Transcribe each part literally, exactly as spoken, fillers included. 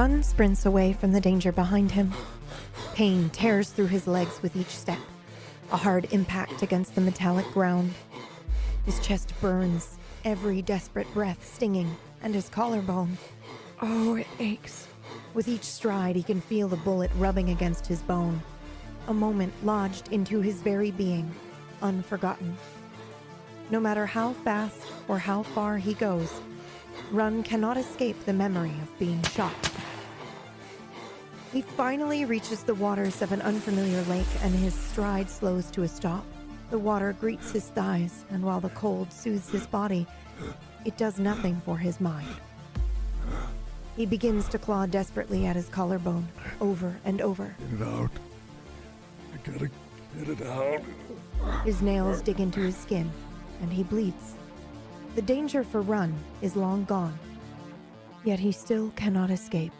Run sprints away from the danger behind him. Pain tears through his legs with each step, a hard impact against the metallic ground. His chest burns, every desperate breath stinging, and his collarbone. Oh, it aches. With each stride, he can feel the bullet rubbing against his bone. A moment lodged into his very being, unforgotten. No matter how fast or how far he goes, Run cannot escape the memory of being shot. He finally reaches the waters of an unfamiliar lake, and his stride slows to a stop. The water greets his thighs, and while the cold soothes his body, it does nothing for his mind. He begins to claw desperately at his collarbone, over and over. Get it out. I gotta get it out. His nails dig into his skin, and he bleeds. The danger for Run is long gone, yet he still cannot escape.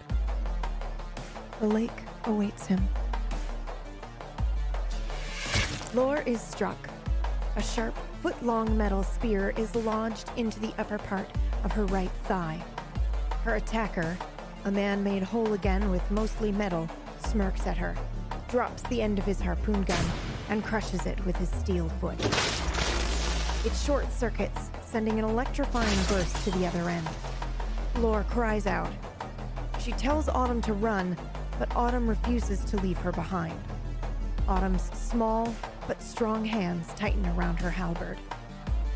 The lake awaits him. Lore is struck. A sharp, foot-long metal spear is lodged into the upper part of her right thigh. Her attacker, a man made whole again with mostly metal, smirks at her, drops the end of his harpoon gun, and crushes it with his steel foot. It short-circuits, sending an electrifying burst to the other end. Lore cries out. She tells Autumn to run, but Autumn refuses to leave her behind. Autumn's small but strong hands tighten around her halberd.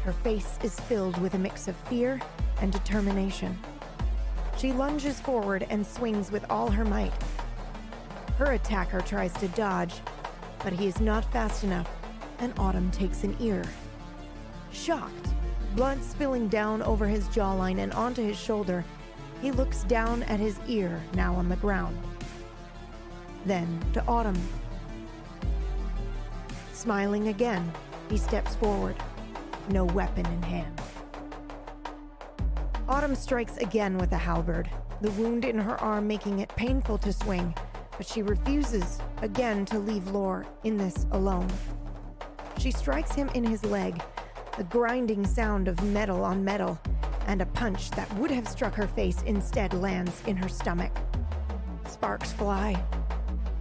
Her face is filled with a mix of fear and determination. She lunges forward and swings with all her might. Her attacker tries to dodge, but he is not fast enough, and Autumn takes an ear. Shocked, blood spilling down over his jawline and onto his shoulder, he looks down at his ear, now on the ground. Then to Autumn. Smiling again, he steps forward, no weapon in hand. Autumn strikes again with a halberd, the wound in her arm making it painful to swing, but she refuses again to leave Lore in this alone. She strikes him in his leg, a grinding sound of metal on metal, and a punch that would have struck her face instead lands in her stomach. Sparks fly.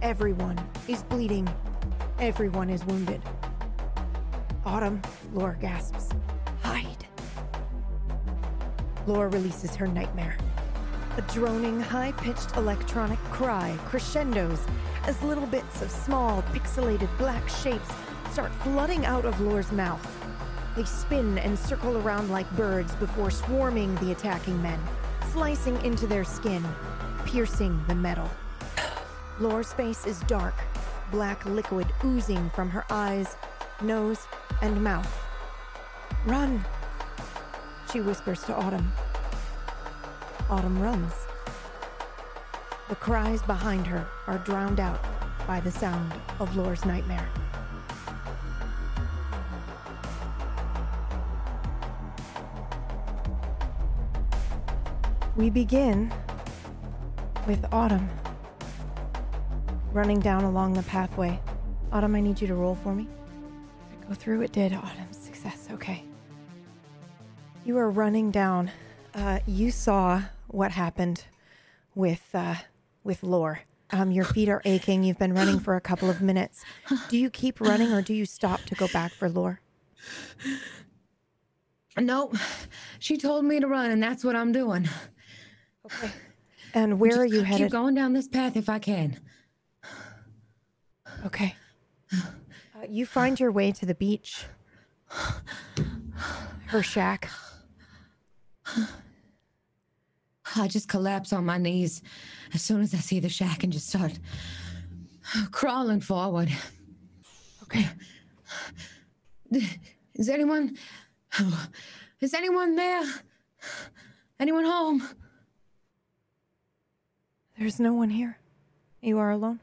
Everyone is bleeding. Everyone is wounded. Autumn, Lore gasps. Hide. Lore releases her nightmare. A droning, high-pitched electronic cry crescendos as little bits of small, pixelated black shapes start flooding out of Lore's mouth. They spin and circle around like birds before swarming the attacking men, slicing into their skin, piercing the metal. Lore's face is dark, black liquid oozing from her eyes, nose, and mouth. Run, she whispers to Autumn. Autumn runs. The cries behind her are drowned out by the sound of Lore's nightmare. We begin with Autumn. Running down along the pathway. Autumn, I need you to roll for me. Did it go through? It did. Autumn, success. Okay. You are running down. Uh, you saw what happened with uh, with Lore. Um, your feet are aching. You've been running for a couple of minutes. Do you keep running or do you stop to go back for Lore? No. She told me to run, and that's what I'm doing. Okay. And where are you headed? Keep going down this path if I can. Okay. Uh, you find your way to the beach. Her shack. I just collapse on my knees as soon as I see the shack and just start crawling forward. Okay. Is anyone... Is anyone there? Anyone home? There's no one here. You are alone.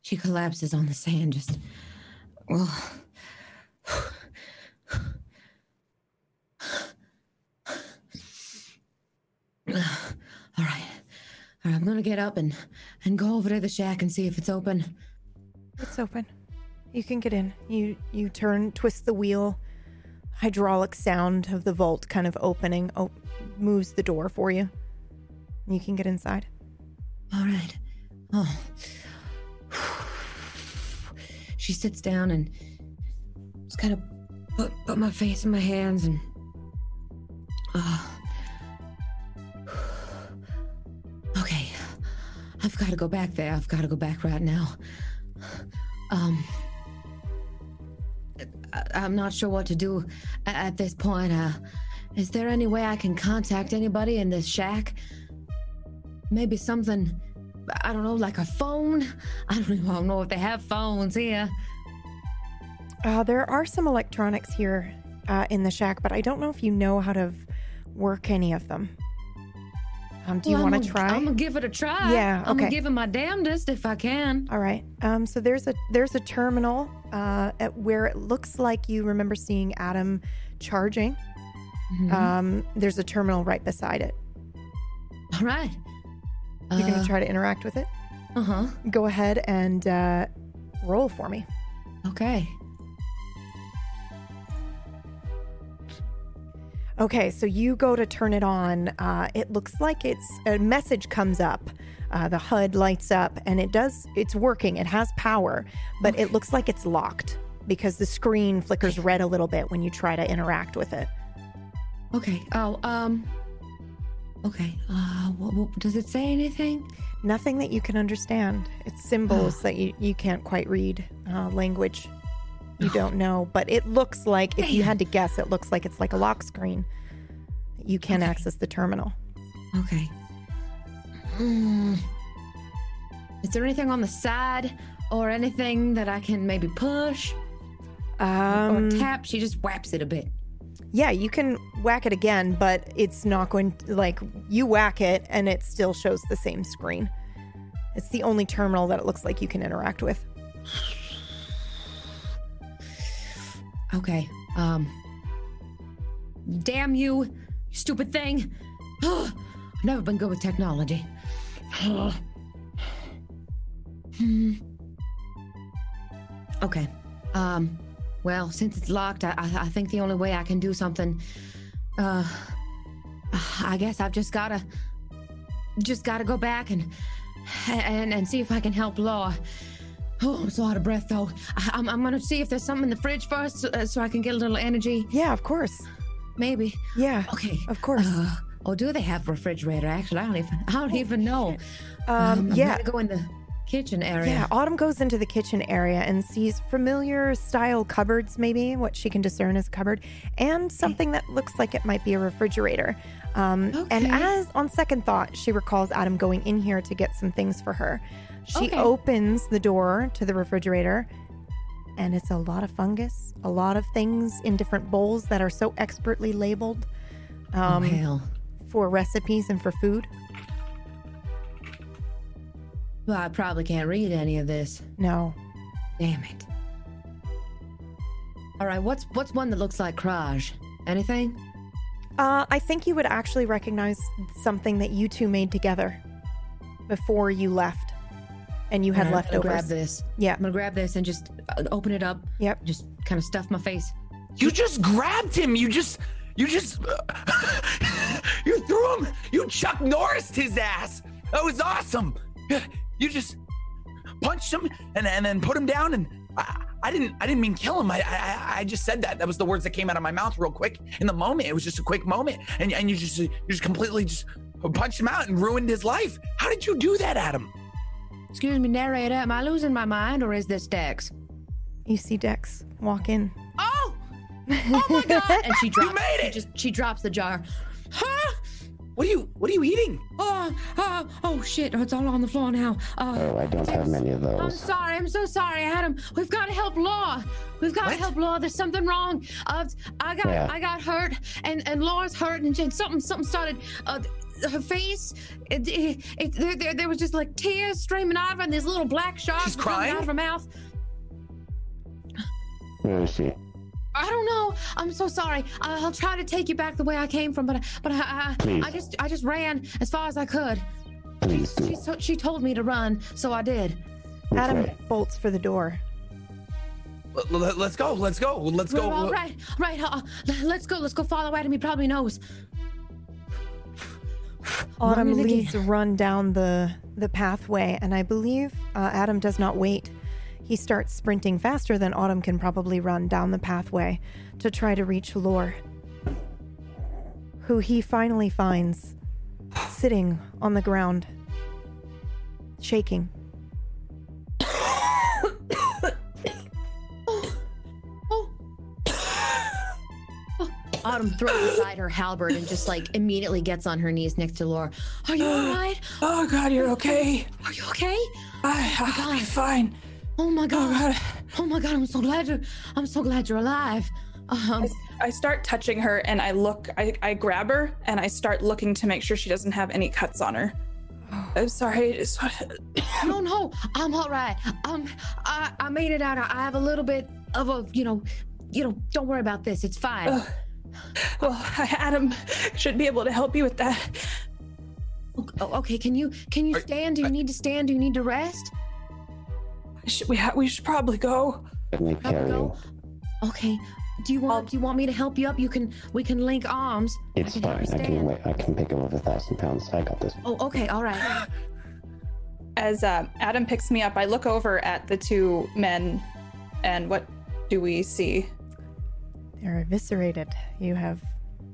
She collapses on the sand, just, well, all right, all right, I'm gonna get up and, and go over to the shack and see if it's open. It's open. You can get in. You you turn, twist the wheel, hydraulic sound of the vault kind of opening op- moves the door for you. You can get inside. All right. Oh. She sits down and just kind of put, put my face in my hands and... Uh, okay. I've got to go back there. I've got to go back right now. Um... I'm not sure what to do at this point. Uh, is there any way I can contact anybody in this shack? Maybe something, I don't know, like a phone? I don't even know if they have phones here. Uh, there are some electronics here uh, in the shack, but I don't know if you know how to work any of them. Um, do you well, want to try? I'm going to give it a try. Yeah, okay. I'm going to give it my damnedest if I can. All right. Um, so there's a there's a terminal uh, at where it looks like you remember seeing Adam charging. Mm-hmm. Um, there's a terminal right beside it. All right. You're uh, going to try to interact with it? Uh-huh. Go ahead and uh, roll for me. Okay. Okay, so you go to turn it on. Uh, it looks like it's a message comes up. Uh, the H U D lights up, and it does. It's working. It has power, but okay. It looks like it's locked because the screen flickers red a little bit when you try to interact with it. Okay. Oh. Um. Okay. Uh. What, what, does it say anything? Nothing that you can understand. It's symbols oh. that you, you can't quite read. Uh, language. You don't know, but it looks like, if you had to guess, it looks like it's like a lock screen. You can't okay. access the terminal. Okay. Mm. Is there anything on the side or anything that I can maybe push um, or tap? She just whaps it a bit. Yeah, you can whack it again, but it's not going to, like, you whack it and it still shows the same screen. It's the only terminal that it looks like you can interact with. Okay. Um. Damn you, you stupid thing! Oh, I've never been good with technology. Oh. Hmm. Okay. Um. Well, since it's locked, I, I, I think the only way I can do something. Uh. I guess I've just gotta, just gotta go back and and and see if I can help Law. Oh, I'm so out of breath, though. I, I'm, I'm going to see if there's something in the fridge first so, uh, so I can get a little energy. Yeah, of course. Maybe. Yeah. Okay. Of course. Uh, oh, do they have refrigerator? Actually, I don't even I don't oh, even know. Um, um, I'm yeah. going to go in the kitchen area. Yeah, Autumn goes into the kitchen area and sees familiar style cupboards, maybe, what she can discern as a cupboard, and something okay. that looks like it might be a refrigerator. Um, okay. And as on second thought, she recalls Adam going in here to get some things for her. She okay. opens the door to the refrigerator, and it's a lot of fungus, a lot of things in different bowls that are so expertly labeled um, oh, hell. for recipes and for food. Well, I probably can't read any of this. No. Damn it. All right, what's what's one that looks like Kraj? Anything? Uh, I think you would actually recognize something that you two made together before you left. And you had and leftovers. I'm gonna grab this. Yeah. I'm gonna grab this and just open it up. Yep. Just kind of stuff my face. You just grabbed him. You just, you just, you threw him. You Chuck Norris'd his ass. That was awesome. You just punched him and, and then put him down. And I, I didn't, I didn't mean kill him. I, I, I just said that. That was the words that came out of my mouth real quick in the moment. It was just a quick moment. And and you just, you just completely just punched him out and ruined his life. How did you do that, Adam? Excuse me, narrator, am I losing my mind, or is this Dex? You see Dex walk in. Oh! Oh my God! And she drops. You made it! She, just, she drops the jar. Huh? What are you, what are you eating? Oh, oh, oh shit, it's all on the floor now. Uh, oh, I don't Dex, have many of those. I'm sorry, I'm so sorry, Adam. We've got to help Law. We've got what? to help Law. There's something wrong. Uh, I got yeah. I got hurt, and, and Laura's hurt, and something, something started... Uh, her face, it, it, it, there, there, there was just like tears streaming out of her and these little black sharks coming out of her mouth. Where is she? I don't know. I'm so sorry. I'll try to take you back the way I came from, but I, but I, I, I just I just ran as far as I could. Please do. She, she, she told me to run, so I did. Okay. Adam bolts for the door. Let's go, let's go, let's go. All right, right, uh, let's go, let's go follow Adam, he probably knows. Autumn leads Run down the, the pathway, and I believe uh, Adam does not wait. He starts sprinting faster than Autumn can probably run down the pathway to try to reach Lore, who he finally finds sitting on the ground, shaking. Autumn throws aside her halberd and just like immediately gets on her knees next to Lore. Are you all right? Oh God, you're okay. Are you okay? I, oh I'll God. be fine. Oh my God. Oh God. Oh my God. I'm so glad you're. I'm so glad you're alive. Um, I, I start touching her and I look. I, I grab her and I start looking to make sure she doesn't have any cuts on her. I'm sorry. I just want to... No, no. I'm all right. Um, I, I made it out. I have a little bit of a, you know, you know. Don't worry about this. It's fine. Ugh. Well, Adam should be able to help you with that. Okay, can you can you stand? Do you need to stand? Do you need to rest? Should we ha- we should probably go. Probably go. Okay. Do you want I'll, do you want me to help you up? You can we can link arms. It's I fine. I can wait. I can pick up over a thousand pounds. I got this. Oh, okay. All right. As uh, Adam picks me up, I look over at the two men, and what do we see? They're eviscerated. You have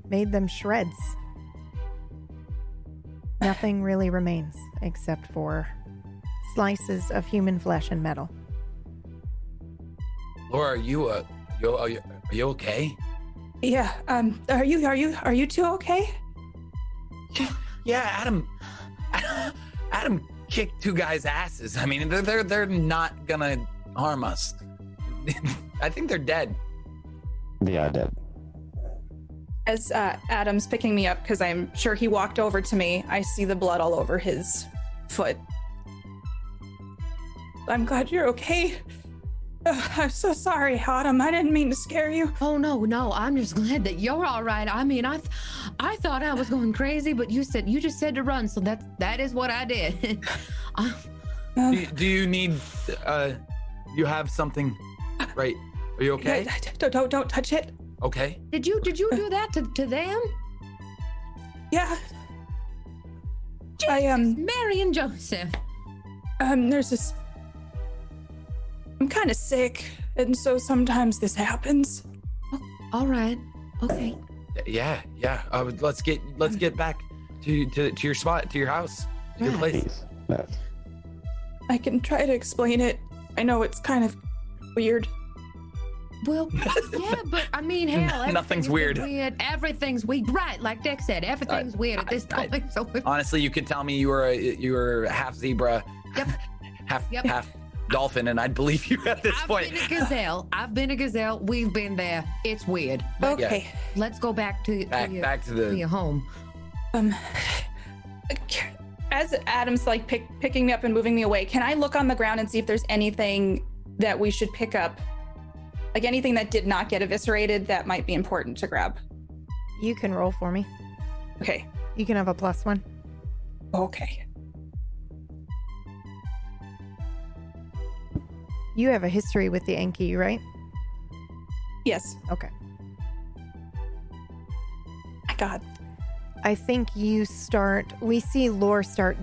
made them shreds. Nothing really remains except for slices of human flesh and metal. Laura, are you uh, you are you, are you okay? Yeah. Um. Are you are you are you two okay? Yeah. Yeah. Adam. Adam, Adam kicked two guys' asses. I mean, they're they're they're not gonna harm us. I think they're dead. Yeah, I did. As uh, Adam's picking me up, because I'm sure he walked over to me, I see the blood all over his foot. I'm glad you're okay. Oh, I'm so sorry, Autumn. I didn't mean to scare you. Oh, no, no. I'm just glad that you're all right. I mean, I th- I thought I was going crazy, but you said you just said to run, so that, that is what I did. um, do, do you need... Uh, you have something, right? Are you okay? Yeah, don't, don't, don't touch it. Okay. Did you did you do that to, to them? Yeah. Jesus, I, um, Mary and Joseph. Um, there's this... I'm kind of sick, and so sometimes this happens. Oh, all right. Okay. Yeah, yeah. Uh, let's get let's get back to, to, to your spot, to your house, to right. your place. No. I can try to explain it. I know it's kind of weird. Well, yeah, but I mean, hell, nothing's weird. weird. Everything's weird, right? Like Dex said, everything's I, weird at this point. I, so honestly, you could tell me you were a, you were half zebra, yep. half yep. half dolphin, and I'd believe you at this I've point. I've been a gazelle. I've been a gazelle. We've been there. It's weird. But okay, yeah. Let's go back to back to your, back to the to your home. Um, as Adam's like pick, picking me up and moving me away, can I look on the ground and see if there's anything that we should pick up? Like anything that did not get eviscerated that might be important to grab. You can roll for me. Okay. You can have a plus one. Okay. You have a history with the Enki, right? Yes. Okay. My God. I think you start, we see Lore start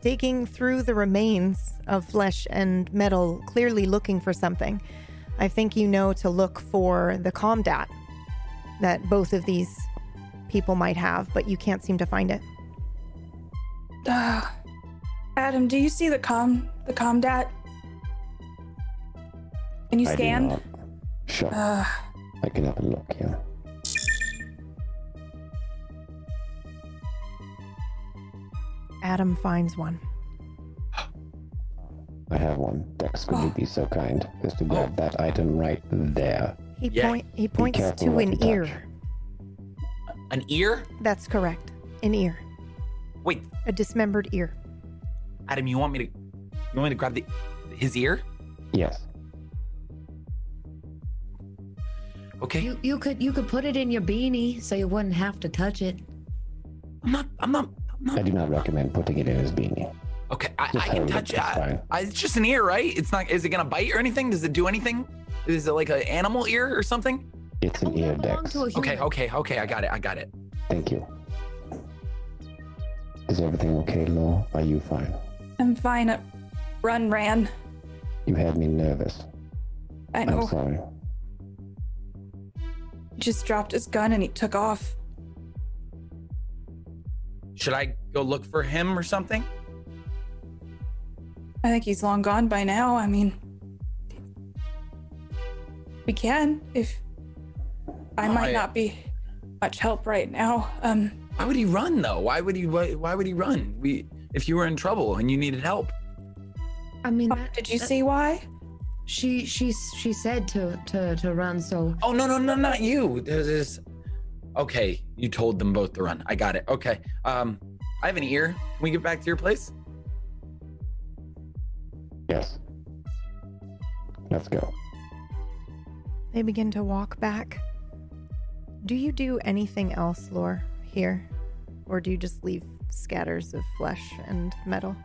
digging through the remains of flesh and metal, clearly looking for something. I think you know to look for the comdat that both of these people might have, but you can't seem to find it. Uh, Adam, do you see the com the comdat? Can you scan? I do not. Sure. Uh, I can have a look here. Adam finds one. I have one. Dex, could oh. you be so kind as to grab oh. that item right there? He yeah. point. He points to an ear. Touch. An ear? That's correct. An ear. Wait. A dismembered ear. Adam, you want me to? You want me to grab the his ear? Yes. Okay. You you could you could put it in your beanie so you wouldn't have to touch it. I'm not. I'm not. I'm not I do not recommend putting it in his beanie. Okay, I, I can touch it. I, I, it's just an ear, right? It's not. Is it gonna bite or anything? Does it do anything? Is it like an animal ear or something? It's an ear, Dex. Okay, okay, okay. I got it. I got it. Thank you. Is everything okay, Lore? Are you fine? I'm fine. Run, ran. You had me nervous. I know. I'm sorry. He just dropped his gun and he took off. Should I go look for him or something? I think he's long gone by now. I mean, we can if I might I, not be much help right now. Um, why would he run though? Why would he? Why, why would he run? We, if you were in trouble and you needed help. I mean, oh, that, did you that, see why? She, she, she said to to to run. So. Oh no no no! Not you. There's this. Okay, you told them both to run. I got it. Okay. Um, I have an ear. Can we get back to your place? Yes. Let's go. They begin to walk back. Do you do anything else, Lore, here? Or do you just leave scatters of flesh and metal?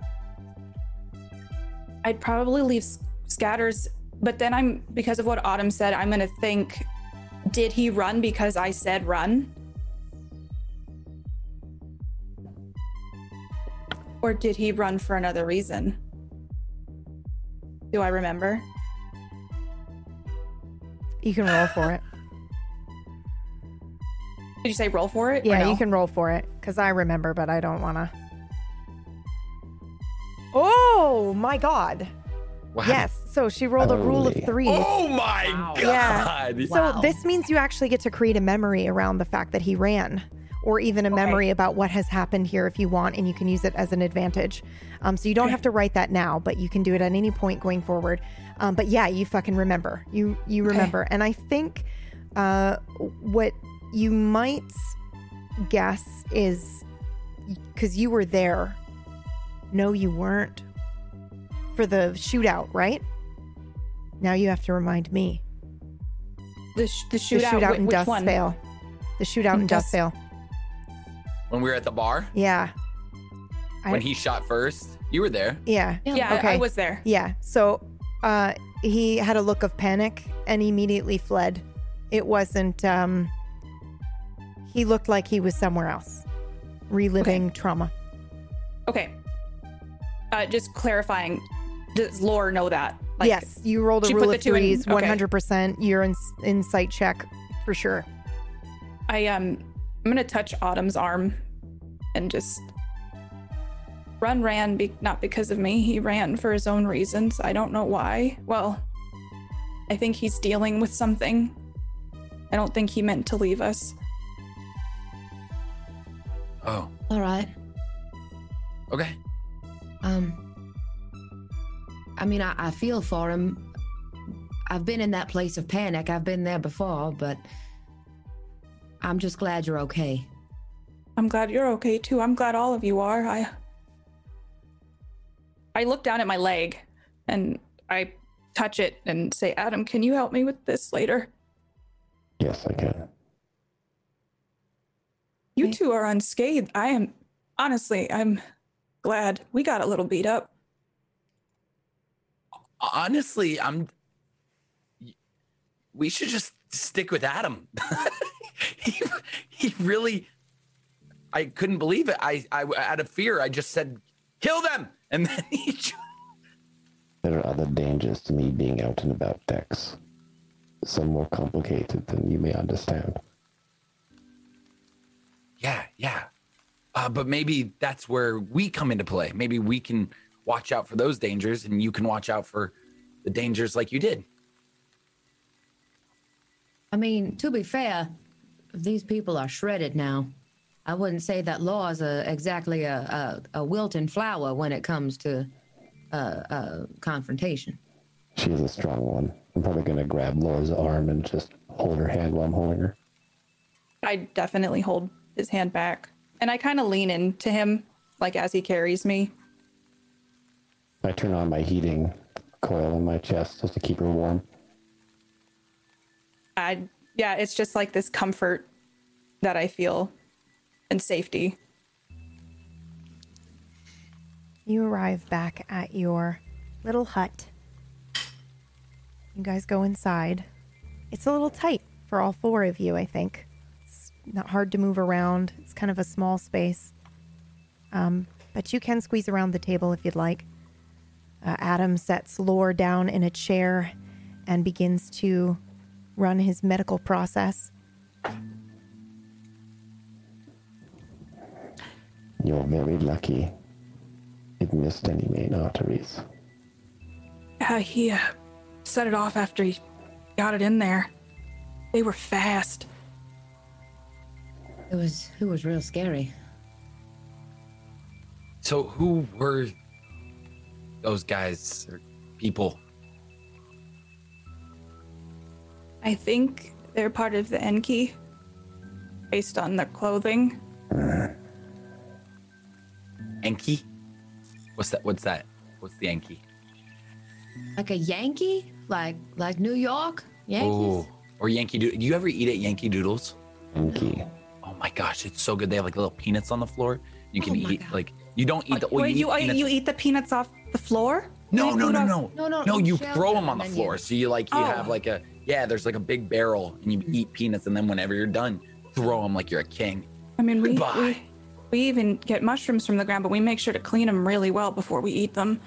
I'd probably leave s- scatters, but then I'm, because of what Autumn said, I'm going to think, did he run because I said run? Or did he run for another reason? Do I remember? You can roll for it. Did you say roll for it? Yeah, no? You can roll for it, because I remember, but I don't want to. Oh, my God. Wow. Yes, so she rolled Holy. a rule of three. Oh, my wow. God. Yeah. Wow. So this means you actually get to create a memory around the fact that he ran, or even a okay. memory about what has happened here if you want, and you can use it as an advantage. Um, so you don't okay. have to write that now, but you can do it at any point going forward. Um, but yeah, you fucking remember. You, you remember. Okay. And I think uh, what... you might guess is because you were there. No, you weren't. For the shootout, right? Now you have to remind me. The, sh- the shootout, the shootout Wh- in Duskvale. The shootout in, in Duskvale. When we were at the bar? Yeah. When I... he shot first? You were there. Yeah. Yeah, okay. I, I was there. Yeah. So uh, he had a look of panic and immediately fled. It wasn't... Um, He looked like he was somewhere else, reliving okay. trauma. Okay. Uh, just clarifying, does Lore know that? Like, yes, you rolled a rule of threes, in, okay. one hundred percent. You're in insight check for sure. I um, I'm gonna touch Autumn's arm and just run. Ran be- not because of me. He ran for his own reasons. I don't know why. Well, I think he's dealing with something. I don't think he meant to leave us. Oh. All right. Okay. Um, I mean, I, I feel for him. I've been in that place of panic. I've been there before, but I'm just glad you're okay. I'm glad you're okay, too. I'm glad all of you are. I I look down at my leg, and I touch it and say, Adam, can you help me with this later? Yes, I can. You two are unscathed. I am, honestly, I'm glad we got a little beat up. Honestly, I'm, we should just stick with Adam. he, he really, I couldn't believe it. I, I, out of fear, I just said, kill them. And then he just... There are other dangers to me being out and about, Dex. Some more complicated than you may understand. Yeah, yeah. Uh, but maybe that's where we come into play. Maybe we can watch out for those dangers and you can watch out for the dangers like you did. I mean, to be fair, these people are shredded now. I wouldn't say that Law is a, exactly a, a, a wilting flower when it comes to uh, uh, confrontation. She's a strong one. I'm probably going to grab Law's arm and just hold her hand while I'm holding her. I definitely hold his hand back, and I kind of lean into him, like as he carries me. I turn on my heating coil in my chest just to keep her warm. I yeah, it's just like this comfort that I feel and safety. You arrive back at your little hut. You guys go inside. It's a little tight for all four of you, I think. It's not hard to move around. It's kind of a small space. Um, but you can squeeze around the table if you'd like. Uh, Adam sets Lore down in a chair and begins to run his medical process. You're very lucky. It missed any main arteries. Uh, he uh, set it off after he got it in there. They were fast. It was, it was real scary. So who were those guys or people? I think they're part of the Enki, based on their clothing. Enki? What's that? What's that? What's the Enki? Like a Yankee? Like like New York? Yankees? Oh, or Yankee Doodles. Do you ever eat at Yankee Doodles? Yankee. Oh my gosh, it's so good. They have like little peanuts on the floor. You can oh eat God. Like, you don't eat the oil. Wait, you, you, you eat the peanuts off the floor? No, no, no, no, no, no. No, you throw them on the floor. So you like, you oh. have like a, yeah, there's like a big barrel and you eat peanuts. And then whenever you're done, throw them like you're a king. I mean, we, we, we even get mushrooms from the ground, but we make sure to clean them really well before we eat them.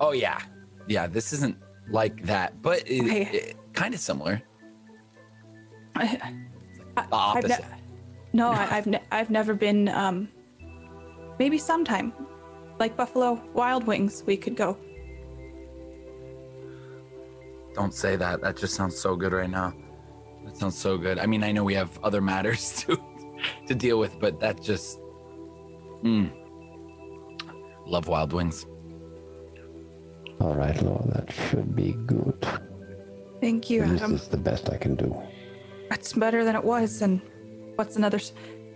Oh yeah. Yeah, this isn't like that, but it, I, it, kind of similar. I, I, the opposite. I've ne- no, I, I've, ne- I've never been, um, maybe sometime, like Buffalo Wild Wings, we could go. Don't say that. That just sounds so good right now. That sounds so good. I mean, I know we have other matters to to deal with, but that just... Mm. Love Wild Wings. All right, Lore, that should be good. Thank you, Adam. This is the best I can do. That's better than it was, and what's another...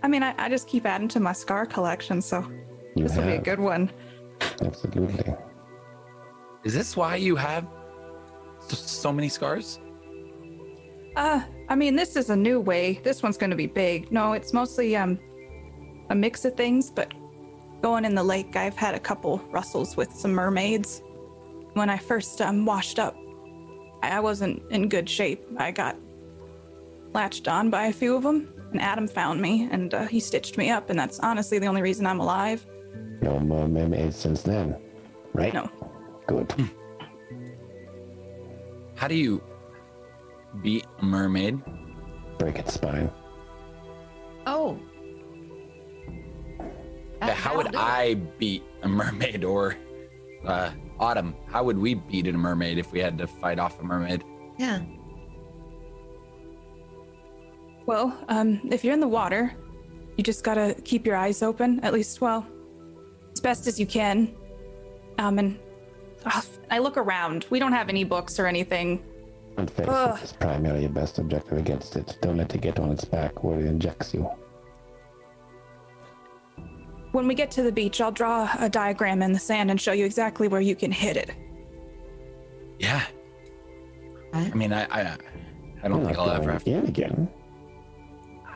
I mean, I, I just keep adding to my scar collection, so you this have. will be a good one. Absolutely. Is this why you have so many scars? Uh, I mean, this is a new way. This one's going to be big. No, it's mostly um a mix of things, but going in the lake, I've had a couple rustles with some mermaids. When I first um, washed up, I wasn't in good shape. I got latched on by a few of them. And Adam found me, and uh, he stitched me up, and that's honestly the only reason I'm alive. No more mermaids since then, right? No. Good. How do you beat a mermaid? Break its spine. Oh. Yeah, how would I beat a mermaid, or uh, Autumn? How would we beat a mermaid if we had to fight off a mermaid? Yeah. Well, um, if you're in the water, you just gotta keep your eyes open, at least, well, as best as you can. Um, and oh, I look around. We don't have any books or anything. And face oh. is primarily your best objective against it. Don't let it get on its back where it injects you. When we get to the beach, I'll draw a diagram in the sand and show you exactly where you can hit it. Yeah. Huh? I mean, I, I, I don't think I'll ever have to again. again.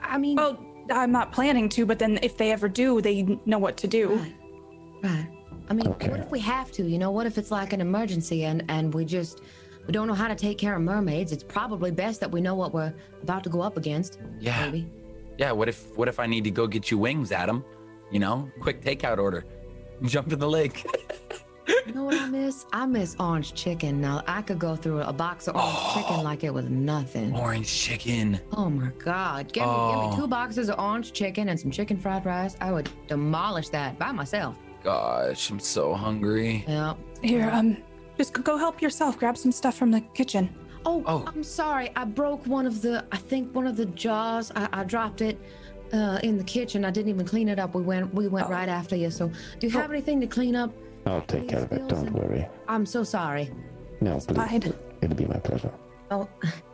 I mean, well, I'm not planning to, but then if they ever do, they know what to do. Right. right. I mean, okay. What if we have to? You know, what if it's like an emergency and, and we just we don't know how to take care of mermaids? It's probably best that we know what we're about to go up against. Yeah. Maybe. Yeah. What if What if I need to go get you wings, Adam? You know, quick takeout order. Jump in the lake. You know what I miss? I miss orange chicken. Now I could go through a box of orange oh, chicken like it was nothing. Orange chicken. Oh my God. Give, oh. me, give me two boxes of orange chicken and some chicken fried rice. I would demolish that by myself. Gosh, I'm so hungry. Yeah. Here, um, just go help yourself. Grab some stuff from the kitchen. Oh, oh. I'm sorry. I broke one of the, I think one of the jars. I, I dropped it. Uh, in the kitchen. I didn't even clean it up. We went, we went oh. right after you. So do you have oh. anything to clean up? I'll take care of it, don't worry. I'm so sorry. No, please. It'll be my pleasure. Oh.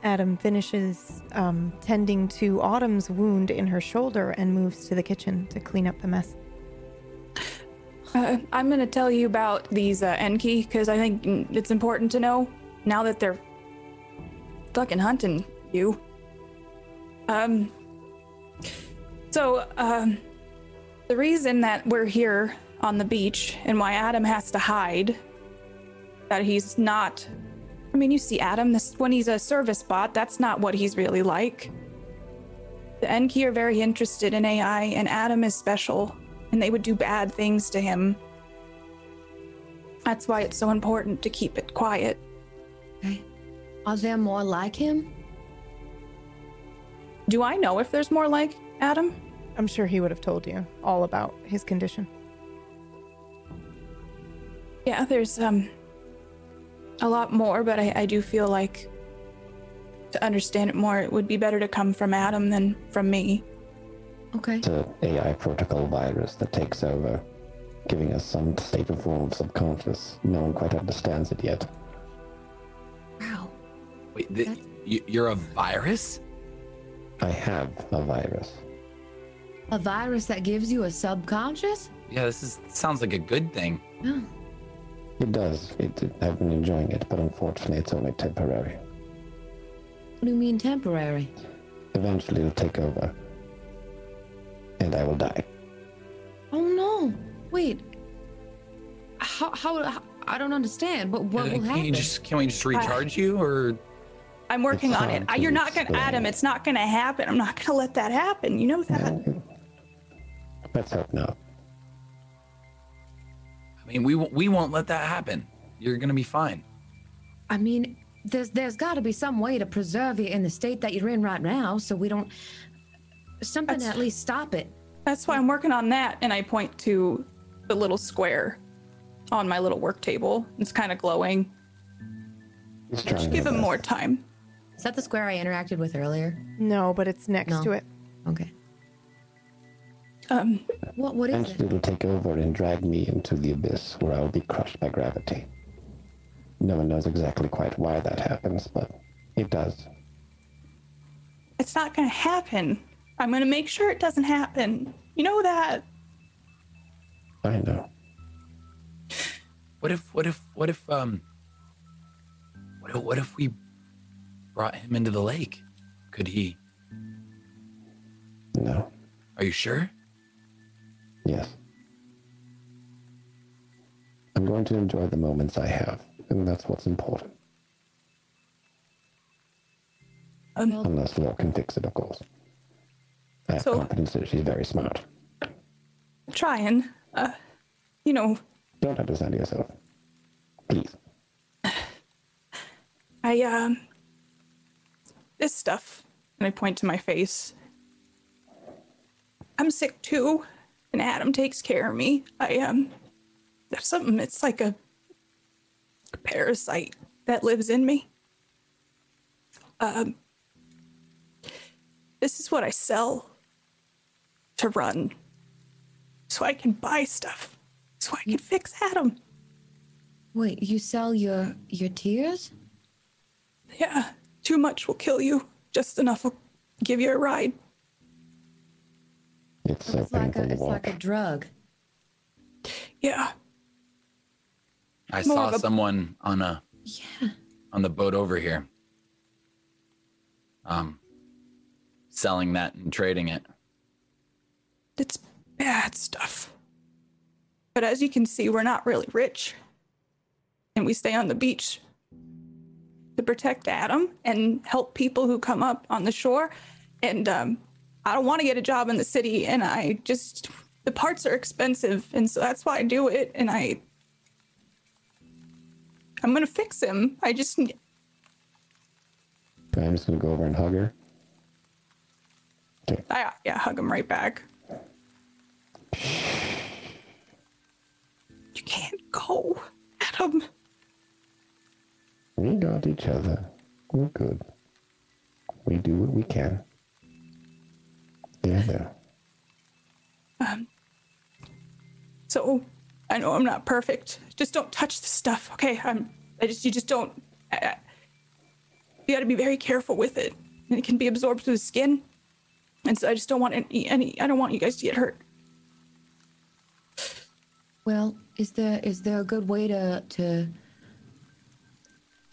Adam finishes um, tending to Autumn's wound in her shoulder and moves to the kitchen to clean up the mess. Uh, I'm going to tell you about these uh, Enki, because I think it's important to know now that they're fucking hunting you. Um. So um, the reason that we're here on the beach and why Adam has to hide. That he's not, I mean, you see Adam, this, when he's a service bot, that's not what he's really like. The Enki are very interested in A I, and Adam is special, and they would do bad things to him. That's why it's so important to keep it quiet. Okay. Are there more like him? Do I know if there's more like Adam? I'm sure he would have told you all about his condition. Yeah, there's um a lot more, but I, I do feel like to understand it more, it would be better to come from Adam than from me. Okay. It's an A I protocol virus that takes over, giving us some state of form subconscious. No one quite understands it yet. Wow. Wait, th- you're a virus? I have a virus. A virus that gives you a subconscious? Yeah, this is sounds like a good thing. Yeah. It does. It, it, I've been enjoying it, but unfortunately it's only temporary. What do you mean temporary? Eventually it'll take over. And I will die. Oh no! Wait. How, how, how I don't understand. What, what uh, will can happen? You just, can we just recharge I, you, or? I'm working on it. I, you're not gonna, Adam, it's not gonna happen. I'm not gonna let that happen. You know that. No. Let's hope not. I mean, we we won't let that happen. You're gonna be fine. I mean, there's there's got to be some way to preserve you in the state that you're in right now, so we don't. Something that's, to at least stop it. That's why I'm working on that, and I point to the little square on my little work table. It's kind of glowing. Just give him that. More time. Is that the square I interacted with earlier? No, but it's next no. to it. Okay. Um, what what is it? It'll take over and drag me into the abyss where I'll be crushed by gravity. No one knows exactly quite why that happens, but it does. It's not going to happen. I'm going to make sure it doesn't happen. You know that. I know. What if, what if, what if, um, what if, what if we brought him into the lake? Could he? No. Are you sure? Yes. I'm going to enjoy the moments I have, and that's what's important. Um, Unless Lore can fix it, of course. I have so, confidence that she's very smart. Trying, uh, you know. Don't understand yourself, please. I, um, this stuff, and I point to my face. I'm sick too, and Adam takes care of me. I, um, there's something, it's like a, a parasite that lives in me. Um, this is what I sell. To Run, so I can buy stuff, so I can fix Adam. Wait, you sell your your tears? Yeah, too much will kill you. Just enough will give you a ride. It's, so it's like a it's walk. like a drug. Yeah. I More saw someone a... on a yeah on the boat over here, um, selling that and trading it. It's bad stuff. But as you can see, we're not really rich. And we stay on the beach to protect Adam and help people who come up on the shore. And um, I don't want to get a job in the city. And I just, the parts are expensive. And so that's why I do it. And I, I'm going to fix him. I just. I'm just going to go over and hug her. Okay. I, yeah, hug him right back. You can't go, Adam. We got each other. We're good. We do what we can. Yeah, there. Um. So, I know I'm not perfect. Just don't touch the stuff, okay? I'm. I just. You just don't. I, I, you got to be very careful with it, and it can be absorbed through the skin. And so, I just don't want any. any I don't want you guys to get hurt. Well, is there is there a good way to, to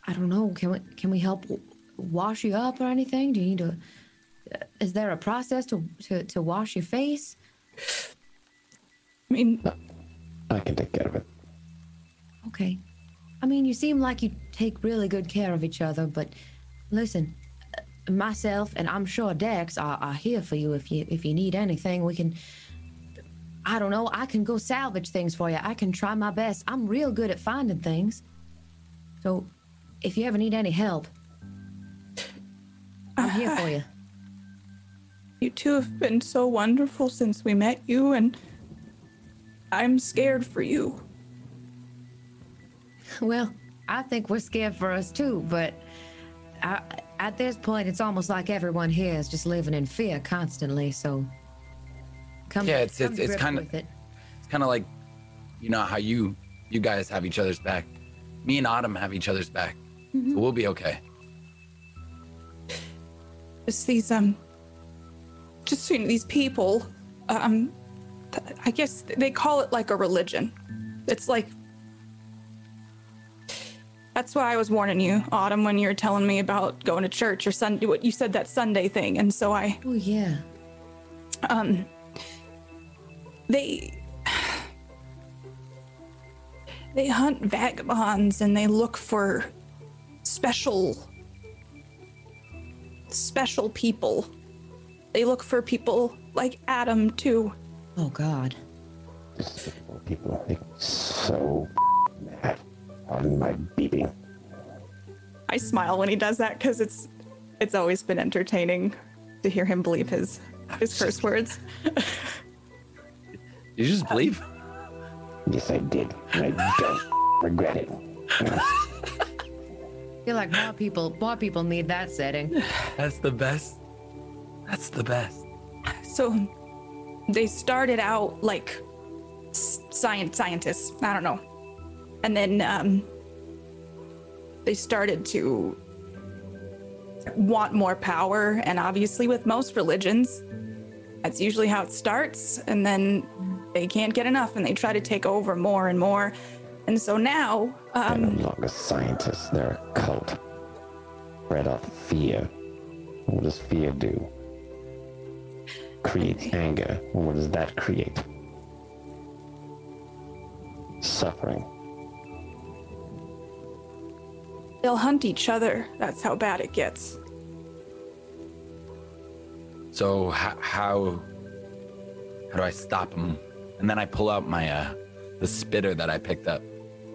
I don't know, can we can we help wash you up or anything? Do you need to, is there a process to, to, to wash your face? I mean, I can take care of it. Okay. I mean, you seem like you take really good care of each other, but listen, myself and I'm sure Dex are, are here for you if you if you need anything. We can, I don't know, I can go salvage things for you. I can try my best. I'm real good at finding things. So if you ever need any help, I'm here for you. You two have been so wonderful since we met you, and I'm scared for you. Well, I think we're scared for us too, but I, at this point, it's almost like everyone here is just living in fear constantly. So, come yeah, it's come it's, it's kind of it. it's kind of like, you know how you you guys have each other's back. Me and Autumn have each other's back, mm-hmm. So we'll be okay. Just these um, just seeing these people, um, th- I guess they call it like a religion. It's like. That's why I was warning you, Autumn, when you were telling me about going to church or Sunday. What you said that Sunday thing, and so I. Oh yeah. Um. They. They hunt vagabonds and they look for special. Special people. They look for people like Adam too. Oh God. Despicable people. I think so. On my beeping. I smile when he does that because it's it's always been entertaining to hear him bleep his his curse words. You just bleep? Yes, I did. I don't regret it. I feel like more people more people need that setting. That's the best. That's the best. So they started out like science scientists. I don't know. And then um, they started to want more power. And obviously with most religions, that's usually how it starts. And then they can't get enough and they try to take over more and more. And so now... Um, they're no longer scientists, they're a cult. Spread off fear. What does fear do? Creates anger. What does that create? Suffering. They'll hunt each other. That's how bad it gets. So how how, how do I stop them? And then I pull out my uh, the spitter that I picked up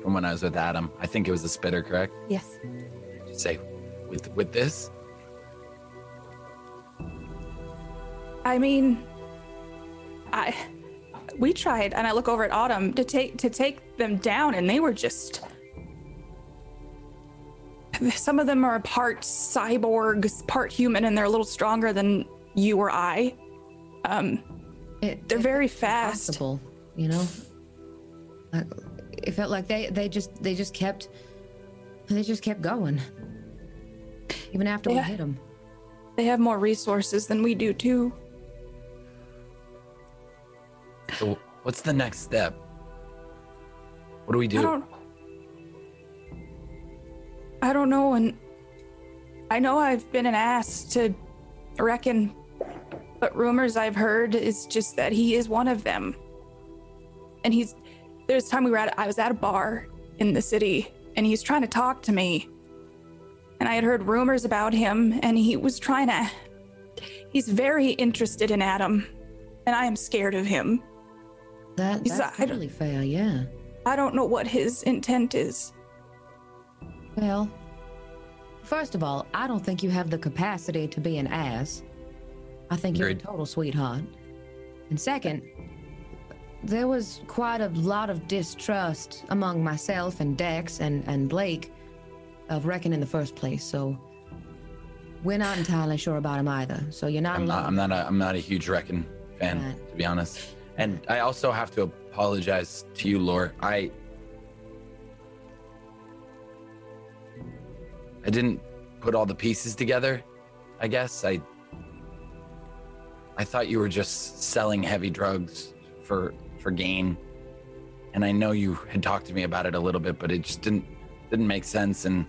from when I was with Adam. I think it was the spitter, correct? Yes. Just say, with with this. I mean, I we tried, and I look over at Autumn to take to take them down, and they were just. Some of them are part cyborgs, part human, and they're a little stronger than you or I. Um, it, they're it, very fast. Possible, you know. Like, it felt like they, they just they just kept they just kept going, even after yeah. we hit them. They have more resources than we do too. So, what's the next step? What do we do? I don't- I don't know, and I know I've been an ass to Reckon, but rumors I've heard is just that he is one of them. And he's, there's time we were at, I was at a bar in the city, and he's trying to talk to me. And I had heard rumors about him, and he was trying to, he's very interested in Adam, and I am scared of him. That, that's totally fair, yeah. I don't know what his intent is. Well, first of all, I don't think you have the capacity to be an ass. I think Agreed. You're a total sweetheart. And second, there was quite a lot of distrust among myself and Dex and, and Blake of Reckon in the first place. So we're not entirely sure about him either. So you're not. I'm not. I'm not, a, I'm not a huge Reckon fan, right. To be honest. And I also have to apologize to you, Lore. I. I didn't put all the pieces together, I guess. I I thought you were just selling heavy drugs for for gain. And I know you had talked to me about it a little bit, but it just didn't didn't make sense. And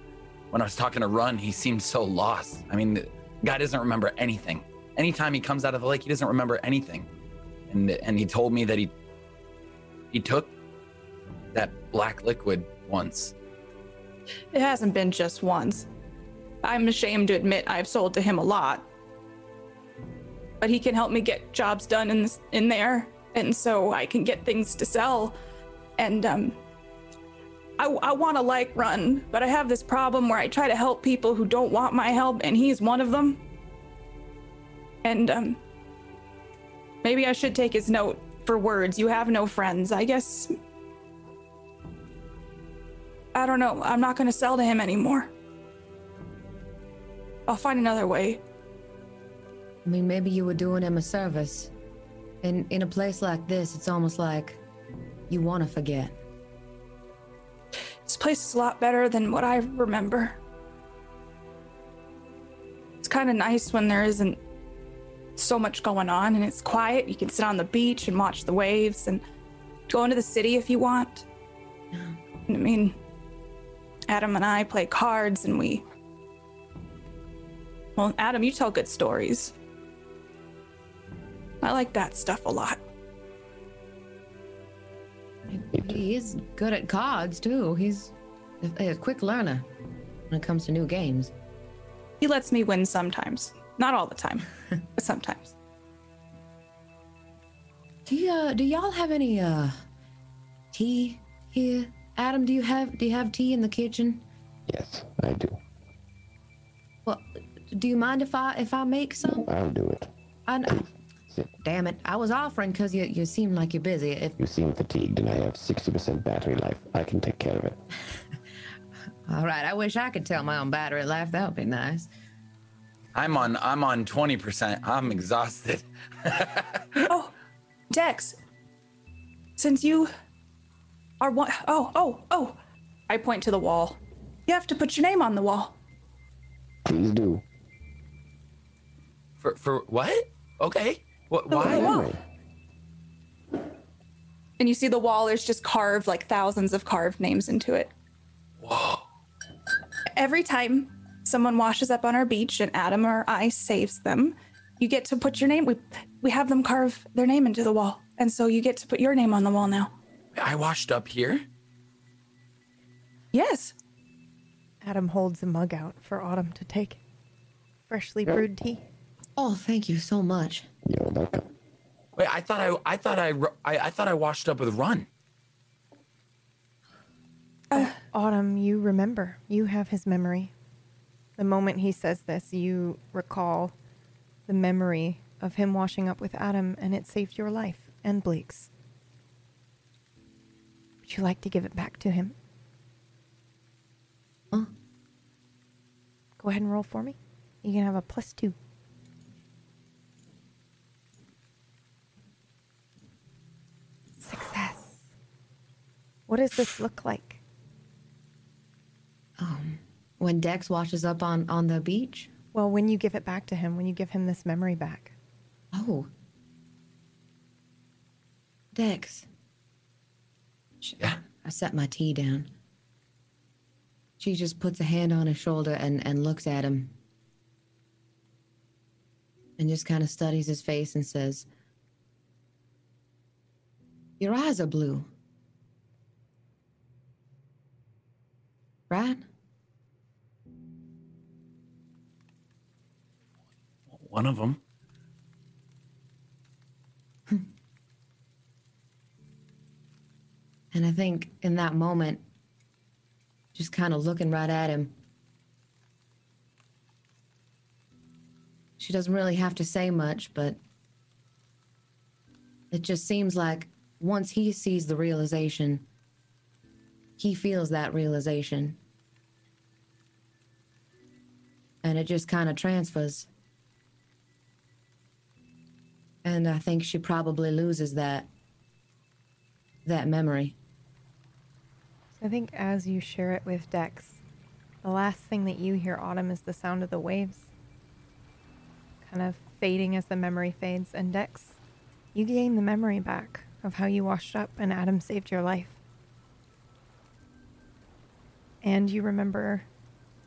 when I was talking to Run, he seemed so lost. I mean, the guy doesn't remember anything. Anytime he comes out of the lake, he doesn't remember anything. And and he told me that he he took that black liquid once. It hasn't been just once. I'm ashamed to admit I've sold to him a lot. But he can help me get jobs done in this, in there, and so I can get things to sell. And um, I, I want to like Run, but I have this problem where I try to help people who don't want my help, and he's one of them. And um, maybe I should take his note for words. You have no friends, I guess. I don't know. I'm not going to sell to him anymore. I'll find another way. I mean, maybe you were doing him a service. And in a place like this, it's almost like you want to forget. This place is a lot better than what I remember. It's kind of nice when there isn't so much going on and it's quiet. You can sit on the beach and watch the waves and go into the city if you want. I mean, Adam and I play cards and we... Well, Adam, you tell good stories. I like that stuff a lot. He is good at cards, too. He's a quick learner when it comes to new games. He lets me win sometimes. Not all the time, but sometimes. Do, you, uh, do y'all have any uh, tea here? Adam, do you have do you have tea in the kitchen? Yes, I do. Well, do you mind if I if I make some? I'll do it. I, I, damn it! I was offering because you you seem like you're busy. If you seem fatigued, and I have sixty percent battery life, I can take care of it. All right. I wish I could tell my own battery life. That would be nice. I'm on I'm on twenty percent. I'm exhausted. Oh, Dex, since you. Are one, oh, oh, oh. I point to the wall. You have to put your name on the wall. Please do. For for what? Okay. What? The why? Wall. And you see the wall is just carved, like thousands of carved names into it. Whoa. Every time someone washes up on our beach and Adam or I saves them, you get to put your name. We, we have them carve their name into the wall. And so you get to put your name on the wall now. I washed up here? Yes. Adam holds a mug out for Autumn to take. Freshly brewed tea. Oh, thank you so much. You're welcome. Wait, I thought I, I thought I, I, I thought I washed up with Run. Uh, Autumn, you remember. You have his memory. The moment he says this, you recall the memory of him washing up with Adam, and it saved your life and Blake's. Would you like to give it back to him? Huh? Go ahead and roll for me. You can have a plus two. Success. What does this look like? Um, when Dex washes up on, on the beach? Well, when you give it back to him, when you give him this memory back. Oh. Dex. Yeah. I set my tea down. She just puts a hand on his shoulder and, and looks at him. And just kind of studies his face and says, your eyes are blue. Right? One of them. And I think in that moment, just kind of looking right at him, she doesn't really have to say much, but it just seems like once he sees the realization, he feels that realization. And it just kind of transfers. And I think she probably loses that, that memory. I think as you share it with Dex, the last thing that you hear, Autumn, is the sound of the waves kind of fading as the memory fades. And Dex, you gain the memory back of how you washed up and Adam saved your life. And you remember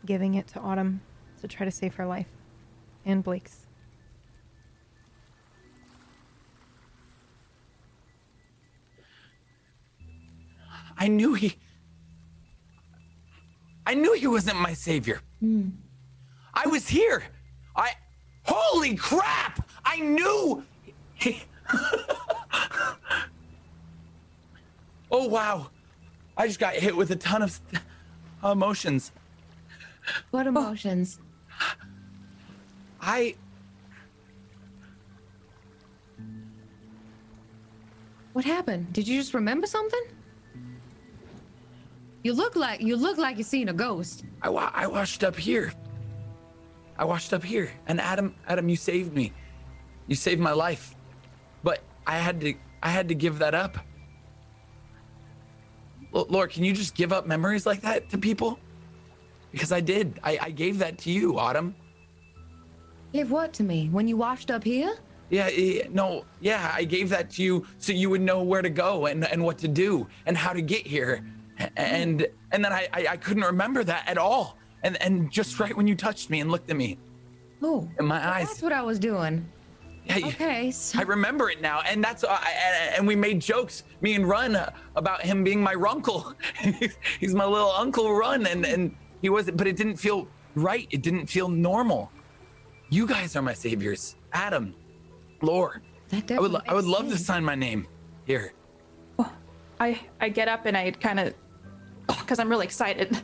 giving it to Autumn to try to save her life and Blake's. I knew he... I knew he wasn't my savior. Mm. I was here. I... Holy crap! I knew... He... Oh, wow. I just got hit with a ton of st- emotions. What emotions? Oh. I... What happened? Did you just remember something? You look like you look like you've seen a ghost. I, wa- I washed up here. I washed up here. And Adam, Adam, you saved me. You saved my life. But I had to I had to give that up. L- Lore, can you just give up memories like that to people? Because I did. I, I gave that to you, Autumn. Gave what to me? When you washed up here? Yeah, no, yeah, I gave that to you so you would know where to go and, and what to do and how to get here. And and then I, I, I couldn't remember that at all. And and just right when you touched me and looked at me. Oh, in my well, eyes. That's what I was doing. Yeah, okay. So. I remember it now. And that's uh, and, and we made jokes, me and Run, uh, about him being my runkle. He's my little uncle Run. And, and he wasn't, but it didn't feel right. It didn't feel normal. You guys are my saviors. Adam. Lore, I would, lo- I would love to sign my name here. Oh, I, I get up and I kind of, because I'm really excited, and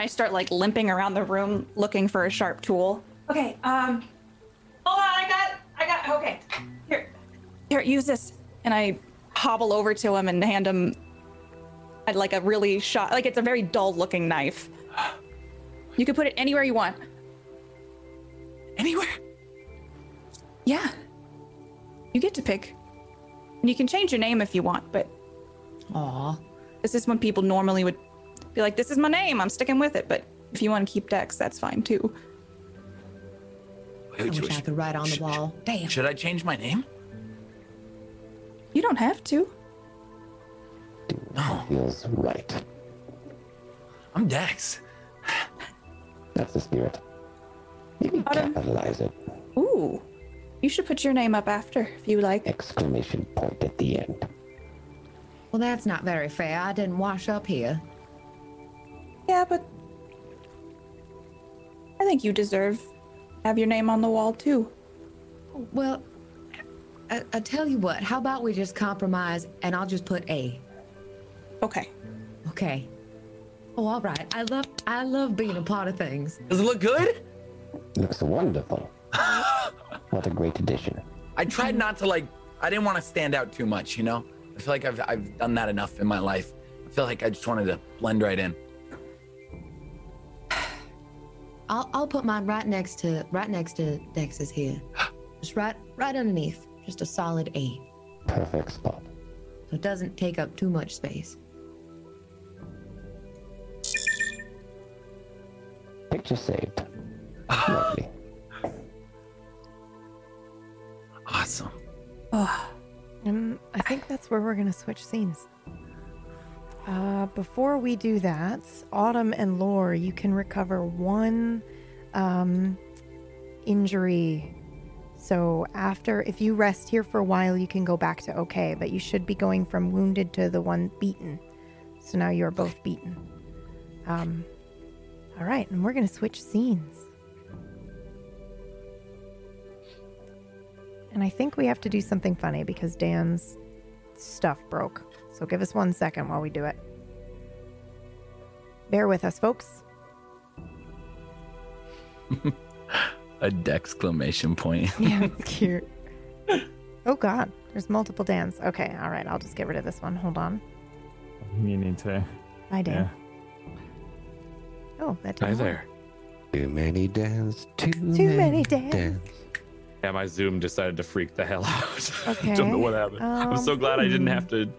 I start like limping around the room looking for a sharp tool. Okay, um, hold on, I got, I got, okay, here, here, use this. And I hobble over to him and hand him I'd like a really shot, like it's a very dull looking knife. You can put it anywhere you want. Anywhere? Yeah. You get to pick, and you can change your name if you want, but aww, this is when people normally would be like, this is my name, I'm sticking with it, but if you want to keep Dex, that's fine too. Wait, I wish I could write on the wall. Sh- Damn. Should I change my name? You don't have to. No. Feels right. I'm Dex. That's the spirit. Maybe capitalize it. Ooh. You should put your name up after, if you like. Exclamation point at the end. Well, that's not very fair. I didn't wash up here. Yeah, but I think you deserve have your name on the wall, too. Well, I, I tell you what, how about we just compromise and I'll just put A. Okay. Okay. Oh, all right. I love, I love being a part of things. Does it look good? Looks wonderful. What a great addition. I tried not to like, I didn't want to stand out too much, you know? I feel like I've I've done that enough in my life. I feel like I just wanted to blend right in. I'll I'll put mine right next to, right next to Dex's here. Just right, right underneath, just a solid A. Perfect spot. So it doesn't take up too much space. Picture saved. Lovely. Awesome. Oh, and I think that's where we're going to switch scenes. Uh, before we do that, Autumn and Lore, you can recover one um, injury. So after, if you rest here for a while, you can go back to okay, but you should be going from wounded to the one beaten. So now you're both beaten. Um, all right, and we're going to switch scenes. And I think we have to do something funny because Dan's stuff broke. So give us one second while we do it. Bear with us, folks. A Dexclamation point. Yeah, it's cute. Oh, God. There's multiple Dans. Okay, all right. I'll just get rid of this one. Hold on. You need to. Bye, Dan. Yeah. Oh, that didn't Hi there. Work. Too many Dans. Too, Too many Dans. Dans. Yeah, my Zoom decided to freak the hell out. Okay. Don't know what happened. Um, I'm so glad I didn't have to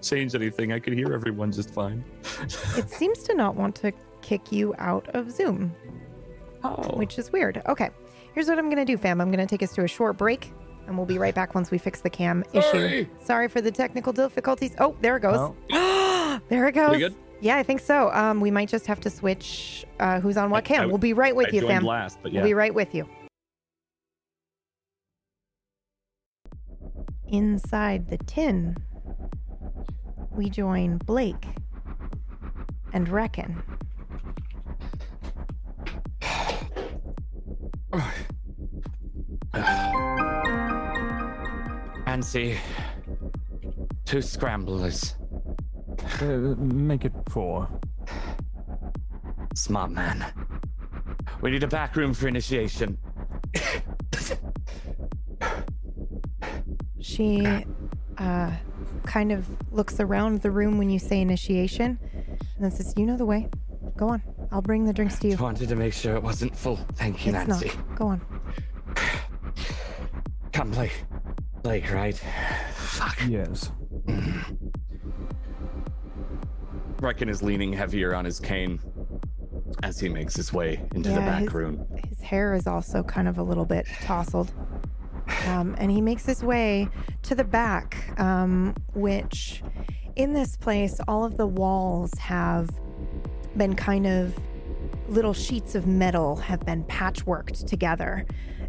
change anything. I could hear everyone just fine. It seems to not want to kick you out of Zoom. Oh. Which is weird. Okay. Here's what I'm going to do, fam. I'm going to take us to a short break, and we'll be right back once we fix the cam Sorry. issue. Sorry for the technical difficulties. Oh, there it goes. Oh. There it goes. We good? Yeah, I think so. Um, we might just have to switch uh, who's on what I, cam. I, we'll be right with I you, fam. Last, but yeah. We'll be right with you. Inside the tin, we join Blake and Reckon. Nancy, two scramblers. Uh, make it four. Smart man. We need a back room for initiation. She uh, kind of looks around the room when you say initiation and then says, you know the way. Go on. I'll bring the drinks to you. I wanted to make sure it wasn't full. Thank you, it's Nancy. Not. Go on. Come, Blake. Blake, right? Fuck. Yes. Reckon is leaning heavier on his cane as he makes his way into yeah, the back his, room. His hair is also kind of a little bit tousled. Um, and he makes his way to the back, um, which in this place, all of the walls have been kind of little sheets of metal have been patchworked together.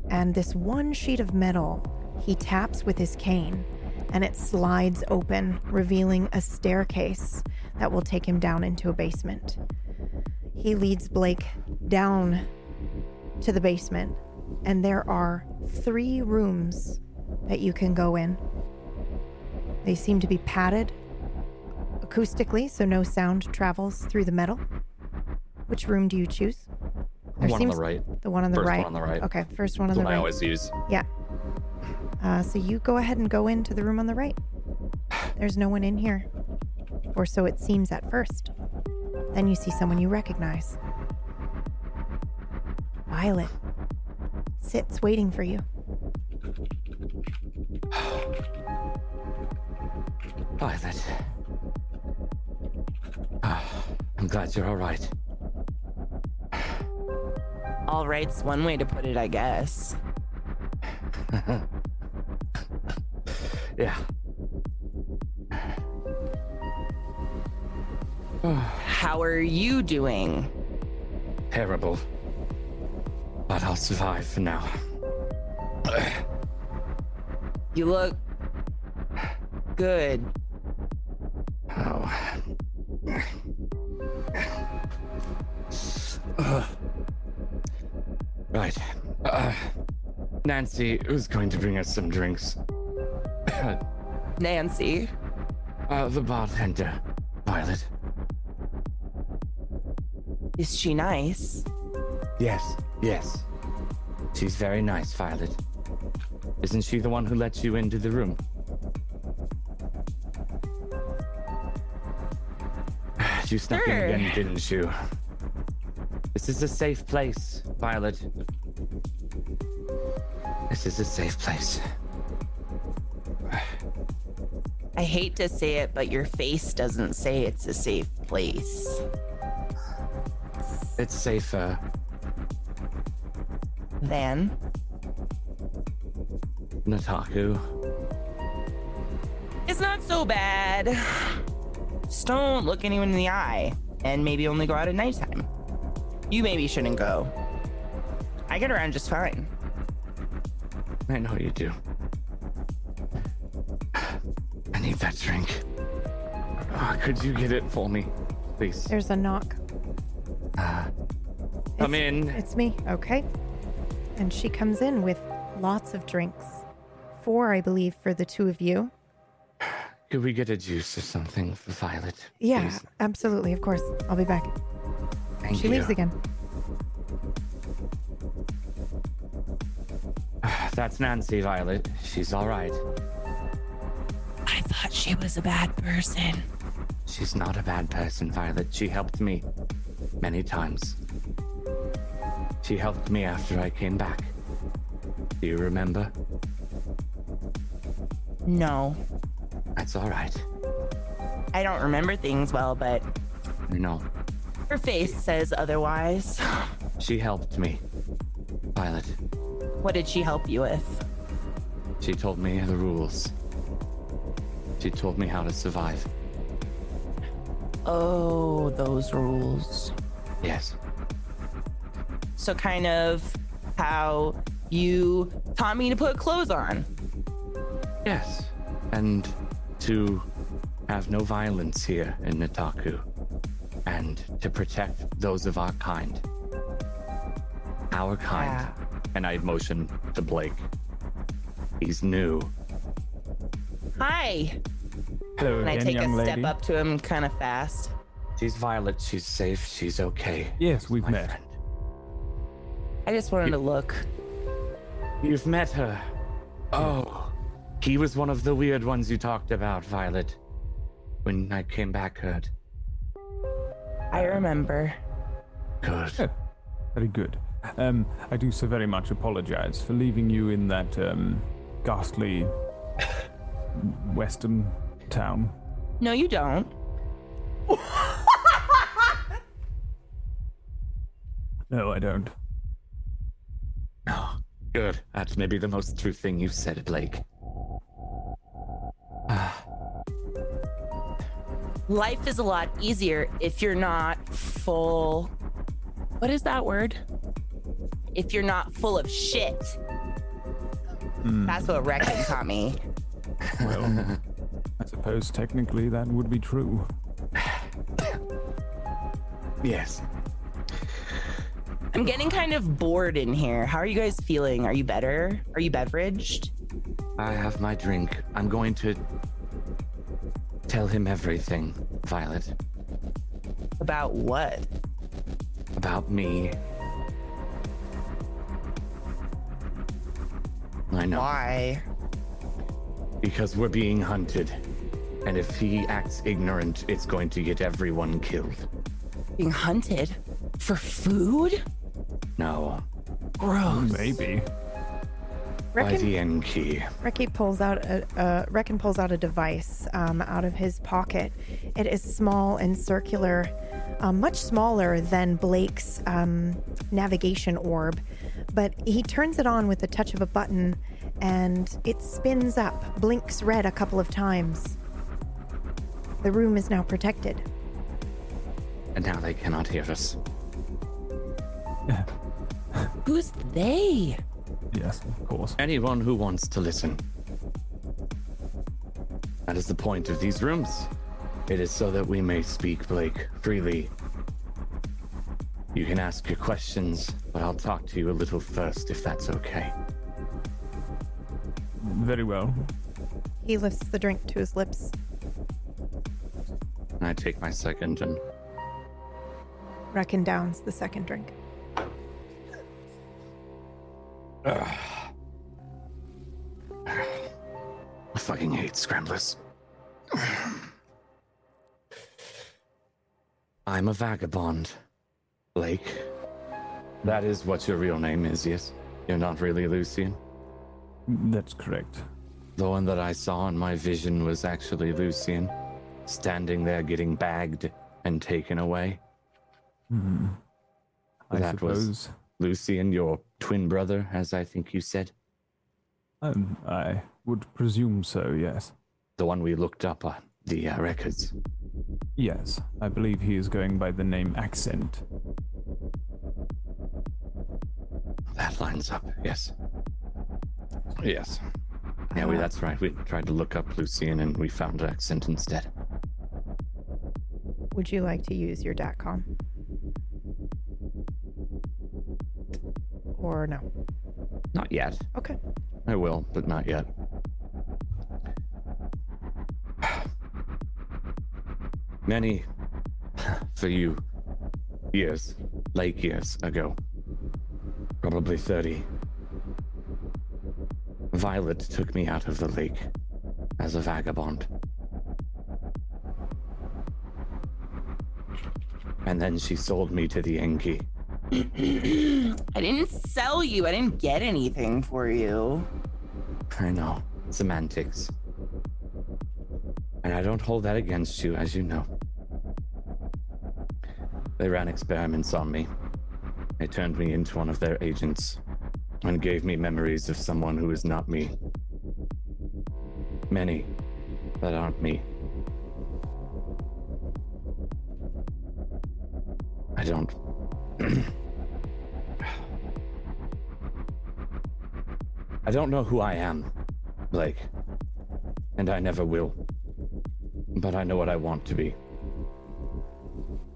And this one sheet of metal, he taps with his cane and it slides open, revealing a staircase that will take him down into a basement. He leads Blake down to the basement, and there are three rooms that you can go in. They seem to be padded acoustically, so no sound travels through the metal. Which room do you choose? The one on the right. The one on the right. First one on the right. Okay, first one on the right. That's what I always use. Yeah. Uh, so you go ahead and go into the room on the right. There's no one in here, or so it seems at first. Then you see someone you recognize. Violet sits waiting for you. Violet. Oh, I'm glad you're all right. All right's one way to put it, I guess. Yeah. How are you doing? Terrible. But I'll survive for now. You look good. Oh. Uh. Right. Uh. Nancy, who's going to bring us some drinks? Nancy. Uh, the bartender, Violet. Is she nice? Yes, yes. She's very nice, Violet. Isn't she the one who lets you into the room? You snuck sure. in again, didn't you? This is a safe place, Violet. This is a safe place. I hate to say it, but your face doesn't say it's a safe place. It's safer. Than? Nataku. It's not so bad. Just don't look anyone in the eye and maybe only go out at nighttime. You maybe shouldn't go. I get around just fine. I know you do. I need that drink. Oh, could you get it for me, please? There's a knock. Uh, Come in. It's me. Okay. And she comes in with lots of drinks. Four, I believe, for the two of you. Could we get a juice or something for Violet? Yeah, please? Absolutely. Of course. I'll be back. Thank she you. She leaves again. That's Nancy, Violet. She's all right. I thought she was a bad person. She's not a bad person, Violet. She helped me many times. She helped me after I came back. Do you remember? No. That's all right. I don't remember things well, but... No. Her face says otherwise. She helped me, Violet. What did she help you with? She told me the rules. She told me how to survive. Oh, those rules. Yes. So kind of how you taught me to put clothes on. Yes. And to have no violence here in Nataku. and to protect those of our kind. Our kind. Yeah. And I motion to Blake. He's new. Hi. Hello again, young lady. Can I take a step lady. up to him kind of fast? She's Violet. She's safe. She's okay. Yes, we've My met. Friend. I just wanted you, to look. You've met her. Oh, he was one of the weird ones you talked about, Violet. When I came back hurt. I remember. Good. Oh, very good. Um, I do so very much apologize for leaving you in that um, ghastly western town. No, you don't. No, I don't. Oh, good. That's maybe the most true thing you've said, Blake. Life is a lot easier if you're not full... What is that word? If you're not full of shit. Mm. That's what Reckon taught me. Well, I suppose technically that would be true. Yes. I'm getting kind of bored in here. How are you guys feeling? Are you better? Are you beveraged? I have my drink. I'm going to tell him everything, Violet. About what? About me. I know. Why? Because we're being hunted. And if he acts ignorant, it's going to get everyone killed. Being hunted? For food? No. Gross. Maybe. Reckon, by the Enki. Reckon pulls out a uh, Reckon pulls out a device um, out of his pocket. It is small and circular, um, much smaller than Blake's um, navigation orb, but he turns it on with the touch of a button, and it spins up, blinks red a couple of times. The room is now protected. And now they cannot hear us. Who's they? Yes, of course. Anyone who wants to listen. That is the point of these rooms. It is so that we may speak, Blake, freely. You can ask your questions, but I'll talk to you a little first, if that's okay. Very well. He lifts the drink to his lips. And I take my second and... Reckon downs the second drink. Ugh. I fucking hate scramblers. I'm a vagabond, Blake. That is what your real name is, yes? You're not really Lucian? That's correct. The one that I saw in my vision was actually Lucian, standing there getting bagged and taken away. Mm-hmm. I that suppose. was Lucian, your twin brother, as I think you said. Um, I would presume so, yes. The one we looked up on the uh, records. Yes, I believe he is going by the name Accent. That lines up, yes. Yes. Yeah, we, that's right. We tried to look up Lucian and we found Accent instead. Would you like to use your dot com? Or no? Not yet. Okay. I will, but not yet. Many, for you, years, like years ago, probably thirty, Violet took me out of the lake as a vagabond. And then she sold me to the Enki. I didn't sell you. I didn't get anything for you. I know. Semantics. And I don't hold that against you, as you know. They ran experiments on me. They turned me into one of their agents and gave me memories of someone who is not me. Many that aren't me. I don't... I don't know who I am, Blake, and I never will, but I know what I want to be,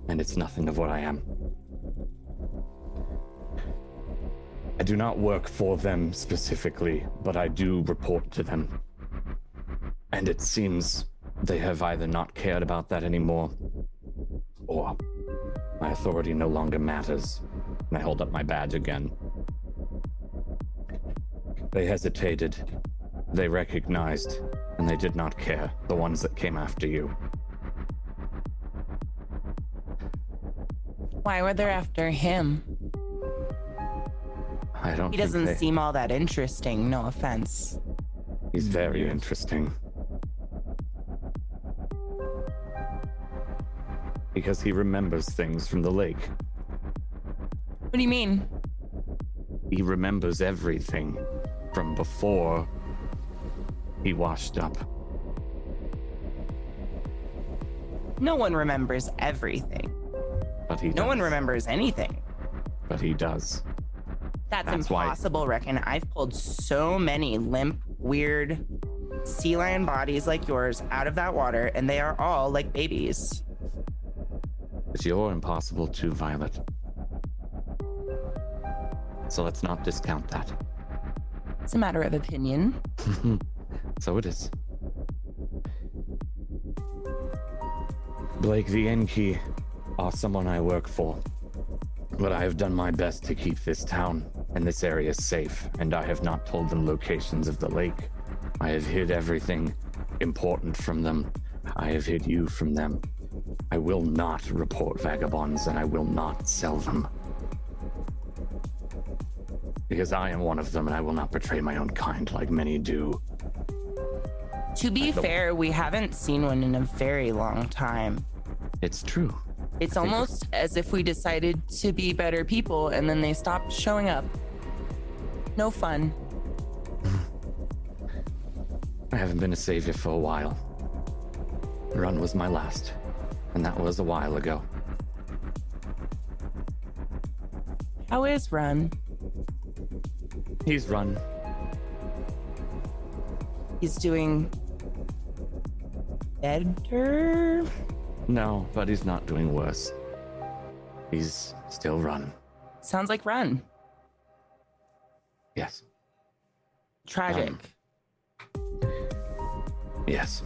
and and it's nothing of what I am. I do not work for them specifically, but I do report to them. And it seems they have either not cared about that anymore, or my authority no longer matters. And I hold up my badge again. They hesitated, they recognized, and they did not care, the ones that came after you. Why were they after him? I don't He doesn't they... seem all that interesting, no offense. He's very interesting. Because he remembers things from the lake. What do you mean? He remembers everything from before he washed up. No one remembers everything. But he does. No one remembers anything. But he does. That's, That's impossible, why... Reckon. I've pulled so many limp, weird sea lion bodies like yours out of that water, and they are all like babies. But you're impossible too, Violet. So let's not discount that. It's a matter of opinion. So it is. Blake, the Enki are someone I work for, but I have done my best to keep this town and this area safe, and I have not told them locations of the lake. I have hid everything important from them. I have hid you from them. I will not report vagabonds, and I will not sell them. Because I am one of them, and I will not betray my own kind like many do. To be fair, we haven't seen one in a very long time. It's true. It's almost as if we decided to be better people, and then they stopped showing up. No fun. I haven't been a savior for a while. Run was my last, and that was a while ago. How is Run? He's Run. He's doing better? No, but he's not doing worse. He's still Run. Sounds like Run. Yes. Tragic. Um, yes.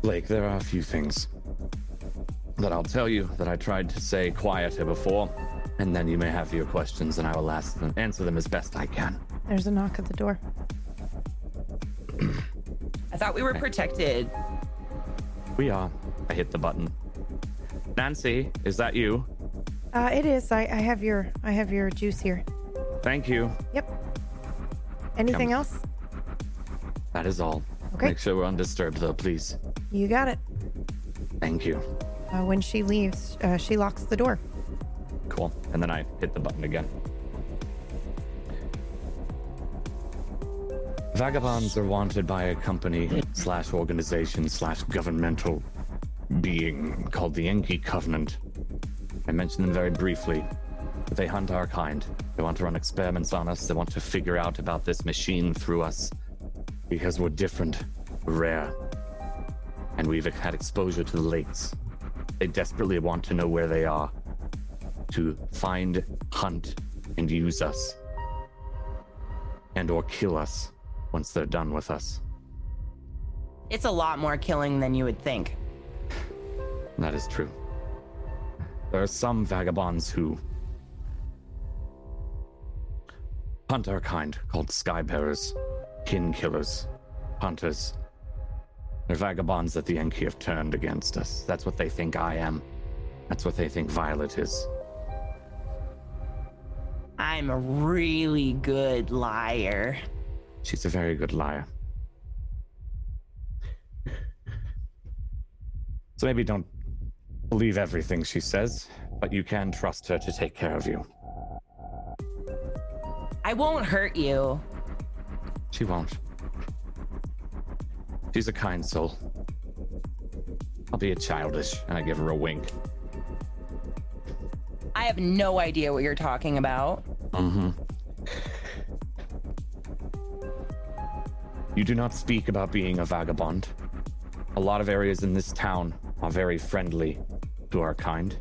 Blake, there are a few things that I'll tell you that I tried to say quieter before, and then you may have your questions, and I will ask them, answer them as best I can. There's a knock at the door. I thought we were protected. We are. I hit the button. Nancy, is that you? Uh, it is. I, I have your I have your juice here. Thank you. Yep. Anything Come. else? That is all. Okay. Make sure we're undisturbed, though, please. You got it. Thank you. Uh, when she leaves, uh, she locks the door. Cool. And then I hit the button again. Vagabonds are wanted by a company slash organization slash governmental being called the Enki Covenant. I mentioned them very briefly, but they hunt our kind. They want to run experiments on us. They want to figure out about this machine through us because we're different, rare, and we've had exposure to the lakes. They desperately want to know where they are, to find, hunt, and use us, and or kill us once they're done with us. It's a lot more killing than you would think. That is true. There are some vagabonds who hunt our kind, called skybearers, kin killers, hunters. They're vagabonds that the Enki have turned against us. That's what they think I am. That's what they think Violet is. I'm a really good liar. She's a very good liar. So maybe don't believe everything she says, but you can trust her to take care of you. I won't hurt you. She won't. She's a kind soul. I'll be a childish, and I give her a wink. I have no idea what you're talking about. Mm-hmm. You do not speak about being a vagabond. A lot of areas in this town are very friendly to our kind,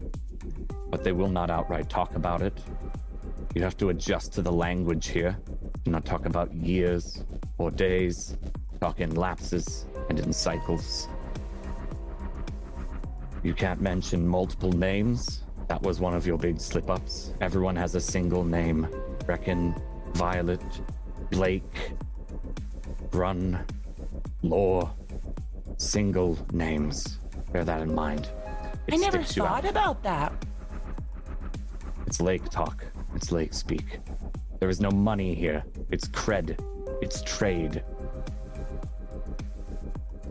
but they will not outright talk about it. You have to adjust to the language here. Do not talk about years or days. Talk in lapses and in cycles. You can't mention multiple names. That was one of your big slip-ups. Everyone has a single name. Reckon, Violet, Blake, Run, Lore. Single names. Bear that in mind. It I never thought about that. It's Lake talk. It's Lake speak. There is no money here. It's cred. It's trade.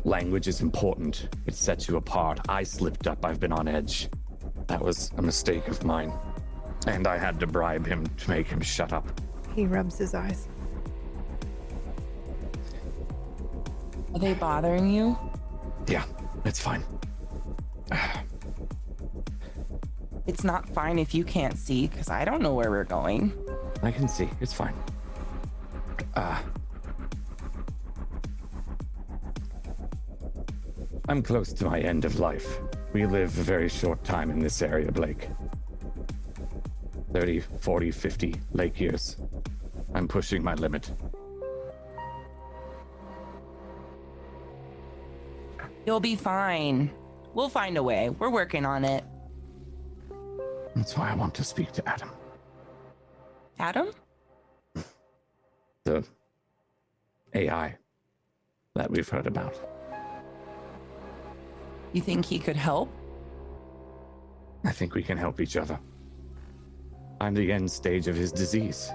Language is important. It sets you apart. I slipped up. I've been on edge. That was a mistake of mine. And I had to bribe him to make him shut up. He rubs his eyes. Are they bothering you? Yeah, it's fine. It's not fine if you can't see, because I don't know where we're going. I can see. It's fine. Uh... I'm close to my end of life. We live a very short time in this area, Blake. thirty, forty, fifty lake years. I'm pushing my limit. You'll be fine. We'll find a way. We're working on it. That's why I want to speak to Adam. Adam? The A I that we've heard about. You think he could help? I think we can help each other. I'm the end stage of his disease.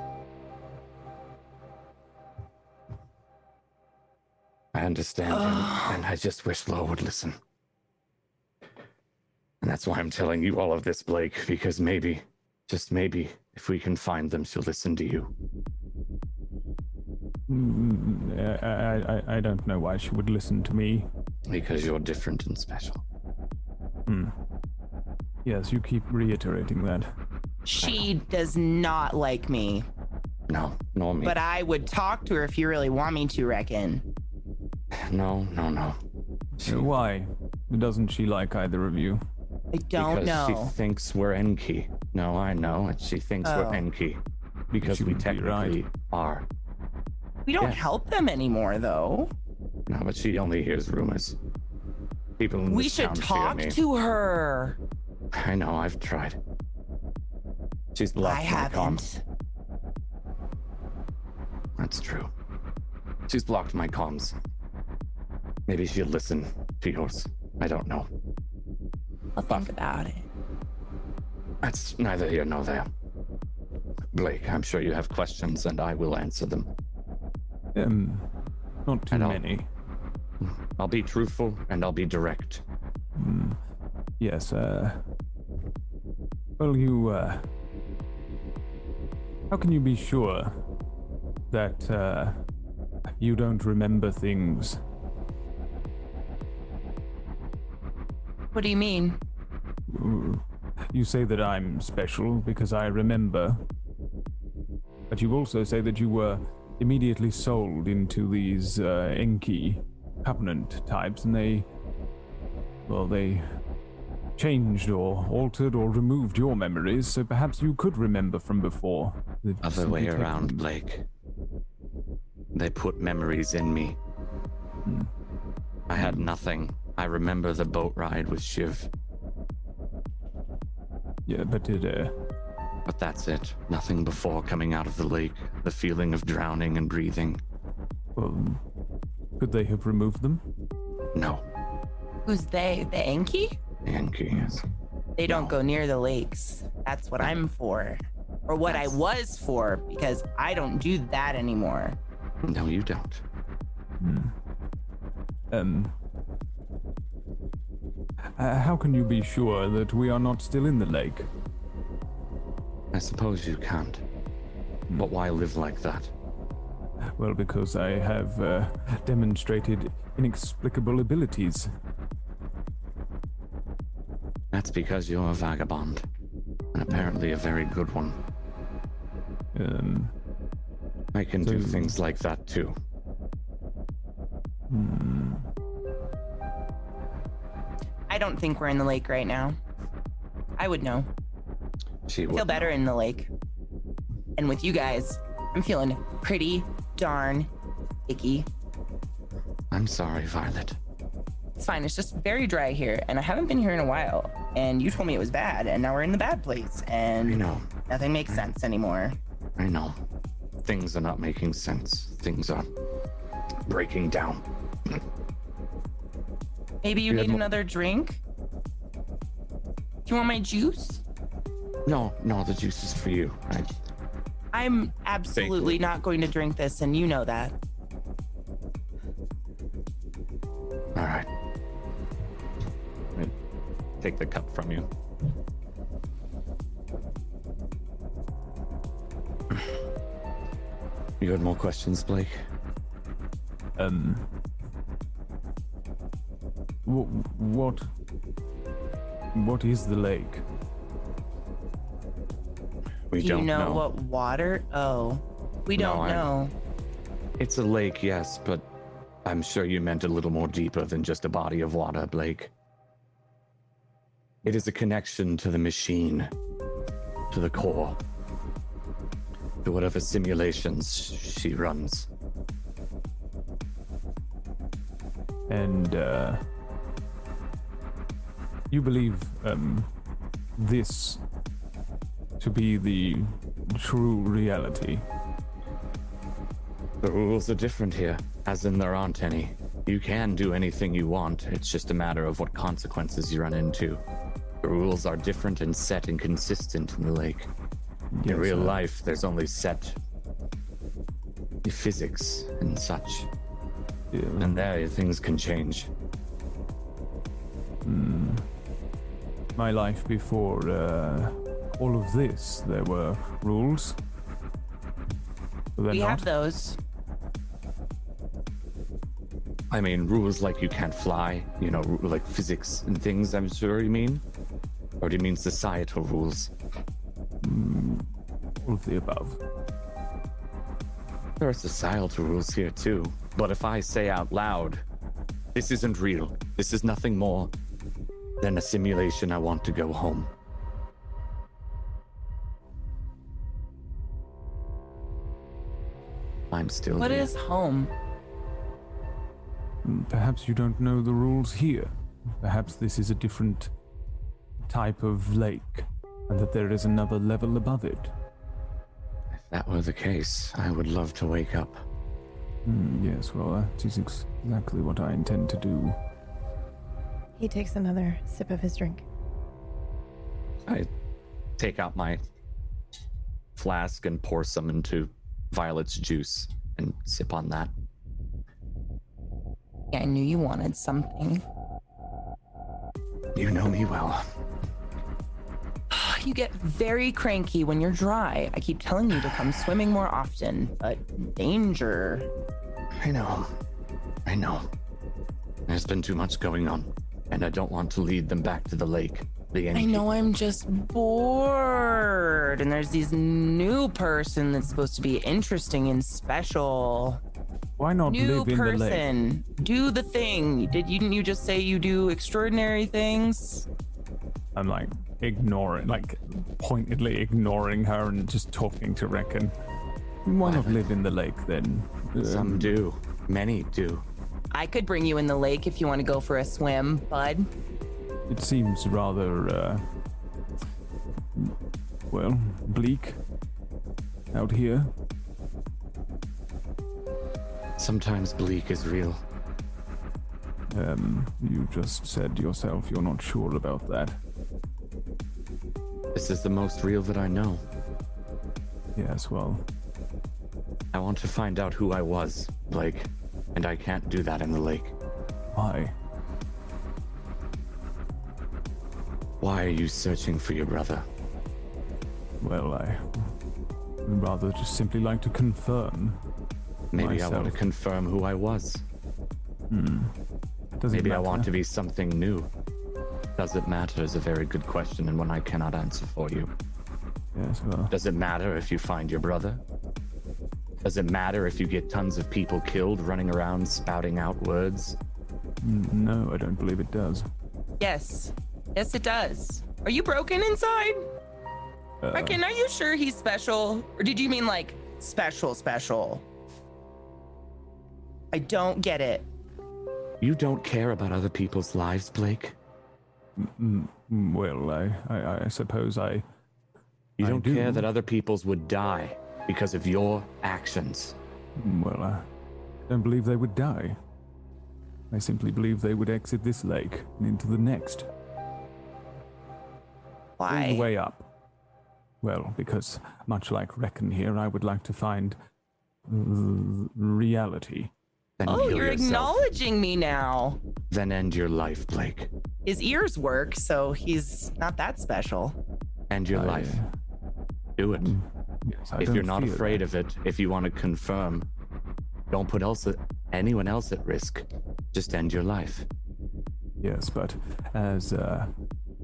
I understand him, and I just wish Lore would listen. And that's why I'm telling you all of this, Blake, because maybe, just maybe, if we can find them, she'll listen to you. Mm, I, I, I don't know why she would listen to me. Because you're different and special. Hmm. Yes, you keep reiterating that. She does not like me. No, nor me. But I would talk to her if you really want me to, Reckon. No, no, no. She... Why doesn't she like either of you? I don't because know. Because she thinks we're Enki. No, I know. She thinks oh. we're Enki. Because we technically be right. are. We don't yes. help them anymore, though. No, but she only hears rumors. People in we this should talk to her. I know, I've tried. She's blocked I haven't. my comms. That's true. She's blocked my comms. Maybe she'll listen to yours. I don't know. I'll think but about it. That's neither here nor there. Blake, I'm sure you have questions, and I will answer them. Um, not too and many. I'll, I'll be truthful, and I'll be direct. Mm. Yes, uh... Well, you, uh... How can you be sure that, uh, you don't remember things? What do you mean? You say that I'm special because I remember. But you also say that you were immediately sold into these uh, Enki Covenant types, and they, well, they changed or altered or removed your memories, so perhaps you could remember from before. They've Other way taken... around, Blake. They put memories in me. Hmm. I had nothing. I remember the boat ride with Shiv. Yeah, but it, uh... But that's it. Nothing before coming out of the lake. The feeling of drowning and breathing. Well, could they have removed them? No. Who's they? The Enki? The Enki, yes. They don't no. go near the lakes. That's what I'm for. Or what that's... I was for, because I don't do that anymore. No, you don't. Hmm. Um... Uh, how can you be sure that we are not still in the lake? I suppose you can't. But why live like that? Well, because I have uh, demonstrated inexplicable abilities. That's because you're a vagabond. And apparently a very good one. Um, I can so do things like that too. Hmm. I don't think we're in the lake right now. I would know. She would. I feel better in the lake. And with you guys, I'm feeling pretty darn icky. I'm sorry, Violet. It's fine. It's just very dry here, and I haven't been here in a while. And you told me it was bad, and now we're in the bad place, and I know. Nothing makes I, sense anymore. I know. Things are not making sense. Things are breaking down. Maybe you we need another mo- drink? Do you want my juice? No, no, the juice is for you. I... I'm absolutely Thank not going to drink this, and you know that. All right. I take the cup from you. You had more questions, Blake? Um. W- what? What is the lake? We Do don't you know, know what water? Oh, we don't no, know. It's a lake, yes, but I'm sure you meant a little more deeper than just a body of water, Blake. It is a connection to the machine, to the core, to whatever simulations she runs. And uh, you believe um, this to be the true reality? The rules are different here, as in there aren't any. You can do anything you want, it's just a matter of what consequences you run into. The rules are different and set and consistent in the lake. Yes, in real uh, life, there's only set physics and such. Yeah. And there, things can change. Mm. My life before uh, all of this, there were rules. Were we not? Have those. I mean, rules like you can't fly, you know, like physics and things, I'm sure you mean? Or do you mean societal rules? Mm. All of the above. There are societal rules here, too. But if I say out loud, this isn't real, this is nothing more than a simulation, I want to go home. I'm still What here. Is home? Perhaps you don't know the rules here. Perhaps this is a different type of lake, and that there is another level above it. If that were the case, I would love to wake up. Mm, yes, well, that is exactly what I intend to do. He takes another sip of his drink. I take out my flask and pour some into Violet's juice and sip on that. Yeah, I knew you wanted something. You know me well. You get very cranky when you're dry. I keep telling you to come swimming more often, but danger. I know. I know. There's been too much going on, and I don't want to lead them back to the lake. The I know, I'm just bored, and there's this new person that's supposed to be interesting and special. Why not new live person. In the lake? Do the thing. Did, you, didn't you just say you do extraordinary things? I'm like... ignoring, like pointedly ignoring her and just talking to Reckon. Why not live in the lake then? Some um, do. Many do. I could bring you in the lake if you want to go for a swim, bud. It seems rather, uh, well, bleak out here. Sometimes bleak is real. Um, you just said yourself you're not sure about that. This is the most real that I know. Yes, well... I want to find out who I was, Blake, and I can't do that in the lake. Why? Why are you searching for your brother? Well, I... would rather just simply like to confirm Maybe myself. I want to confirm who I was. Hmm. Does Maybe I want to be something new. Does it matter is a very good question, and one I cannot answer for you. Yes, well. Does it matter if you find your brother? Does it matter if you get tons of people killed running around spouting out words? No, I don't believe it does. Yes. Yes, it does. Are you broken inside? Uh, Reckon, are you sure he's special? Or did you mean like special, special? I don't get it. You don't care about other people's lives, Blake? Well, I, I, I suppose I... You I don't do. care that other people's would die because of your actions. Well, I don't believe they would die. I simply believe they would exit this lake and into the next. Why? All the way up. Well, because much like Reckon here, I would like to find r- reality. Then oh, you're yourself. acknowledging me now. Then end your life, Blake. His ears work, so he's not that special. End your I... life. Do it. Yes, if you're not afraid that. of it, if you want to confirm, don't put else at, anyone else at risk. Just end your life. Yes, but as uh,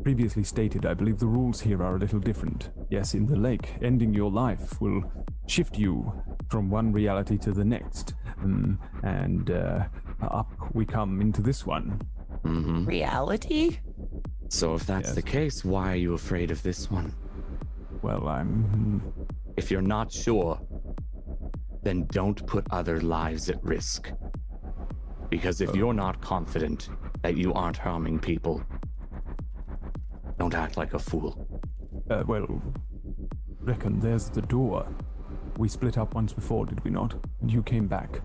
previously stated, I believe the rules here are a little different. Yes, in the lake, ending your life will shift you from one reality to the next. Um, and uh, up we come into this one. Mm-hmm. Reality? So if that's yes. the case, why are you afraid of this one? Well, I'm... If you're not sure, then don't put other lives at risk. Because if oh. you're not confident that you aren't harming people, don't act like a fool. Uh, well, Reckon, there's the door. We split up once before, did we not? And you came back.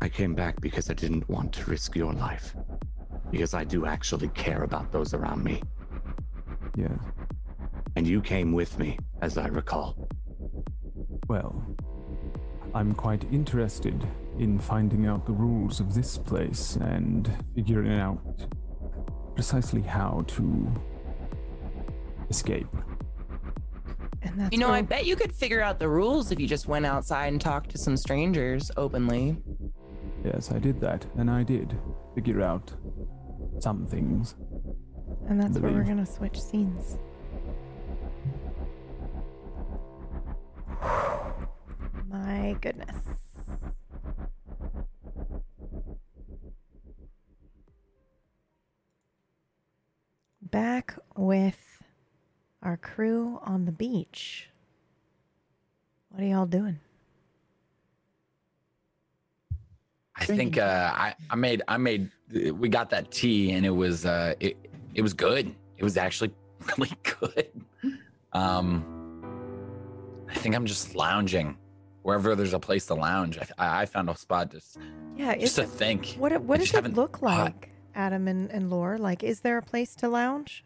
I came back because I didn't want to risk your life. Because I do actually care about those around me. Yes. And you came with me, as I recall. Well, I'm quite interested in finding out the rules of this place and figuring out precisely how to escape. And that's you know, all... I bet you could figure out the rules if you just went outside and talked to some strangers openly. Yes, I did that, and I did figure out some things. And that's where we're going to switch scenes. My goodness. Back with our crew on the beach. What are y'all doing? I think uh, I, I made I made we got that tea and it was uh, it it was good. It was actually really good. Um, I think I'm just lounging. Wherever there's a place to lounge, I, I found a spot just, yeah, just to it, think. What, what does it look like, uh, Adam and, and Lore? Like, is there a place to lounge?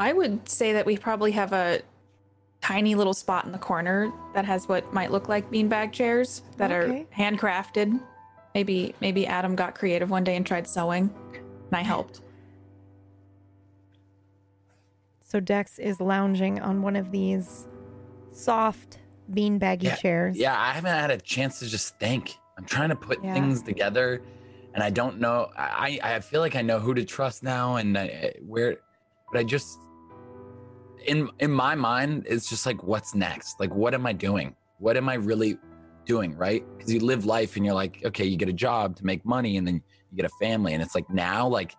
I would say that we probably have a tiny little spot in the corner that has what might look like beanbag chairs that okay. are handcrafted. Maybe maybe Adam got creative one day and tried sewing, and I helped. So Dex is lounging on one of these soft beanbaggy yeah, chairs. Yeah, I haven't had a chance to just think. I'm trying to put yeah. things together, and I don't know. I, I feel like I know who to trust now and I, where, but I just, in in my mind, it's just like, what's next? Like, what am I doing? What am I really doing, right? Because you live life and you're like, okay, you get a job to make money and then you get a family. And it's like now, like,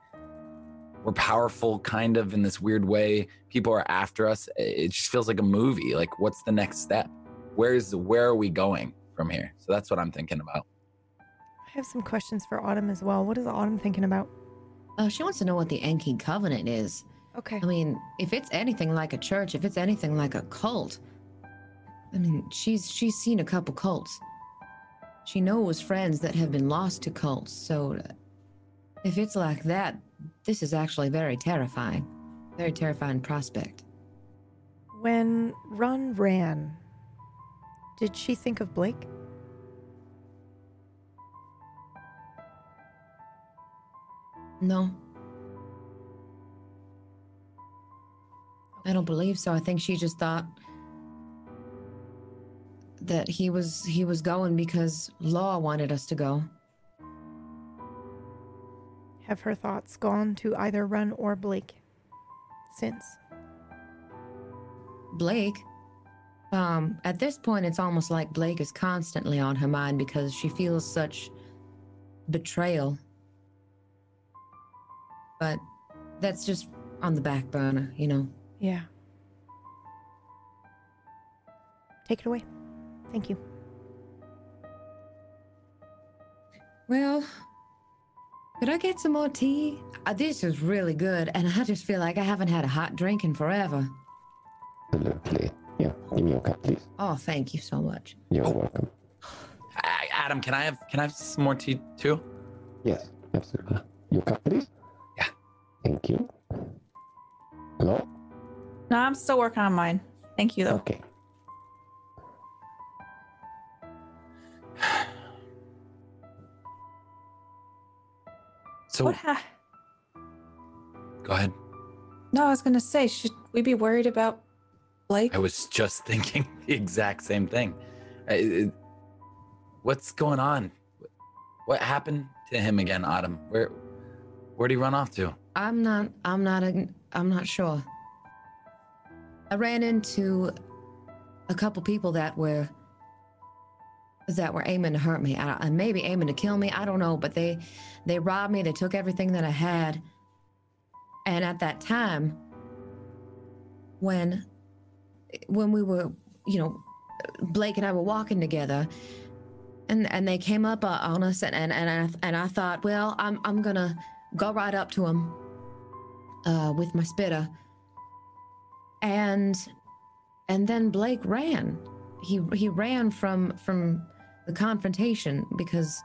we're powerful kind of in this weird way. People are after us. It just feels like a movie. Like, what's the next step? Where's where are we going from here? So that's what I'm thinking about. I have some questions for Autumn as well. What is Autumn thinking about? Oh, she wants to know what the Enki Covenant is. Okay. I mean, if it's anything like a church, if it's anything like a cult, I mean, she's she's seen a couple cults. She knows friends that have been lost to cults. So if it's like that, this is actually very terrifying. Very terrifying prospect. When Run ran, did she think of Blake? No. I don't believe so. I think she just thought that he was he was going because Law wanted us to go. Have her thoughts gone to either Run or Blake since? Blake? Um, at this point, it's almost like Blake is constantly on her mind because she feels such betrayal but that's just on the back burner, you know? Yeah. Take it away. Thank you. Well, could I get some more tea? Uh, this is really good, and I just feel like I haven't had a hot drink in forever. Absolutely. Yeah, give me your cup, please. Oh, thank you so much. You're welcome. I, Adam, can I have can I have some more tea too? Yes, absolutely. Your cup, please. Yeah. Thank you. Hello? No, I'm still working on mine. Thank you, though. Okay. So, what ha- go ahead. No, I was going to say, should we be worried about Blake? I was just thinking the exact same thing. I, it, what's going on? What happened to him again, Autumn? Where, where'd he run off to? I'm not, I'm not, I'm not sure. I ran into a couple people that were, that were aiming to hurt me, I, and maybe aiming to kill me. I don't know, but they, they robbed me. They took everything that I had. And at that time, when, when we were, you know, Blake and I were walking together, and and they came up uh, on us, and and and I, and I thought, well, I'm I'm gonna go right up to him uh, with my spitter, and and then Blake ran. He he ran from from. the confrontation, because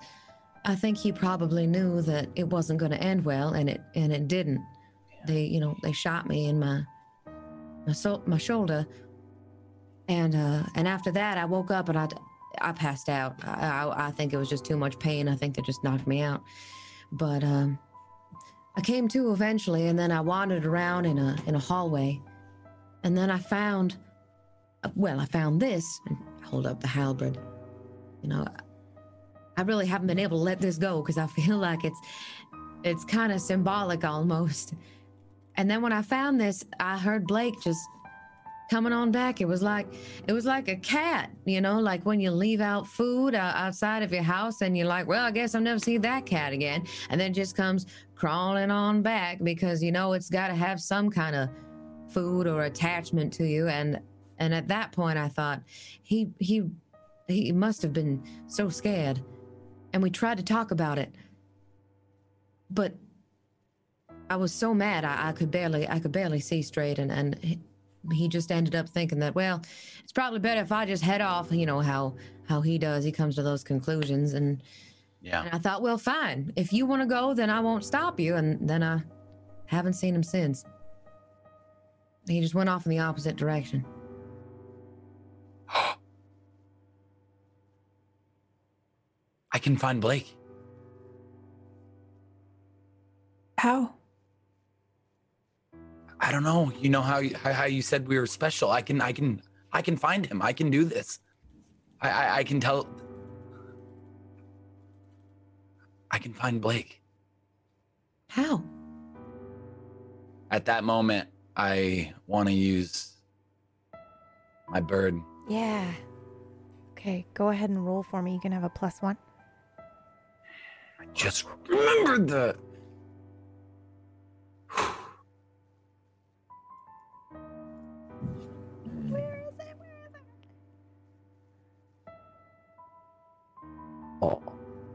I think he probably knew that it wasn't going to end well, and it and it didn't. Yeah. They, you know, they shot me in my my, so, my shoulder, and uh, and after that, I woke up and I, I passed out. I, I, I think it was just too much pain. I think they just knocked me out. But um, I came to eventually, and then I wandered around in a in a hallway, and then I found, well, I found this. And hold up the halberd. You know, I really haven't been able to let this go because I feel like it's it's kind of symbolic almost. And then when I found this, I heard Blake just coming on back. It was like it was like a cat, you know, like when you leave out food uh, outside of your house and you're like, well, I guess I'll never see that cat again. And then it just comes crawling on back because, you know, it's got to have some kind of food or attachment to you. And and at that point, I thought he he. He must have been so scared, and we tried to talk about it, but I was so mad I, I could barely I could barely see straight, and and he, he just ended up thinking that, well, it's probably better if I just head off. You know how how he does. He comes to those conclusions, and yeah. And I thought, well, fine. If you want to go, then I won't stop you. And then I haven't seen him since. He just went off in the opposite direction. I can find Blake. How? I don't know. You know how you, how you said we were special. I can I can I can find him. I can do this. I, I, I can tell. I can find Blake. How? At that moment, I want to use my bird. Yeah. Okay, go ahead and roll for me. You can have a plus one. I just remembered that. Where is it? Where is it? Oh.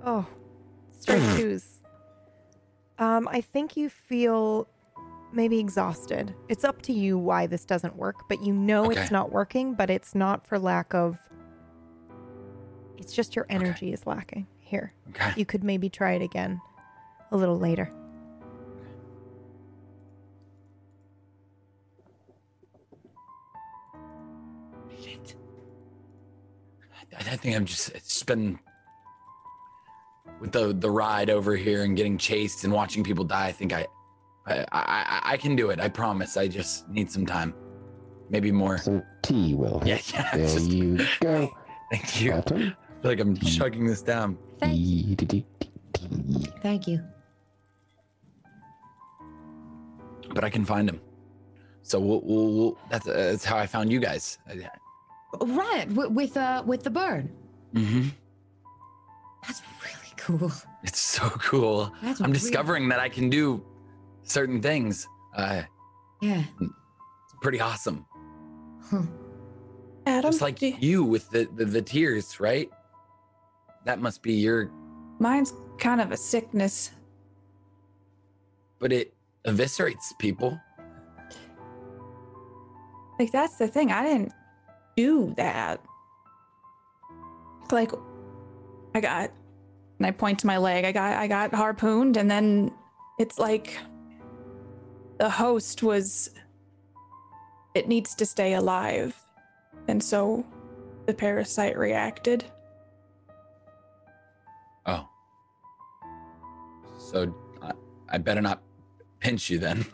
Oh. Straight twos. Um, I think you feel maybe exhausted. It's up to you why this doesn't work, but you know okay. It's not working, but it's not for lack of... It's just your energy okay. is lacking here. Okay. You could maybe try it again a little later. Shit. I, I think I'm just, it's been with the, the ride over here and getting chased and watching people die. I think I, I, I, I can do it. I promise. I just need some time. Maybe more. Some tea, Will. Yeah, yeah. There just, you go. Thank you. Autumn? I feel like I'm chugging this down. Thank you. Thank you. But I can find him. So we'll, we'll, we'll, that's, uh, that's how I found you guys. Right, with uh, with the bird. Mm-hmm. That's really cool. It's so cool. That's I'm really discovering cool. that I can do certain things. Uh, yeah. It's pretty awesome. Huh. Adam, just like you, you with the, the, the tears, right? That must be your... Mine's kind of a sickness. But it eviscerates people. Like, that's the thing. I didn't do that. Like, I got... And I point to my leg. I got I got harpooned, and then it's like the host was... It needs to stay alive. And so the parasite reacted. Oh. So I, I better not pinch you then.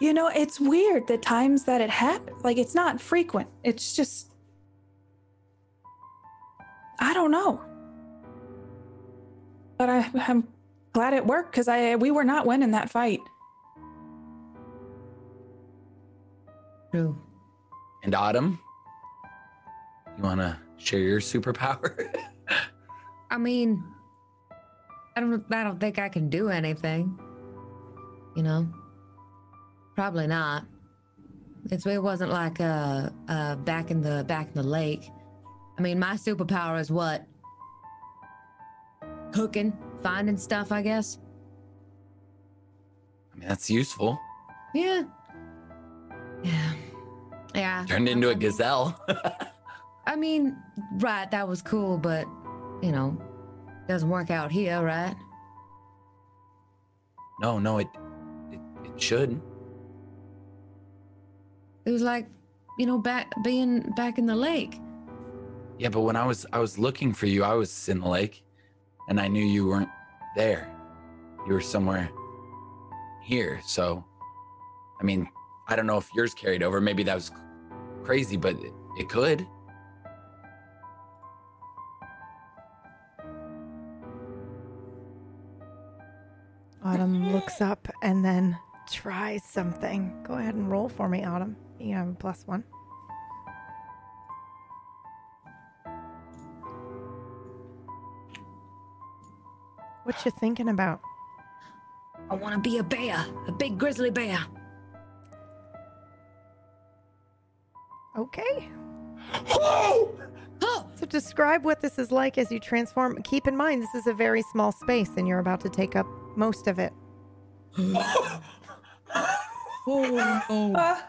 You know, it's weird the times that it happens. Like, it's not frequent. It's just... I don't know. But I, I'm glad it worked, because I we were not winning that fight. True. And Autumn, you want to share your superpower? I mean, I don't. I don't think I can do anything. You know, probably not. It's, it wasn't like uh, uh, back in the back in the lake. I mean, my superpower is what? Cooking, finding stuff, I guess. I mean, that's useful. Yeah. Yeah. Yeah. Turned into I mean, a gazelle. I mean, right, that was cool, but, you know, doesn't work out here, right? No, no, it, it, it should. It was like, you know, back being back in the lake. Yeah, but when I was I was looking for you, I was in the lake. And I knew you weren't there. You were somewhere here. So, I mean, I don't know if yours carried over. Maybe that was crazy, but it, it could. Autumn looks up and then tries something. Go ahead and roll for me, Autumn. You have a plus one. What you thinking about? I want to be a bear, a big grizzly bear. Okay. Oh! Oh! So describe what this is like as you transform. Keep in mind, this is a very small space, and you're about to take up most of it. Oh! Oh! Oh! Uh,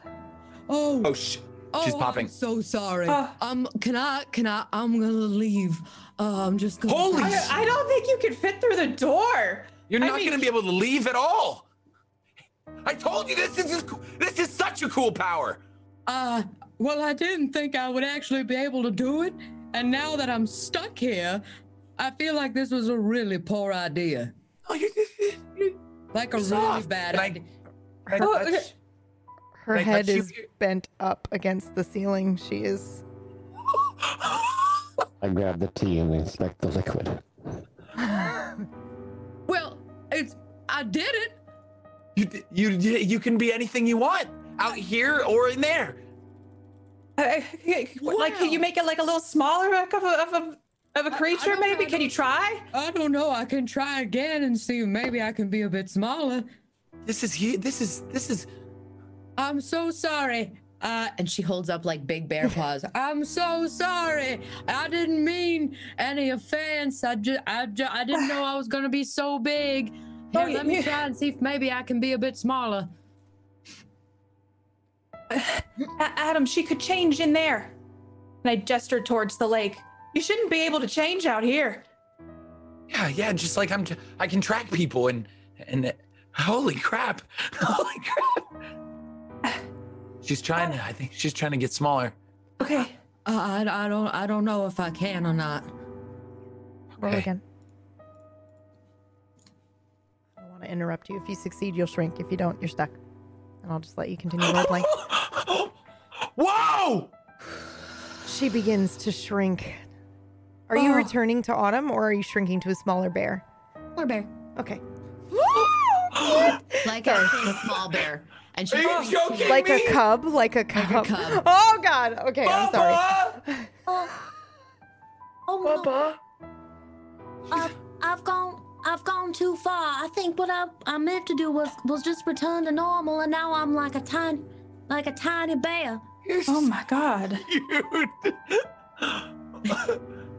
oh! Oh! Sh- oh, she's popping. I'm so sorry. Uh, um, can I? Can I? I'm gonna leave. Uh, I'm just gonna. Holy! I, I don't think you can fit through the door. You're not I mean, gonna be able to leave at all. I told you this is this is such a cool power. Uh, well, I didn't think I would actually be able to do it, and now that I'm stuck here, I feel like this was a really poor idea. Oh, you did. Like a really off. bad can idea. I, can I touch? Her like head is you. bent up against the ceiling. She is. I grab the tea and inspect the liquid. Well, it's I did it. You you you can be anything you want out here or in there. I, I, wow. Like, can you make it like a little smaller of a of a, of a creature? I, I maybe I can you try? I don't know. I can try again and see. Maybe I can be a bit smaller. This is this is this is. I'm so sorry. Uh, and she holds up like big bear paws. I'm so sorry. I didn't mean any offense. I just, I, ju- I didn't know I was going to be so big. Here, oh, let me you... try and see if maybe I can be a bit smaller. Uh, Adam, she could change in there. And I gestured towards the lake. You shouldn't be able to change out here. Yeah, yeah, just like I'm, t- I can track people and, and uh, holy crap. Holy crap. She's trying to, I think she's trying to get smaller. Okay. Uh, I, I don't I don't know if I can or not. Roll okay. again. I don't want to interrupt you. If you succeed, you'll shrink. If you don't, you're stuck. And I'll just let you continue roleplaying. Whoa! She begins to shrink. Are oh. you returning to Autumn, or are you shrinking to a smaller bear? Smaller bear. Okay. Like a small bear. And she Are you joking like me? a cub, like a cub. Like a cub. Oh God. Okay, Bubba! I'm sorry. Oh, oh no. Bubba. I've, I've gone I've gone too far. I think what I, I meant to do was, was just return to normal, and now I'm like a tiny, like a tiny bear. You're oh my God.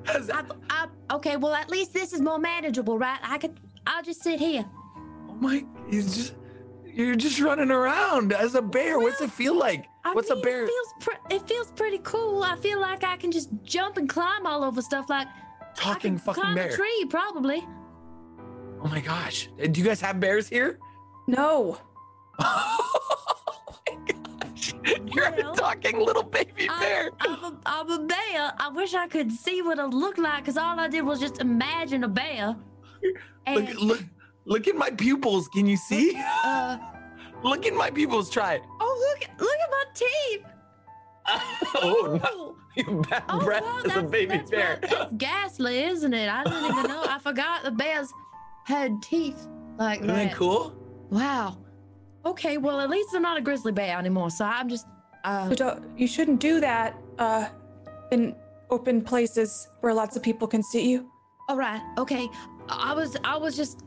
I've, I've, okay, well, at least this is more manageable, right? I could, I'll just sit here. Oh my, you just, you're just running around as a bear. Well, what's it feel like? I what's mean, a bear? It feels, pre- it feels pretty cool. I feel like I can just jump and climb all over stuff like talking I can fucking climb bear. A tree, probably. Oh my gosh. Do you guys have bears here? No. Oh my gosh. You're well, a talking little baby bear. I, I'm, a, I'm a bear. I wish I could see what it looked like because all I did was just imagine a bear. And look, look, look at my pupils. Can you see? Look, uh, look at my pupils. Try it. Oh, look, look at my teeth. Oh, no. Your back oh, breath well, is a baby that's bear. Right. That's ghastly, isn't it? I didn't even know. I forgot the bears had teeth like that. Isn't that cool? Wow. Okay, well, at least I'm not a grizzly bear anymore, so I'm just... Uh... You, don't, you shouldn't do that uh, in open places where lots of people can see you. All right, okay. I was I was just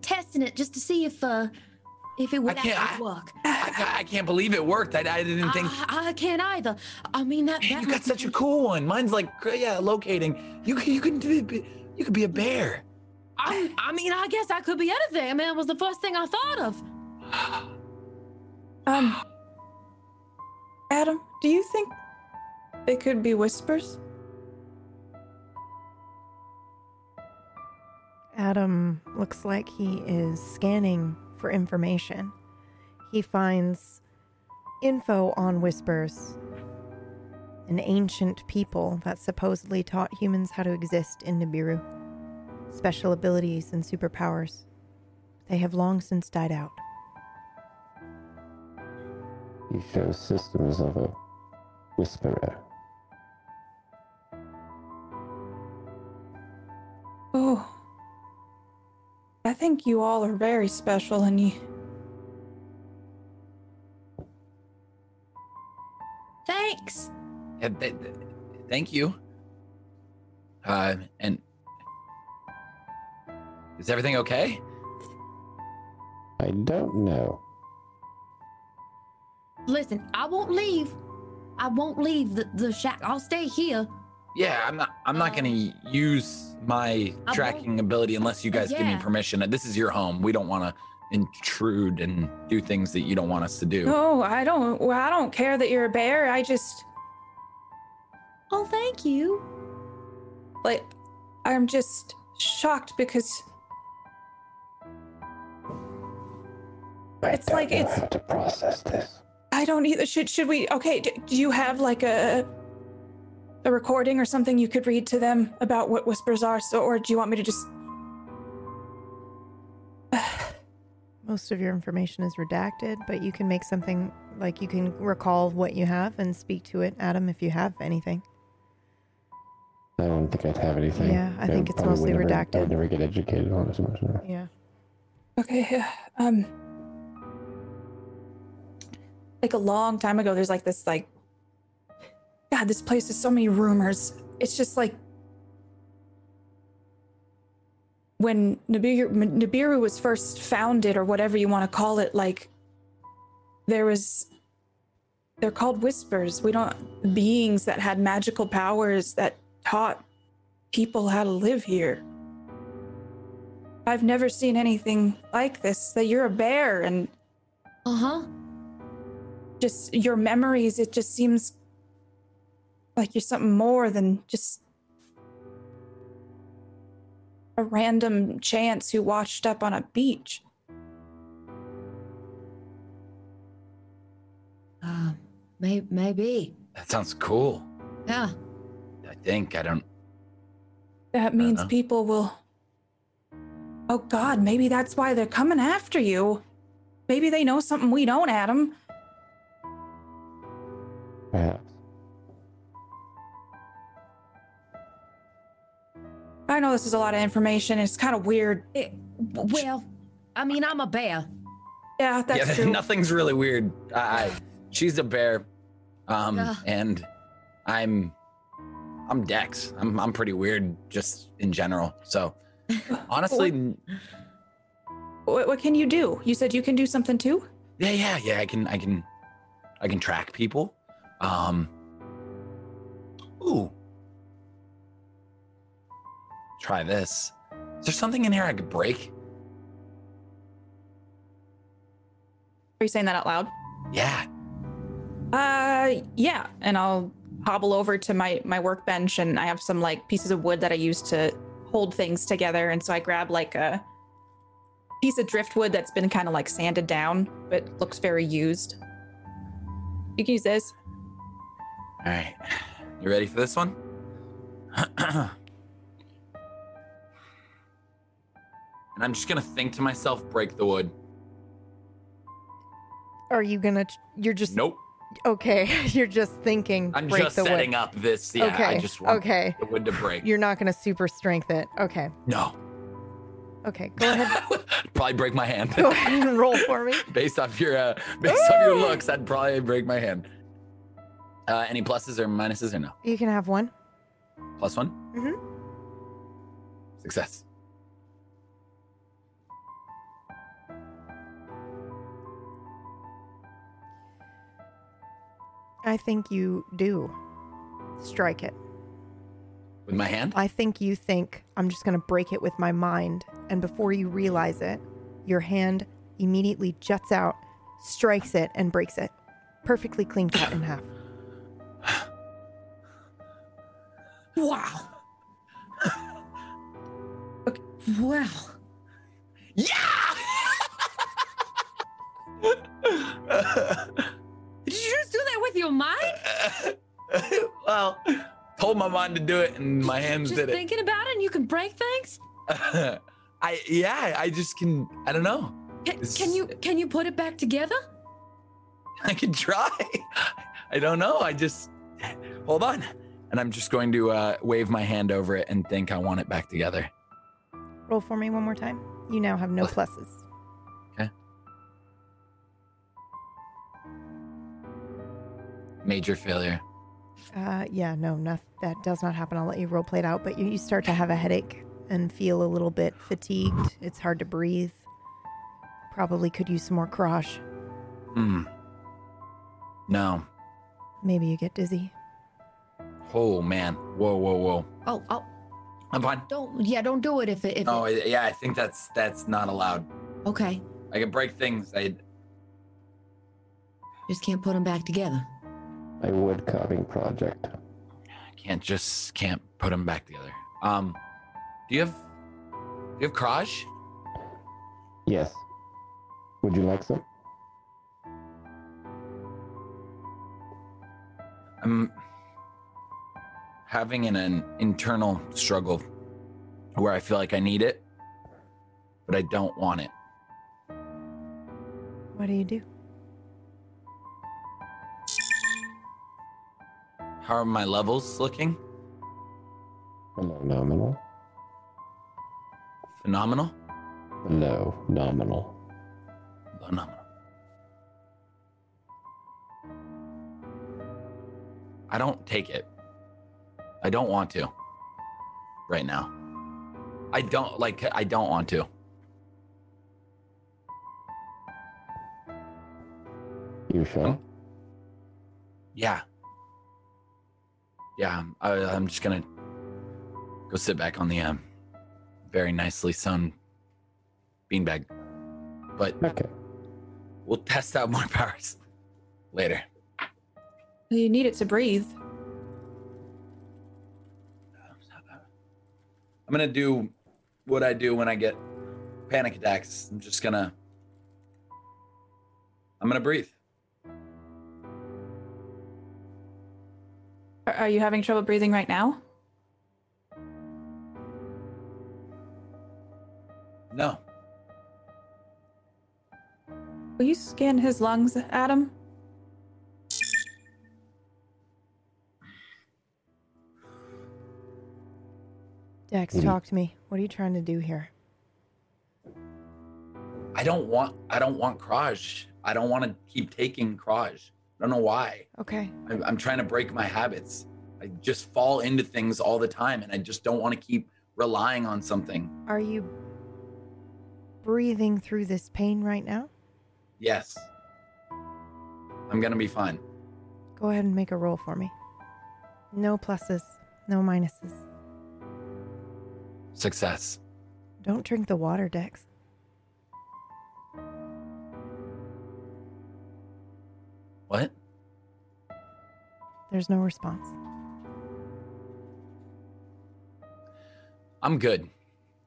testing it just to see if uh, if it would actually work. I, I can't believe it worked. I, I didn't I, think... I, I can't either. I mean, that... Man, that you got such a cool one. Mine's like, yeah, locating. You, you, could, you could be a bear. I, I mean, I guess I could be anything. I mean, it was the first thing I thought of. Um, Adam, do you think they could be whispers? Adam looks like he is scanning for information. He finds info on whispers, an ancient people that supposedly taught humans how to exist in Nibiru. Special abilities and superpowers. They have long since died out. He shows systems of a whisperer. Oh. I think you all are very special and you... Thanks! Yeah, th- th- thank you. Uh, and... Is everything okay? I don't know. Listen, I won't leave. I won't leave the, the shack. I'll stay here. Yeah, I'm not I'm not um, going to use my I tracking ability unless you guys yeah. give me permission. This is your home. We don't want to intrude and do things that you don't want us to do. No, I don't well, I don't care that you're a bear. I just Oh, thank you. Like I'm just shocked because I it's like it's. I have to process this. I don't either. Should should we? Okay. Do, do you have like a a recording or something you could read to them about what whispers are? So, or do you want me to just? Most of your information is redacted, but you can make something like you can recall what you have and speak to it, Adam, if you have anything. I don't think I'd have anything. Yeah, I, I think it's mostly never, redacted. I would never get educated on it so much. No. Yeah. Okay. Um. Like a long time ago, there's like this like, God, this place has so many rumors. It's just like when Nibiru, Nibiru was first founded or whatever you want to call it, like there was, they're called whispers. We don't, beings that had magical powers that taught people how to live here. I've never seen anything like this, that you're a bear and... Uh-huh. Just your memories, it just seems like you're something more than just a random chance who washed up on a beach. Uh, may- maybe. That sounds cool. Yeah. I think, I don't... That means I don't know. People will... Oh God, maybe that's why they're coming after you. Maybe they know something we don't, Adam. Perhaps. I know this is a lot of information. It's kind of weird. It, well, I mean, I'm a bear. Yeah, that's yeah, true. Nothing's really weird. I, I, she's a bear, um, uh, and I'm, I'm Dex. I'm, I'm pretty weird just in general. So Honestly, what, what can you do? You said you can do something too? Yeah, yeah, yeah. I can, I can, I can track people. Um. Ooh. Try this. Is there something in here I could break? Are you saying that out loud? Yeah. Uh, yeah. And I'll hobble over to my my workbench, and I have some like pieces of wood that I use to hold things together. And so I grab like a piece of driftwood that's been kind of like sanded down, but looks very used. You can use this. All right. You ready for this one? And I'm just going to think to myself, break the wood. Are you going to, you're just. Nope. Okay. You're just thinking. I'm break just the setting wood. Up this. Yeah. Okay. I just want okay. the wood to break. You're not going to super strength it. Okay. No. Okay. Go ahead. Probably break my hand. Go ahead and roll for me. Based off your, uh, based Ooh. off your looks, I'd probably break my hand. Uh, any pluses or minuses or no? You can have one. Plus one? Mm-hmm. Success. I think you do strike it. With my hand? I think you think, I'm just going to break it with my mind. And before you realize it, your hand immediately juts out, strikes it, and breaks it. Perfectly clean cut in half. Wow. Okay. Wow. Yeah! Did you just do that with your mind? Well, told my mind to do it, and my hands just did it. Thinking about it, and you can break things. Uh, I yeah, I just can. I don't know. Can, can you can you put it back together? I can try. I don't know. I just hold on, and I'm just going to uh, wave my hand over it and think I want it back together. Roll for me one more time. You now have no pluses. Major failure. Uh, yeah, no, no, that does not happen. I'll let you roleplay it out, but you, you start to have a headache and feel a little bit fatigued. It's hard to breathe. Probably could use some more crosh. Hmm. No. Maybe you get dizzy. Oh man! Whoa, whoa, whoa! Oh, oh! I'm fine. Don't, yeah, don't do it if it. If oh, it... yeah, I think that's that's not allowed. Okay. I can break things. I just can't put them back together. My wood carving project. Can't just can't put them back together. Um, do you have do you have Kraj? Yes. Would you like some? I'm having an, an internal struggle where I feel like I need it, but I don't want it. What do you do? How are my levels looking? Phenomenal. Phenomenal? No, nominal. Phenomenal. I don't take it. I don't want to. Right now. I don't, like, I don't want to. You sure? Yeah. Yeah, I, I'm just going to go sit back on the um, very nicely sewn beanbag. But okay. We'll test out more powers later. You need it to breathe. I'm going to do what I do when I get panic attacks. I'm just going to... I'm going to breathe. Are you having trouble breathing right now? No. Will you scan his lungs, Adam? Dex, talk to me. What are you trying to do here? I don't want I don't want Kraj. I don't want to keep taking Kraj. I don't know why. Okay. I'm, I'm trying to break my habits. I just fall into things all the time, and I just don't want to keep relying on something. Are you breathing through this pain right now? Yes. I'm going to be fine. Go ahead and make a roll for me. No pluses, no minuses. Success. Don't drink the water, Dex. What? There's no response. I'm good.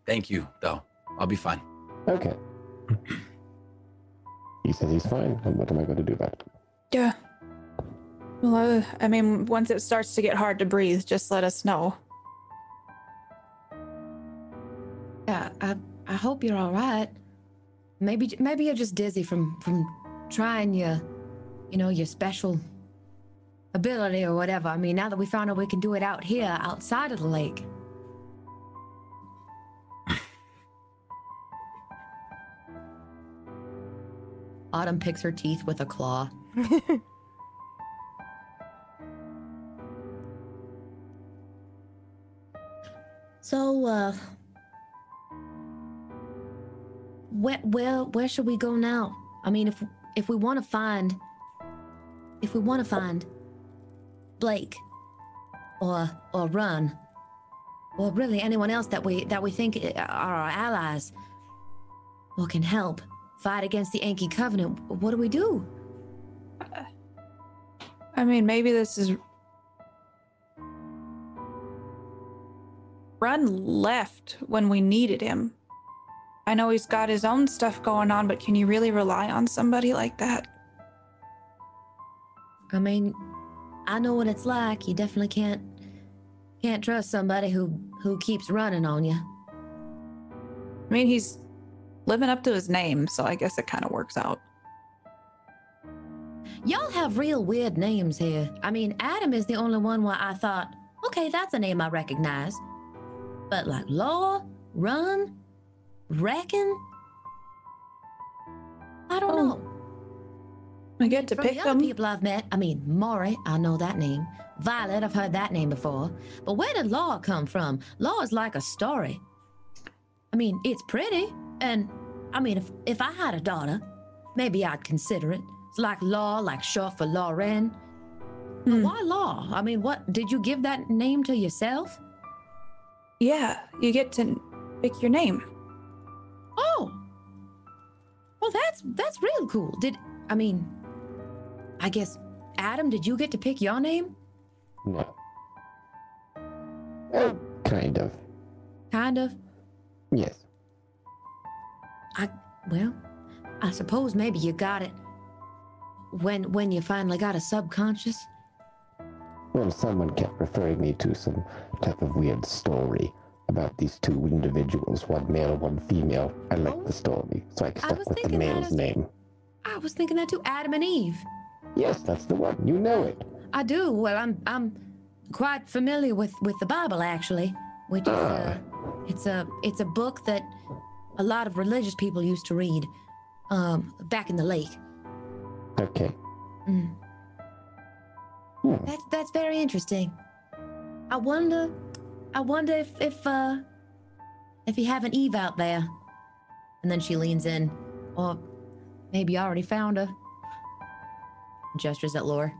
Thank you, though. I'll be fine. Okay. He says he's fine. And what am I going to do about it? Yeah. Well, uh, I mean, once it starts to get hard to breathe, just let us know. Yeah, I I hope you're all right. Maybe maybe you're just dizzy from, from trying your, you know, your special ability or whatever. I mean, now that we found out we can do it out here, outside of the lake. Autumn picks her teeth with a claw. So, uh, where, where, where should we go now? I mean, if if we want to find, if we want to find Blake, or or Run, or really anyone else that we that we think are our allies or can help fight against the Enki Covenant, what do we do? Uh, I mean, maybe this is... Run left when we needed him. I know he's got his own stuff going on, but can you really rely on somebody like that? I mean, I know what it's like. You definitely can't can't trust somebody who, who keeps running on you. I mean, he's living up to his name, so I guess it kind of works out. Y'all have real weird names here. I mean, Adam is the only one where I thought, okay, that's a name I recognize. But like Lore, Run, Reckon, I don't oh. know. I get to From pick the them. Other people I've met, I mean, Maury, I know that name. Violet, I've heard that name before. But where did Lore come from? Lore is like a story. I mean, it's pretty. And, I mean, if if I had a daughter, maybe I'd consider it. It's like Law, like short for Lauren. But mm. why Law? I mean, what, did you give that name to yourself? Yeah, you get to pick your name. Oh! Well, that's, that's real cool. Did, I mean, I guess, Adam, did you get to pick your name? No. Uh, kind of. Kind of? Yes. I, well, I suppose maybe you got it when when you finally got a subconscious. Well, someone kept referring me to some type of weird story about these two individuals, one male, one female. I liked oh, the story, so I stuck I with the male's was, name. I was thinking that too, Adam and Eve. Yes, that's the one. You know it. I do. Well, I'm I'm quite familiar with, with the Bible, actually, which is ah. a, it's a it's a book that a lot of religious people used to read um, back in the lake. Okay. Mm. Hmm. That's that's very interesting. I wonder, I wonder if if uh, if you have an Eve out there. And then she leans in, or maybe you already found her. Gestures at Lore.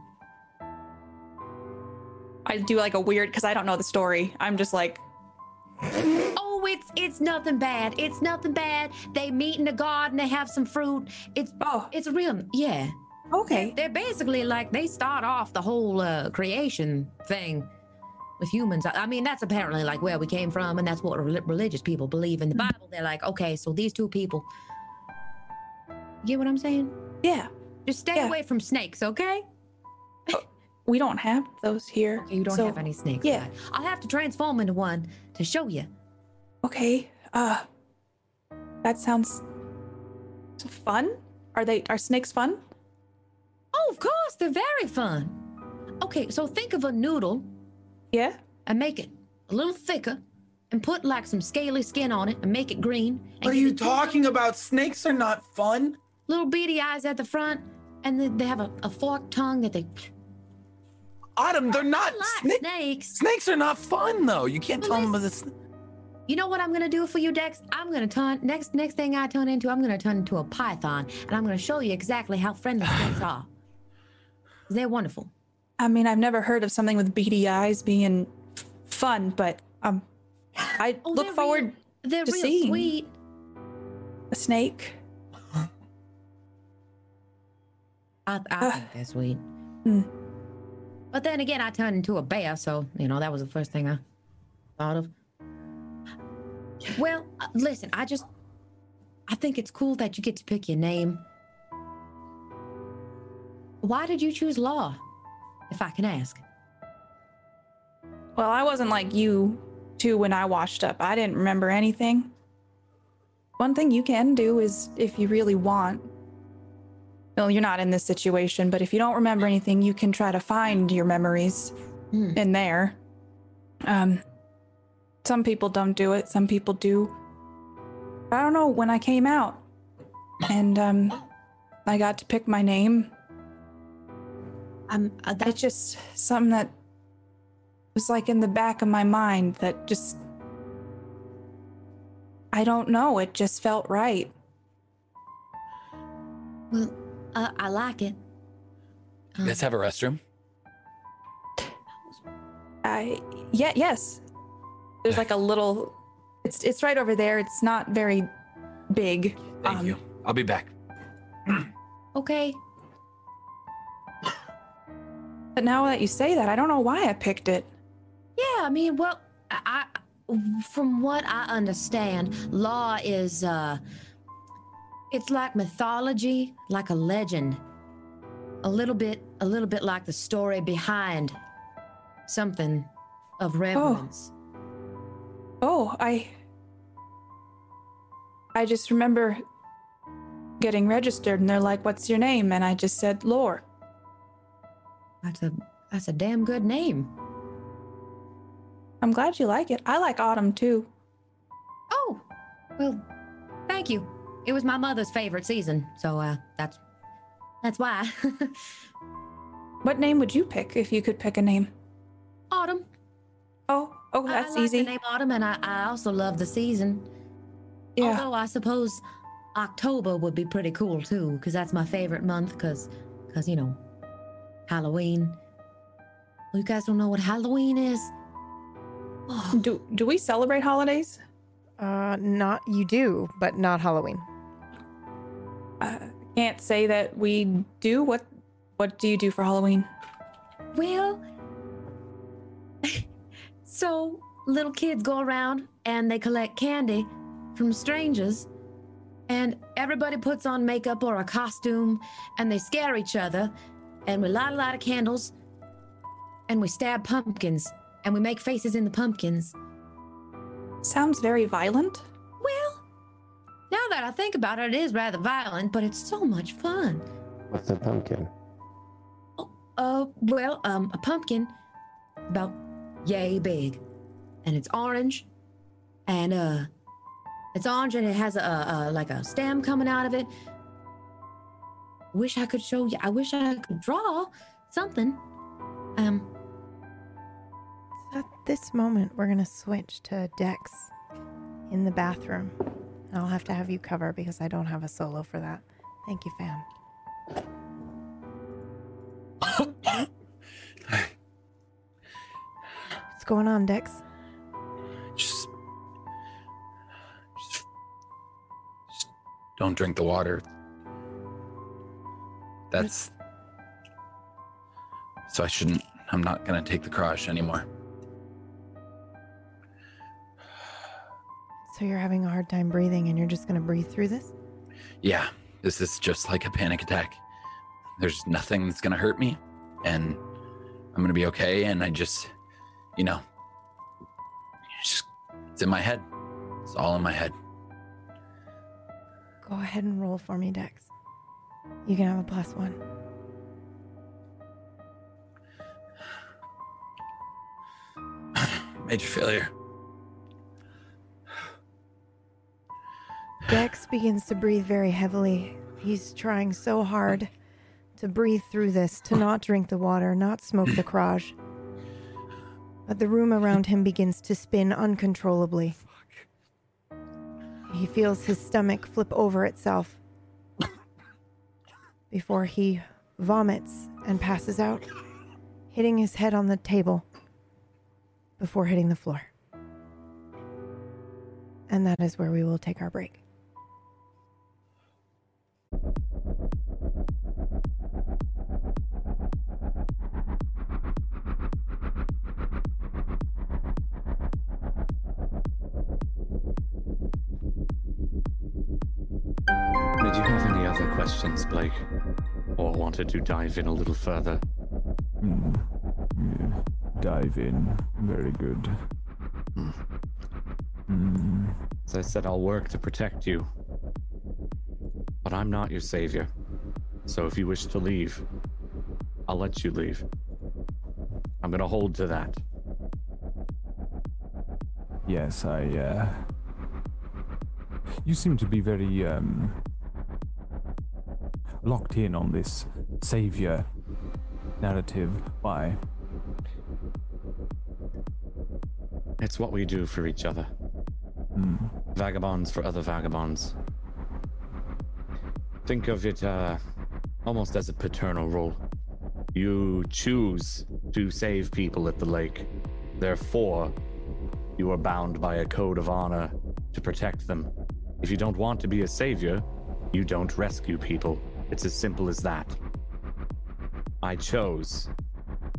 I do like a weird, because I don't know the story. I'm just like. It's it's nothing bad. It's nothing bad. They meet in the garden. They have some fruit. It's oh, it's real. Yeah. Okay. They're, they're basically like they start off the whole uh, creation thing with humans. I, I mean, that's apparently like where we came from, and that's what re- religious people believe in the Bible. They're like, okay, so these two people. You get what I'm saying? Yeah. Just stay yeah. away from snakes, okay? We don't have those here. Okay, you don't so, have any snakes. Yeah. Right? I'll have to transform into one to show you. Okay, uh, that sounds fun. Are they, are snakes fun? Oh, of course, they're very fun. Okay, so think of a noodle. Yeah. And make it a little thicker and put like some scaly skin on it and make it green. Are you talking about snakes are not fun? Little beady eyes at the front and then they have a, a forked tongue that they... Autumn, they're not like sna- snakes. Snakes are not fun though. You can't well, tell them about the snakes. You know what I'm gonna do for you, Dex? I'm gonna turn next next thing I turn into, I'm gonna turn into a python, and I'm gonna show you exactly how friendly snakes are. They're wonderful. I mean, I've never heard of something with beady eyes being fun, but um, I oh, look forward real, they're to real seeing sweet. A snake. I, I think they're sweet. Mm. But then again, I turned into a bear, so, you know, that was the first thing I thought of. Well, uh, listen, I just, I think it's cool that you get to pick your name. Why did you choose Law, if I can ask? Well, I wasn't like you two when I washed up. I didn't remember anything. One thing you can do is, if you really want, well, you're not in this situation, but if you don't remember anything, you can try to find your memories mm. in there. Um, some people don't do it. Some people do. I don't know, when I came out and um, I got to pick my name. Um, uh, that's just something that was like in the back of my mind that just, I don't know. It just felt right. Well, Uh, I like it. Um, Let's have a restroom. I yeah yes. There's like a little. It's it's right over there. It's not very big. Thank um, you. I'll be back. Okay. But now that you say that, I don't know why I picked it. Yeah, I mean, well, I, I from what I understand, Law is. Uh, It's like mythology, like a legend. A little bit, a little bit like the story behind something of reverence. Oh. oh, I... I just remember getting registered and they're like, what's your name? And I just said, Lore. That's a, that's a damn good name. I'm glad you like it. I like Autumn, too. Oh, well, thank you. It was my mother's favorite season, so uh, that's that's why. What name would you pick if you could pick a name? Autumn. Oh, oh, that's I, I like easy. I love the name Autumn, and I, I also love the season. Yeah. Although I suppose October would be pretty cool too, because that's my favorite month. Because, because you know, Halloween. Well, you guys don't know what Halloween is. Oh. Do do we celebrate holidays? Uh, not you do, but not Halloween. I can't say that we do. What What do you do for Halloween? Well, so little kids go around and they collect candy from strangers and everybody puts on makeup or a costume and they scare each other and we light a lot of candles and we stab pumpkins and we make faces in the pumpkins. Sounds very violent. Well, now that I think about it, it is rather violent, but it's so much fun. What's a pumpkin? Oh, uh, well, um, a pumpkin about yay big, and it's orange, and uh, it's orange, and it has a, a like a stem coming out of it. Wish I could show you. I wish I could draw something. Um. At this moment, we're going to switch to Dex in the bathroom. And I'll have to have you cover because I don't have a solo for that. Thank you, fam. What's going on, Dex? Just, just, just don't drink the water. That's... What? So I shouldn't... I'm not going to take the crush anymore. So you're having a hard time breathing and you're just going to breathe through this? Yeah, this is just like a panic attack. There's nothing that's going to hurt me and I'm going to be okay. And I just, you know, just, it's in my head. It's all in my head. Go ahead and roll for me, Dex. You can have a plus one. Major failure. Dex begins to breathe very heavily. He's trying so hard to breathe through this, to not drink the water, not smoke the kraj. But the room around him begins to spin uncontrollably. Fuck. He feels his stomach flip over itself before he vomits and passes out, hitting his head on the table before hitting the floor. And that is where we will take our break. Did you have any other questions, Blake? Or wanted to dive in a little further? Mm. Yeah. Dive in. Very good. Mm. Mm. As I said, I'll work to protect you. But I'm not your savior. So if you wish to leave, I'll let you leave. I'm gonna hold to that. Yes, I, uh... You seem to be very, um... locked in on this savior narrative. Why? It's what we do for each other. Mm. Vagabonds for other vagabonds. Think of it, uh... almost as a paternal role. You choose to save people at the lake. Therefore, you are bound by a code of honor to protect them. If you don't want to be a savior, you don't rescue people. It's as simple as that. I chose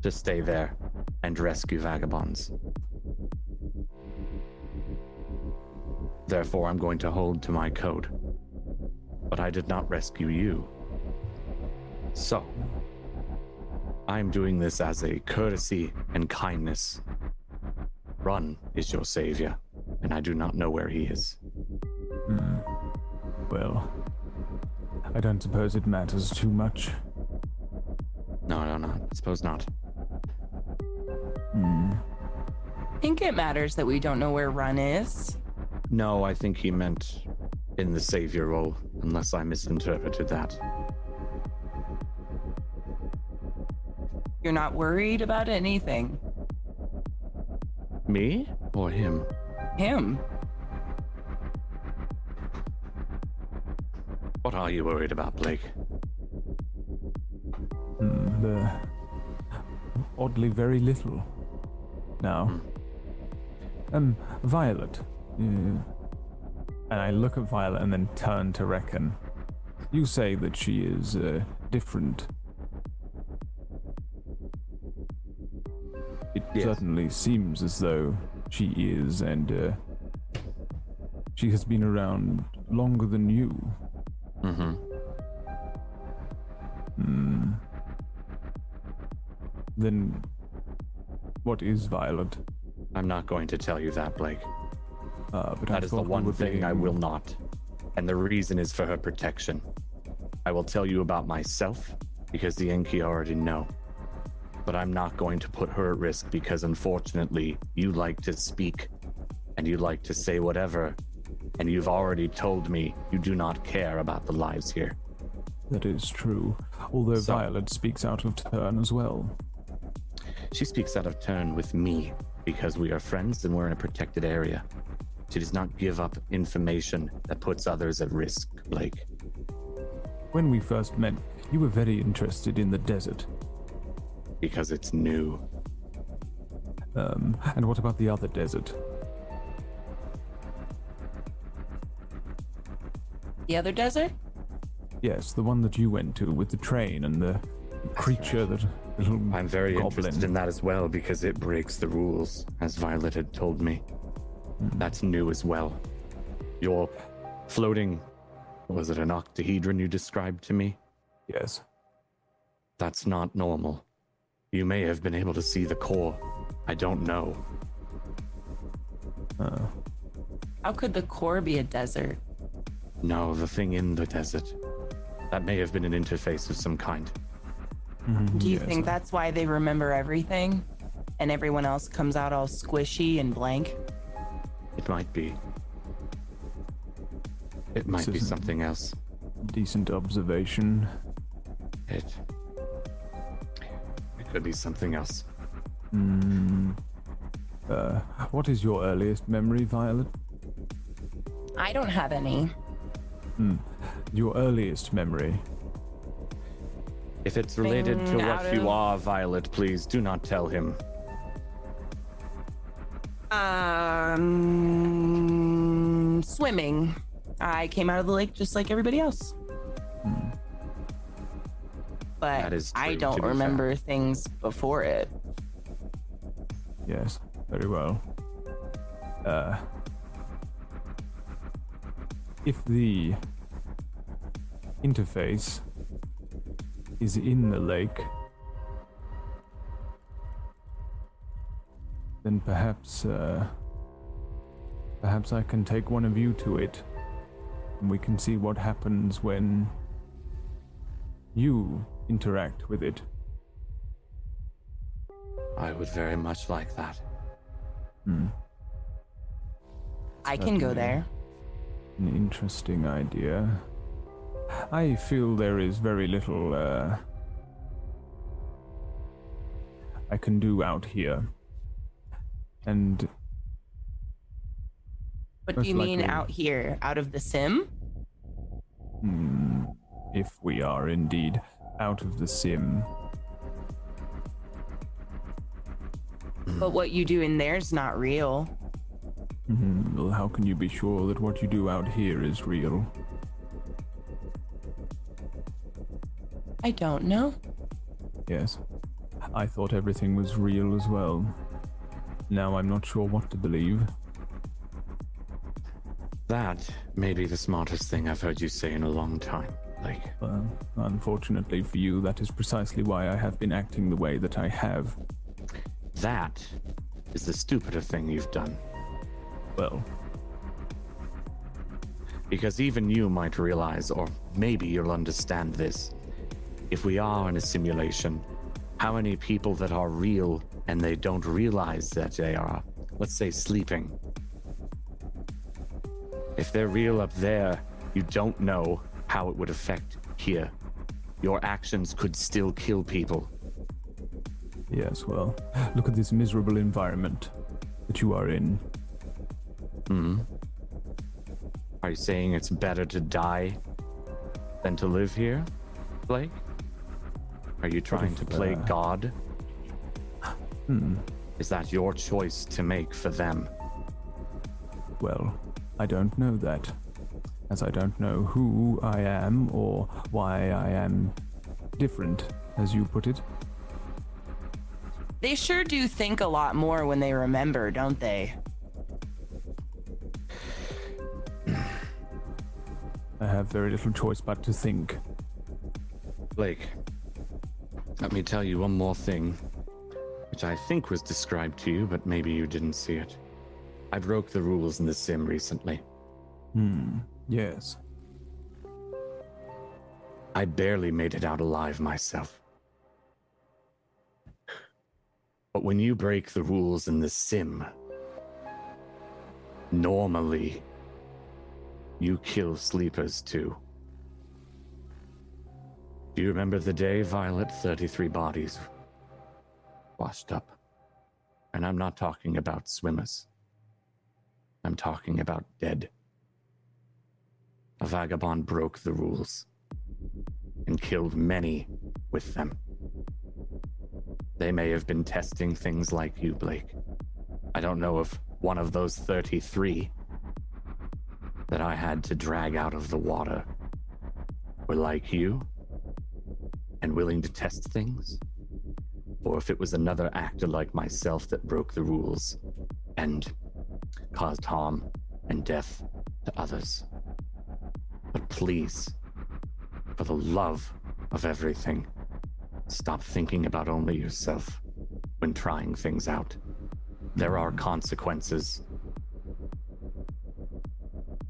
to stay there and rescue vagabonds. Therefore, I'm going to hold to my code. But I did not rescue you. So, I'm doing this as a courtesy and kindness. Run is your savior, and I do not know where he is. Hmm. Well, I don't suppose it matters too much. No, no, no. I suppose not. Hmm. I think it matters that we don't know where Run is. No, I think he meant in the savior role, unless I misinterpreted that. You're not worried about anything? Me or him? Him. What are you worried about, Blake? Mm, uh, oddly, very little. Now, mm. um, Violet. Uh, and I look at Violet and then turn to Reckon. You say that she is uh, different. It yes. certainly seems as though she is, and uh, she has been around longer than you. Mm-hmm. Hmm. Then what is Violet? I'm not going to tell you that, Blake. Uh, but that I is the one thing being... I will not. And the reason is for her protection. I will tell you about myself, because the Enki already know. But I'm not going to put her at risk because, unfortunately, you like to speak and you like to say whatever, and you've already told me you do not care about the lives here. That is true, although so, Violet speaks out of turn as well. She speaks out of turn with me because we are friends and we're in a protected area. She does not give up information that puts others at risk, Blake. When we first met, you were very interested in the desert. Because it's new. Um, and what about the other desert? The other desert? Yes, the one that you went to with the train and the creature that little I'm very goblin. Interested in that as well because it breaks the rules, as Violet had told me. Mm. That's new as well. Your floating, was it an octahedron you described to me? Yes. That's not normal. You may have been able to see the core. I don't know. Uh. How could the core be a desert? No, the thing in the desert. That may have been an interface of some kind. Mm-hmm. Do you yes. think that's why they remember everything? And everyone else comes out all squishy and blank? It might be. It might this be something else. Decent observation. It... Could be something else. Mm. Uh, what is your earliest memory, Violet? I don't have any. Mm. Your earliest memory. If it's related Bing to what of... you are, Violet, please do not tell him. Um, swimming. I came out of the lake just like everybody else. Hmm. But true, I don't remember things before it. Yes, very well. Uh, if the interface is in the lake, then perhaps, uh, perhaps I can take one of you to it, and we can see what happens when you interact with it. I would very much like that. Hmm. I can go there. An interesting idea. I feel there is very little uh, I can do out here. And what do you mean likely, out here? Out of the sim? Hmm, if we are indeed out of the sim. But what you do in there's not real. Mm-hmm. Well, how can you be sure that what you do out here is real? I don't know. Yes. I thought everything was real as well. Now I'm not sure what to believe. That may be the smartest thing I've heard you say in a long time, Blake. Well, unfortunately for you, that is precisely why I have been acting the way that I have. That is the stupider thing you've done. Well. Because even you might realize, or maybe you'll understand this, if we are in a simulation, how many people that are real and they don't realize that they are, let's say, sleeping. If they're real up there, you don't know how it would affect here. Your actions could still kill people. Yes, well, look at this miserable environment that you are in. Hmm. Are you saying it's better to die than to live here, Blake? Are you trying if, to play uh... God? Hmm. Is that your choice to make for them? Well, I don't know that, as I don't know who I am or why I am different, as you put it. They sure do think a lot more when they remember, don't they? I have very little choice but to think. Blake, let me tell you one more thing, which I think was described to you, but maybe you didn't see it. I broke the rules in the sim recently. Hmm, yes. I barely made it out alive myself. But when you break the rules in the sim, normally, you kill sleepers too. Do you remember the day, Violet? thirty-three bodies washed up. And I'm not talking about swimmers. I'm talking about dead. A vagabond broke the rules and killed many with them. They may have been testing things like you, Blake. I don't know if one of those thirty-three that I had to drag out of the water were like you and willing to test things, or if it was another actor like myself that broke the rules and caused harm and death to others. But please, for the love of everything, stop thinking about only yourself when trying things out. There are consequences.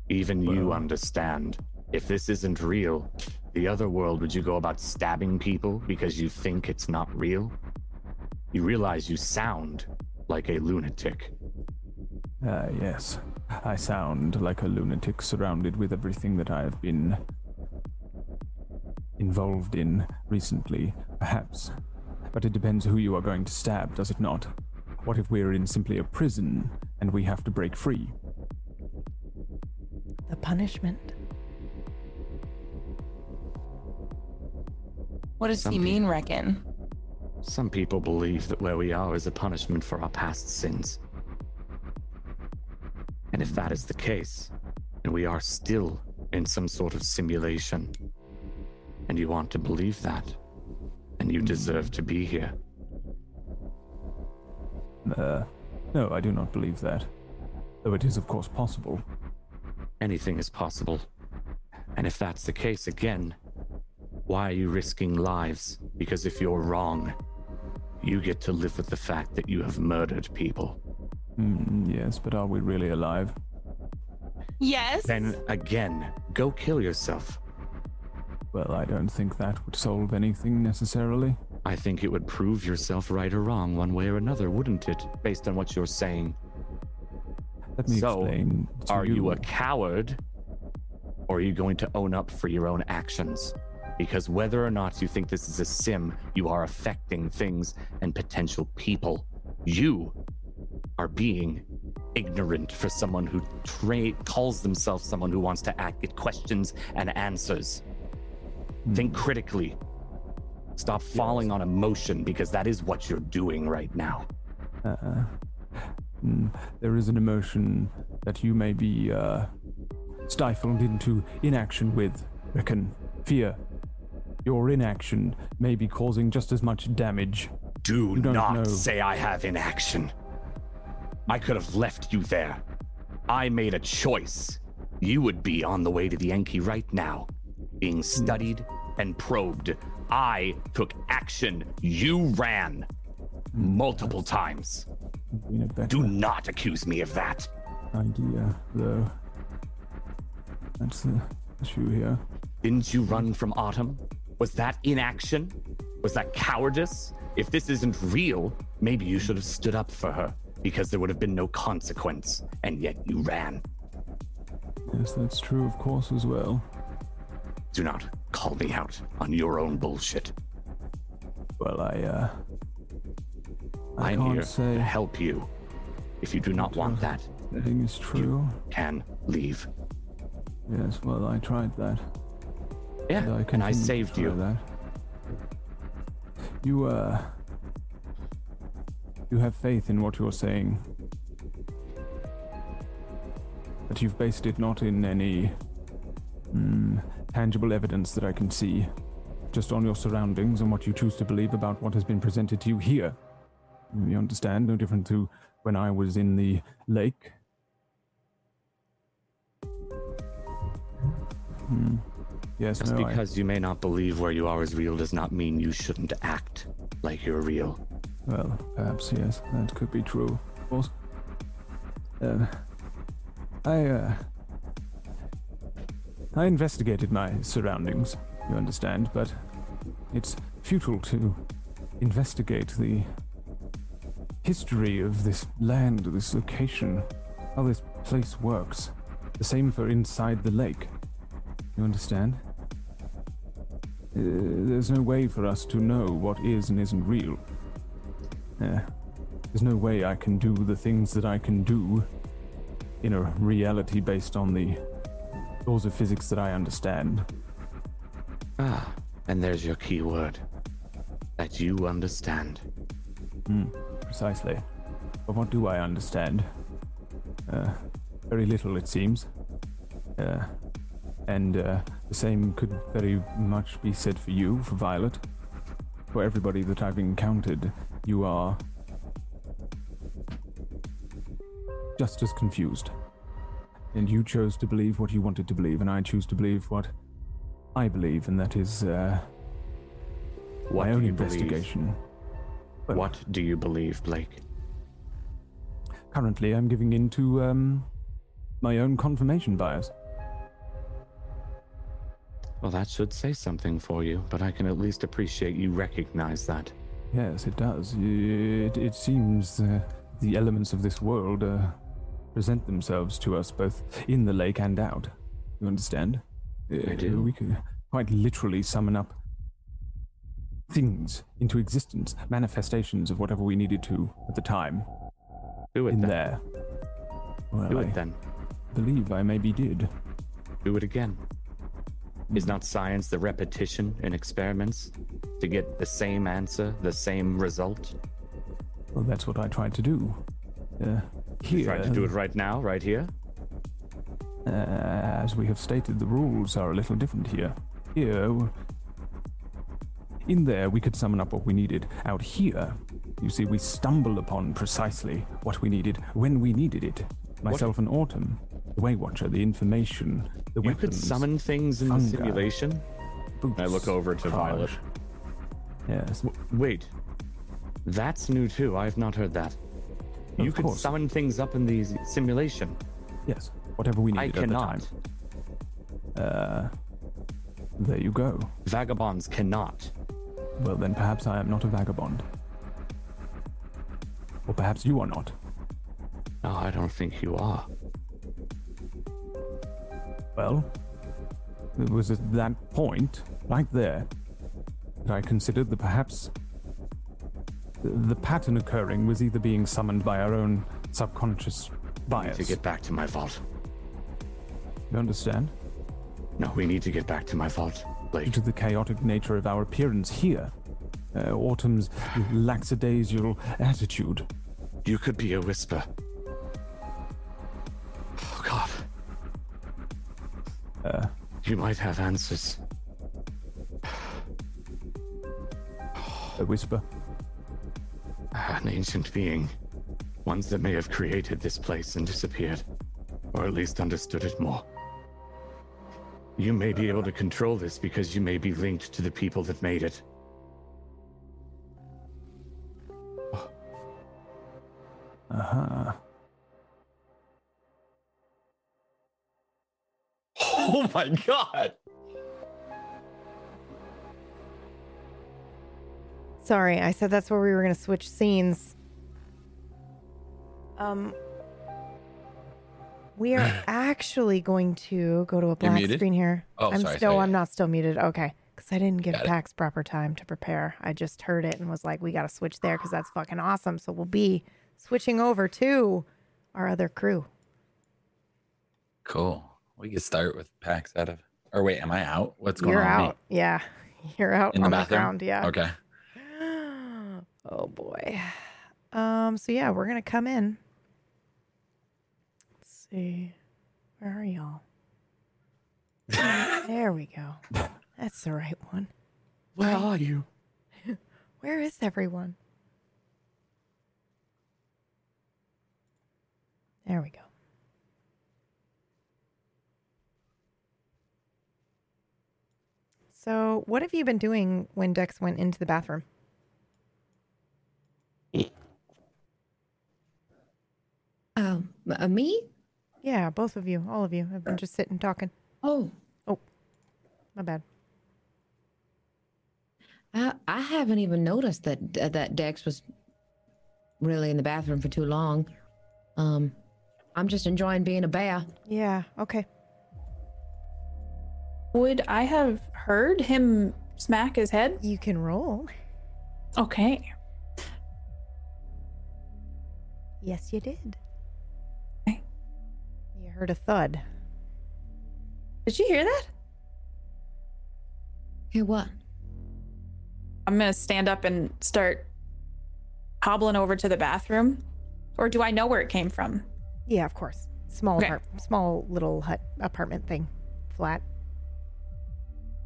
Even well, you understand. If this isn't real, the other world, would you go about stabbing people because you think it's not real? You realize you sound like a lunatic. Ah, uh, yes. I sound like a lunatic surrounded with everything that I have been involved in recently, perhaps. But it depends who you are going to stab, does it not? What if we're in simply a prison and we have to break free? the punishment. What does some he mean, people, Reckon? Some people believe that where we are is a punishment for our past sins. And if that is the case, and we are still in some sort of simulation, and you want to believe that, and you deserve to be here. Uh, no, I do not believe that. Though it is, of course, possible. Anything is possible. And if that's the case again, why are you risking lives? Because if you're wrong, you get to live with the fact that you have murdered people. Mm, yes, but are we really alive? Yes. Then again, go kill yourself. Well, I don't think that would solve anything necessarily. I think it would prove yourself right or wrong one way or another, wouldn't it? Based on what you're saying. Let me so, explain to are you. you a coward, or are you going to own up for your own actions? Because whether or not you think this is a sim, you are affecting things and potential people. You are being ignorant for someone who tra- calls themselves someone who wants to act, get questions and answers. Mm. Think critically. Stop yes. falling on emotion, because that is what you're doing right now. Uh, mm, there is an emotion that you may be uh, stifled into inaction with, Reckon. Fear. Your inaction may be causing just as much damage. Do not know. Say I have inaction. I could have left you there. I made a choice. You would be on the way to the Enki right now, being studied and probed. I took action. You ran multiple That's times. Do not accuse me of that. Idea, though. That's the issue here. Didn't you run from Autumn? Was that inaction? Was that cowardice? If this isn't real, maybe you should have stood up for her, because there would have been no consequence, and yet you ran. Yes, that's true, of course, as well. Do not call me out on your own bullshit. Well, I, uh... I I'm here say to help you. If you do not want that, thing is true. You can leave. Yes, well, I tried that. Yeah, and I, and I saved you. That. You, uh... You have faith in what you're saying. But you've based it not in any mm, tangible evidence that I can see, just on your surroundings and what you choose to believe about what has been presented to you here. You understand? No different to when I was in the lake. Hmm. Yes, Just no, because I... you may not believe where you are is real does not mean you shouldn't act like you're real. Well, perhaps, yes, that could be true. Of course. Uh, I, uh... I investigated my surroundings, you understand, but it's futile to investigate the history of this land, this location, how this place works. The same for inside the lake. You understand? Uh, there's no way for us to know what is and isn't real. Uh, there's no way I can do the things that I can do in a reality based on the laws of physics that I understand. Ah, and there's your key word. That you understand. Hmm, precisely. But what do I understand? Uh, very little, it seems. Uh... And uh, the same could very much be said for you, for Violet. For everybody that I've encountered, you are just as confused. And you chose to believe what you wanted to believe, and I choose to believe what I believe, and that is uh, my own investigation. Well, what do you believe, Blake? Currently, I'm giving in to um, my own confirmation bias. Well, that should say something for you, but I can at least appreciate you recognize that. Yes, it does. It, it seems uh, the elements of this world uh, present themselves to us both in the lake and out. You understand? I do. Uh, we can quite literally summon up things into existence, manifestations of whatever we needed to at the time. Do it in then. there. Well, do it I then. believe I maybe did. do it again. Is not science the repetition in experiments to get the same answer, the same result? Well, that's what I tried to do. Uh, here, you tried to do it right now, right here? Uh, as we have stated, the rules are a little different here. Here, in there, we could summon up what we needed. Out here, you see, we stumbled upon precisely what we needed when we needed it. Myself what? And Autumn, the Waywatcher, the information, the you weapons. You could summon things in fungi, the simulation? Boots, I look over to card. Violet. Yes. W- wait. That's new too. I have not heard that. Of you could course. Summon things up in the simulation. Yes. Whatever we needed I cannot. At the time. Uh, there you go. Vagabonds cannot. Well, then perhaps I am not a vagabond. Or perhaps you are not. No, I don't think you are. Well, it was at that point, right there, that I considered that perhaps the, the pattern occurring was either being summoned by our own subconscious bias. I need to get back to my vault. You understand? No, we need to get back to my vault. Blake. Due to the chaotic nature of our appearance here, uh, Autumn's lackadaisical attitude. You could be a whisper. Oh, God. Uh, you might have answers. A whisper? An ancient being. Ones that may have created this place and disappeared. Or at least understood it more. You may be able to control this because you may be linked to the people that made it. Uh-huh. Oh my God! Sorry, I said that's where we were going to switch scenes. Um... We are actually going to go to a black screen here. Oh, I'm sorry. Still, sorry. I'm not still muted. Okay. Because I didn't give got Pax it. Proper time to prepare. I just heard it and was like, we got to switch there because that's fucking awesome. So we'll be switching over to our other crew. Cool. We can start with Pax out of... Or wait, am I out? What's going You're on? You're out. Me? Yeah. You're out in on the, the ground. Yeah. Okay. Oh, boy. Um. So, yeah, we're going to come in. See, where are y'all? There we go. That's the right one. Where are you? Where is everyone? There we go. So, what have you been doing when Dex went into the bathroom? Um, uh, me? Yeah, both of you, all of you have been just sitting talking. Oh. Oh, my bad. I I haven't even noticed that uh, that Dex was really in the bathroom for too long. Um, I'm just enjoying being a bear. Yeah, okay. Would I have heard him smack his head? You can roll. Okay. Yes, you did. Heard a thud. Did you hear that? Hear what? I'm gonna stand up and start hobbling over to the bathroom. Or do I know where it came from? Yeah, of course. Small, okay. apart- small little hut apartment thing, flat.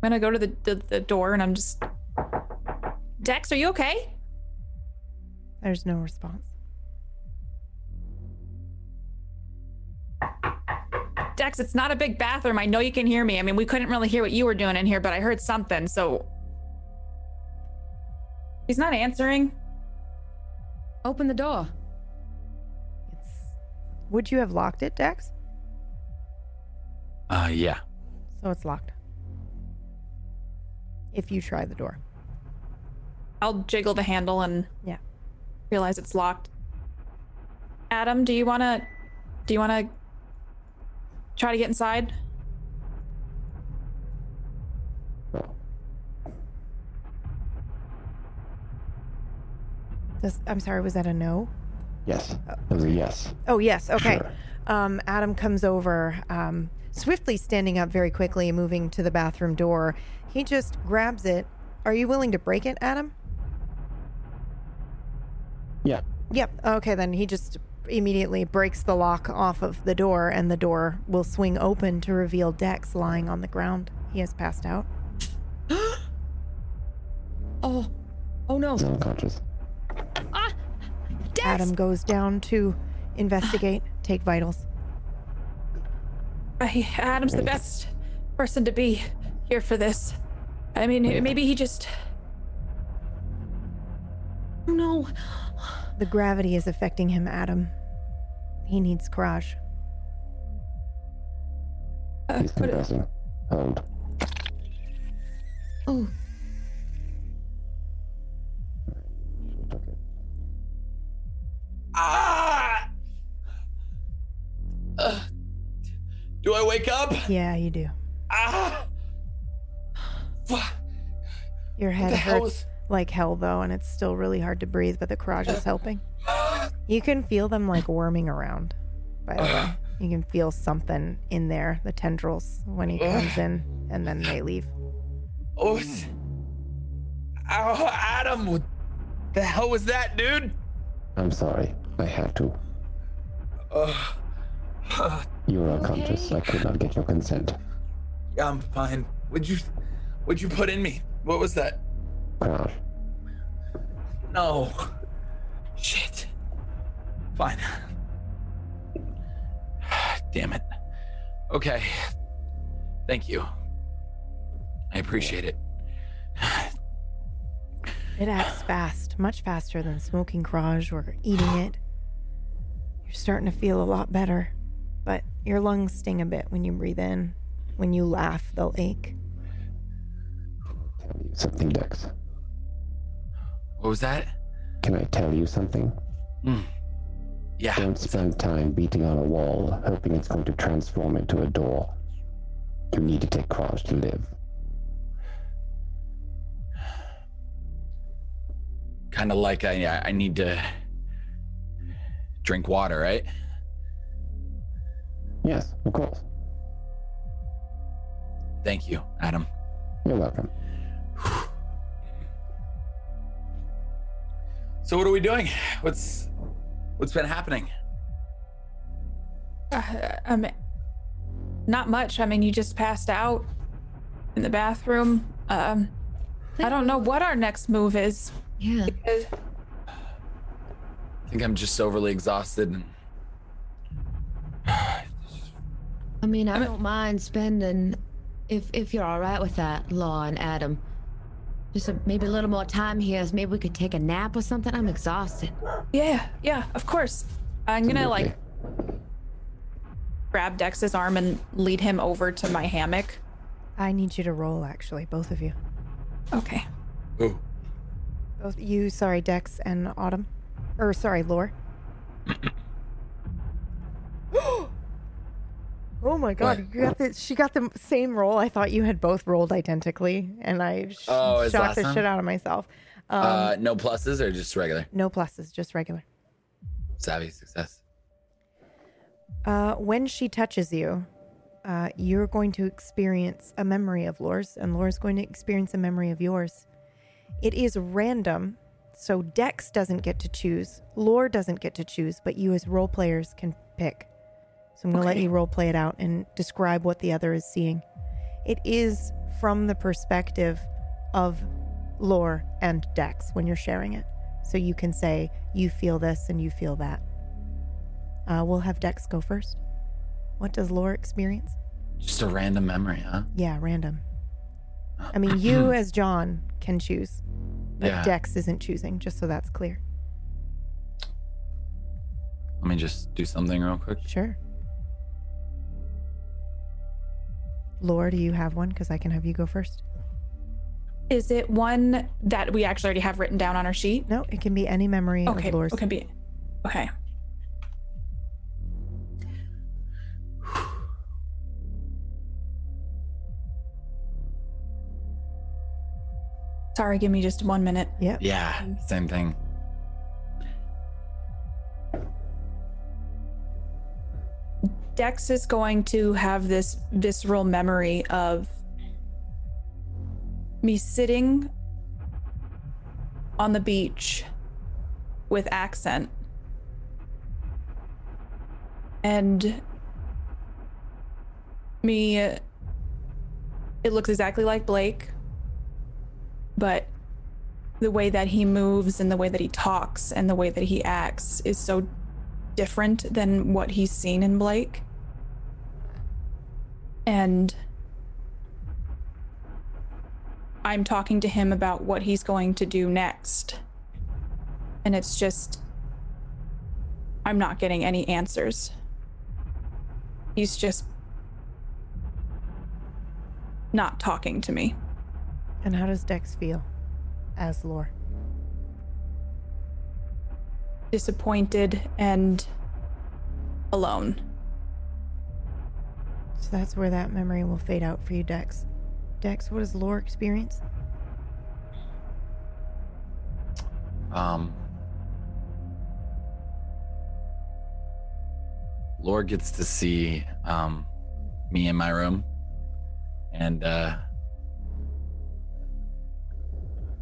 I'm gonna go to the, the the door and I'm just. Dex, are you okay? There's no response. Dex, it's not a big bathroom. I know you can hear me. I mean, we couldn't really hear what you were doing in here, but I heard something, so... He's not answering. Open the door. It's... Would you have locked it, Dex? Uh, yeah. So it's locked. If you try the door. I'll jiggle the handle and... Yeah. Realize it's locked. Adam, do you want to... Do you want to... try to get inside? This, I'm sorry, was that a no? Yes. Oh. Yes. Oh, yes. Okay. Sure. um, Adam comes over, um, swiftly standing up very quickly and moving to the bathroom door. He just grabs it. Are you willing to break it, Adam? Yeah. Yep. Okay, then he just immediately breaks the lock off of the door, and the door will swing open to reveal Dex lying on the ground. He has passed out. Oh. Oh, no. He's unconscious. Ah! Dex! Adam goes down to investigate, take vitals. I, Adam's the best person to be here for this. I mean, maybe he just... No. The gravity is affecting him, Adam. He needs courage. Uh, He's compressing. Hold. Oh. Ah! Uh, do I wake up? Yeah, you do. Ah! Your head hurts was... like hell, though, and it's still really hard to breathe, but the courage is helping. You can feel them, like, worming around, by the way. You can feel something in there, the tendrils, when he comes in, and then they leave. Oh, ow, Adam, what the hell was that, dude? I'm sorry. I had to. Uh, uh, you were unconscious. Okay. I could not get your consent. Yeah, I'm fine. What'd you, what'd you put in me? What was that? Crash. No. Shit. Fine. Damn it. Okay. Thank you. I appreciate it. It acts fast, much faster than smoking Kraj or eating it. You're starting to feel a lot better, but your lungs sting a bit when you breathe in. When you laugh, they'll ache. Can I tell you something, Dex? What was that? Can I tell you something? Mm. Yeah. Don't spend time beating on a wall, hoping it's going to transform into a door. You need to take Kraj to live. Kind of like I, I need to drink water, right? Yes, of course. Thank you, Adam. You're welcome. So what are we doing? What's what's been happening? Uh, um, not much. I mean, you just passed out in the bathroom. Um, I don't know what our next move is. Yeah. I think I'm just overly exhausted. And... I mean, I I'm don't a... mind spending, if if you're all right with that, Law and Adam, just a, maybe a little more time here. So maybe we could take a nap or something. I'm exhausted. Yeah, yeah, of course. I'm gonna like grab Dex's arm and lead him over to my hammock. I need you to roll, actually, both of you. Okay. Ooh. Both you, sorry, Dex and Autumn. Or, sorry, Lore. Oh my god, what? You got the, she got the same roll. I thought you had both rolled identically, and I sh- oh, shocked the time? shit out of myself. Um, uh, no pluses or just regular? No pluses, just regular. Savvy success. Uh, when she touches you, uh, you're going to experience a memory of Lore's, and Lore's going to experience a memory of yours. It is random, so Dex doesn't get to choose, Lore doesn't get to choose, but you as role players can pick. So I'm going to okay. let you role play it out and describe what the other is seeing. It is from the perspective of Lore and Dex when you're sharing it. So you can say, you feel this and you feel that. Uh, we'll have Dex go first. What does Lore experience? Just a random memory, huh? Yeah, random. I mean, you as John can choose, but yeah. Dex isn't choosing, just so that's clear. Let me just do something real quick. Sure. Lore, do you have one? Because I can have you go first. Is it one that we actually already have written down on our sheet? No, it can be any memory okay. of Lore's. Okay, it can be. Okay. Sorry, give me just one minute. Yep. Yeah, same thing. Dex is going to have this visceral memory of me sitting on the beach with Accent and me, it looks exactly like Blake, but the way that he moves and the way that he talks and the way that he acts is so different than what he's seen in Blake. And I'm talking to him about what he's going to do next. And it's just, I'm not getting any answers. He's just not talking to me. And how does Dex feel as Lore? Disappointed and alone. So that's where that memory will fade out for you, Dex. Dex, what does Lore experience? Um, Lore gets to see um, me in my room and uh,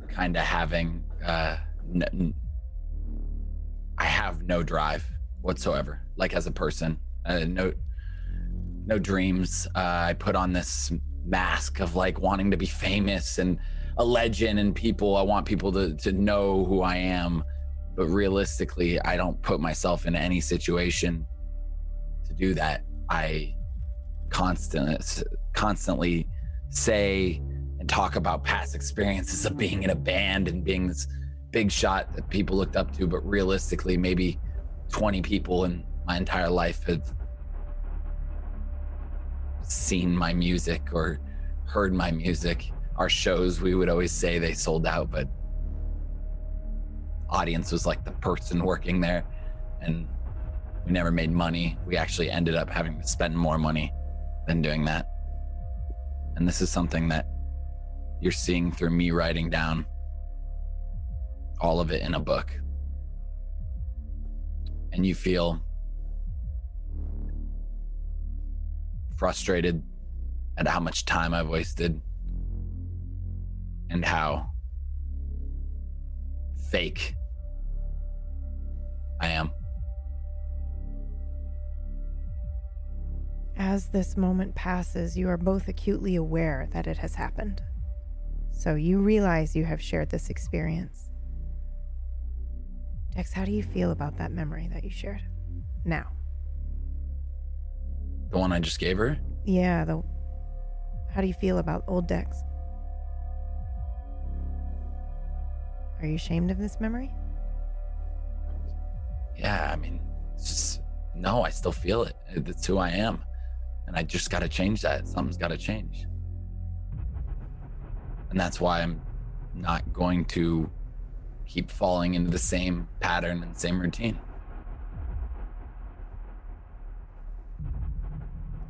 kind of having uh, n- n- I have no drive whatsoever, like as a person, uh, no no dreams. Uh, I put on this mask of like wanting to be famous and a legend and people, I want people to, to know who I am. But realistically, I don't put myself in any situation to do that. I constant, constantly say and talk about past experiences of being in a band and being this big shot that people looked up to, but realistically, maybe twenty people in my entire life have seen my music or heard my music. Our shows, we would always say they sold out, but audience was like the person working there, and we never made money. We actually ended up having to spend more money than doing that. And this is something that you're seeing through me writing down all of it in a book. And you feel frustrated at how much time I've wasted and how fake I am. As this moment passes, you are both acutely aware that it has happened. So you realize you have shared this experience. Dex, how do you feel about that memory that you shared now? The one I just gave her? Yeah, the... How do you feel about old Dex? Are you ashamed of this memory? Yeah, I mean, it's just... No, I still feel it. It's who I am. And I just gotta change that. Something's gotta change. And that's why I'm not going to keep falling into the same pattern and same routine.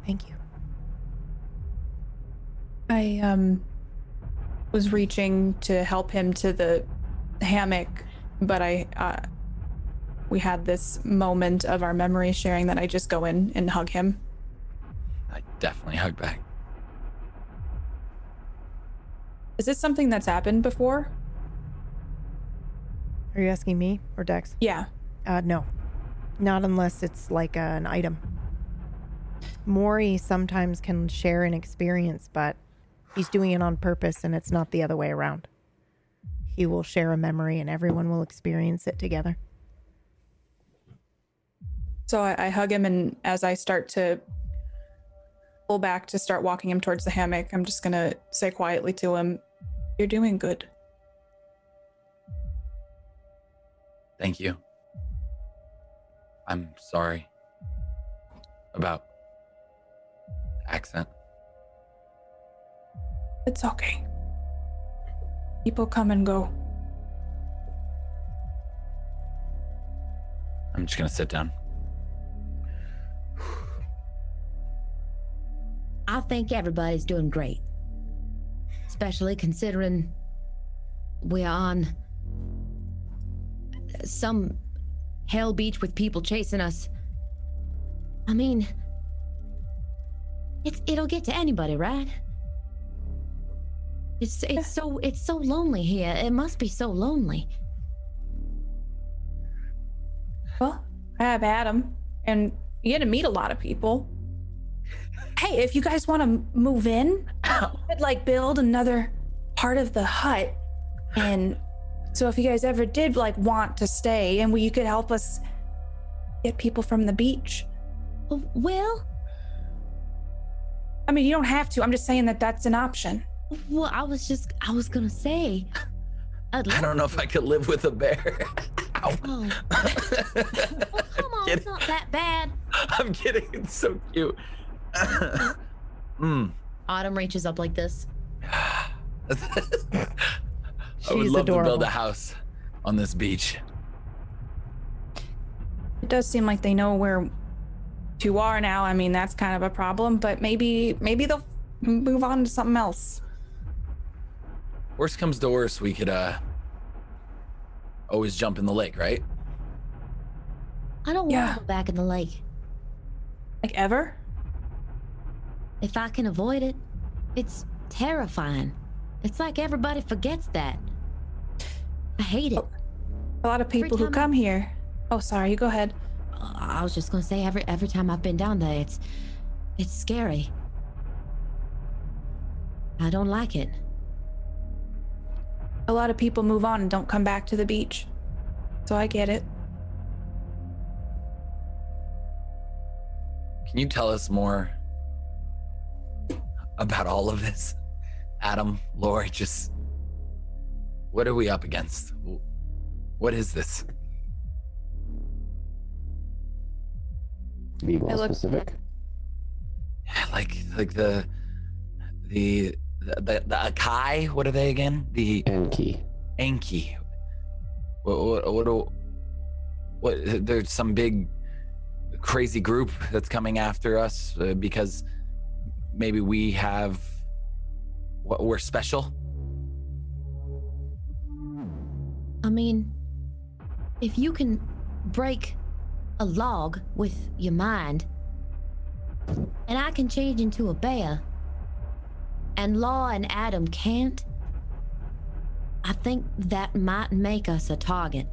Thank you. I um was reaching to help him to the hammock, but I uh, we had this moment of our memory sharing that I just go in and hug him. I definitely hug back. Is this something that's happened before? Are you asking me or Dex? Yeah. Uh, no. Not unless it's like a, an item. Maury sometimes can share an experience, but he's doing it on purpose and it's not the other way around. He will share a memory and everyone will experience it together. So I, I hug him, and as I start to pull back to start walking him towards the hammock, I'm just going to say quietly to him, "You're doing good." Thank you. I'm sorry about the accent. It's okay. People come and go. I'm just gonna sit down. I think everybody's doing great, especially considering we're on some hell beach with people chasing us. I mean, It's it'll get to anybody, right? It's it's so it's so lonely here. It must be so lonely. Well, I have Adam, and you get to meet a lot of people. Hey, if you guys want to move in, we could like build another part of the hut, and so if you guys ever did like want to stay, and we, you could help us get people from the beach. Well, I mean, you don't have to. I'm just saying that that's an option. Well, I was just, I was gonna say. I'd like I don't know to. if I could live with a bear. Ow. Oh. Oh, come on, it's not that bad. I'm kidding, it's so cute. mm. Autumn reaches up like this. I would love adorable. to build a house on this beach. It does seem like they know where you are now. I mean, that's kind of a problem, but maybe, maybe they'll move on to something else. Worst comes to worst, we could uh always jump in the lake, right? I don't yeah. want to go back in the lake. Like ever? If I can avoid it, it's terrifying. It's like everybody forgets that. I hate it. A lot of people who come I... here. Oh, sorry, you go ahead. I was just gonna say every every time I've been down there, it's it's scary. I don't like it. A lot of people move on and don't come back to the beach. So I get it. Can you tell us more about all of this? Adam, Lore, just, what are we up against? What is this? Be more specific. Like, like the, the, the, the Akai, what are they again? The Enki. Enki. What, what, what, what, there's some big crazy group that's coming after us uh, because maybe we have, what, we're special? I mean, if you can break a log with your mind, and I can change into a bear, and Law and Adam can't, I think that might make us a target,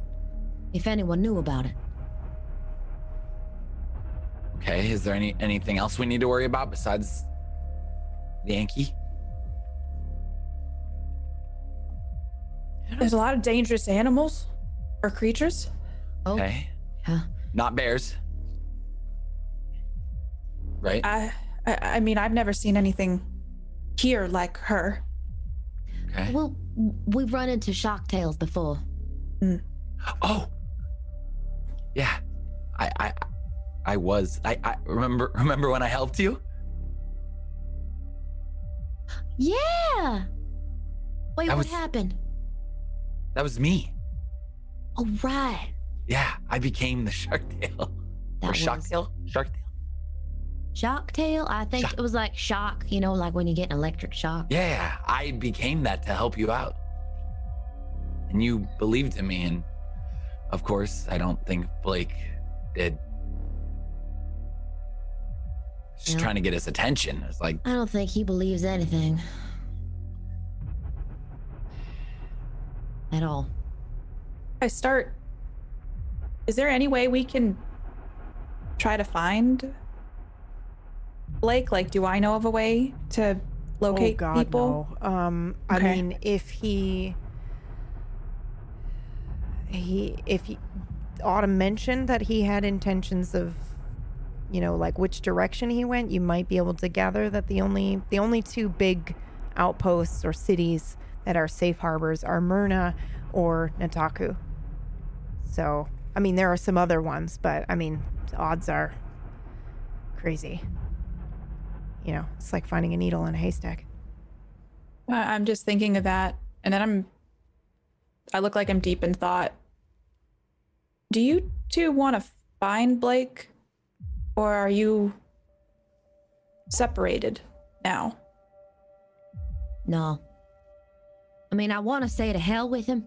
if anyone knew about it. Okay, is there any anything else we need to worry about besides the Yankee? There's a lot of dangerous animals or creatures. Okay. Oh, yeah. Not bears, right? I, I I mean, I've never seen anything here like her. Okay. Well, we've run into shock tails before. Mm. Oh, yeah. I I I was I, I remember remember when I helped you? Yeah. Wait, that what was, happened? That was me. Oh, right. Yeah, I became the shark tail. That or shark was... tail? Shark tail. Shock tail? I think shock. It was like shock, you know, like when you get an electric shock. Yeah, I became that to help you out. And you believed in me, and of course, I don't think Blake did. Just no. trying to get his attention. It's like, I don't think he believes anything. At all. I start. Is there any way we can try to find Blake? Like, do I know of a way to locate oh God, people? No. Um, I okay. mean, if he, he, if he, Autumn mentioned that he had intentions of, you know, like which direction he went, you might be able to gather that the only, the only two big outposts or cities that are safe harbors are Myrna or Nataku. So. I mean, there are some other ones, but I mean, the odds are crazy. You know, it's like finding a needle in a haystack. Uh, I'm just thinking of that. And then I'm, I look like I'm deep in thought. Do you two want to find Blake? Or are you separated now? No. I mean, I want to say to hell with him,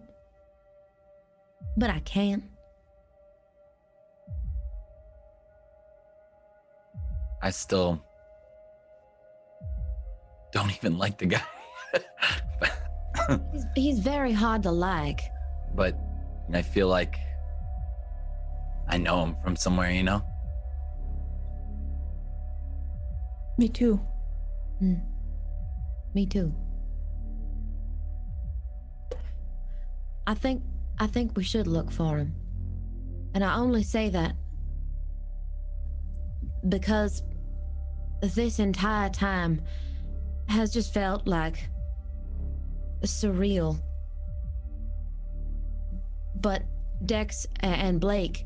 but I can't. I still don't even like the guy. he's, he's very hard to like. But I feel like I know him from somewhere, you know? Me too. Mm. Me too. I think I think we should look for him. And I only say that because this entire time has just felt like surreal. But Dex and Blake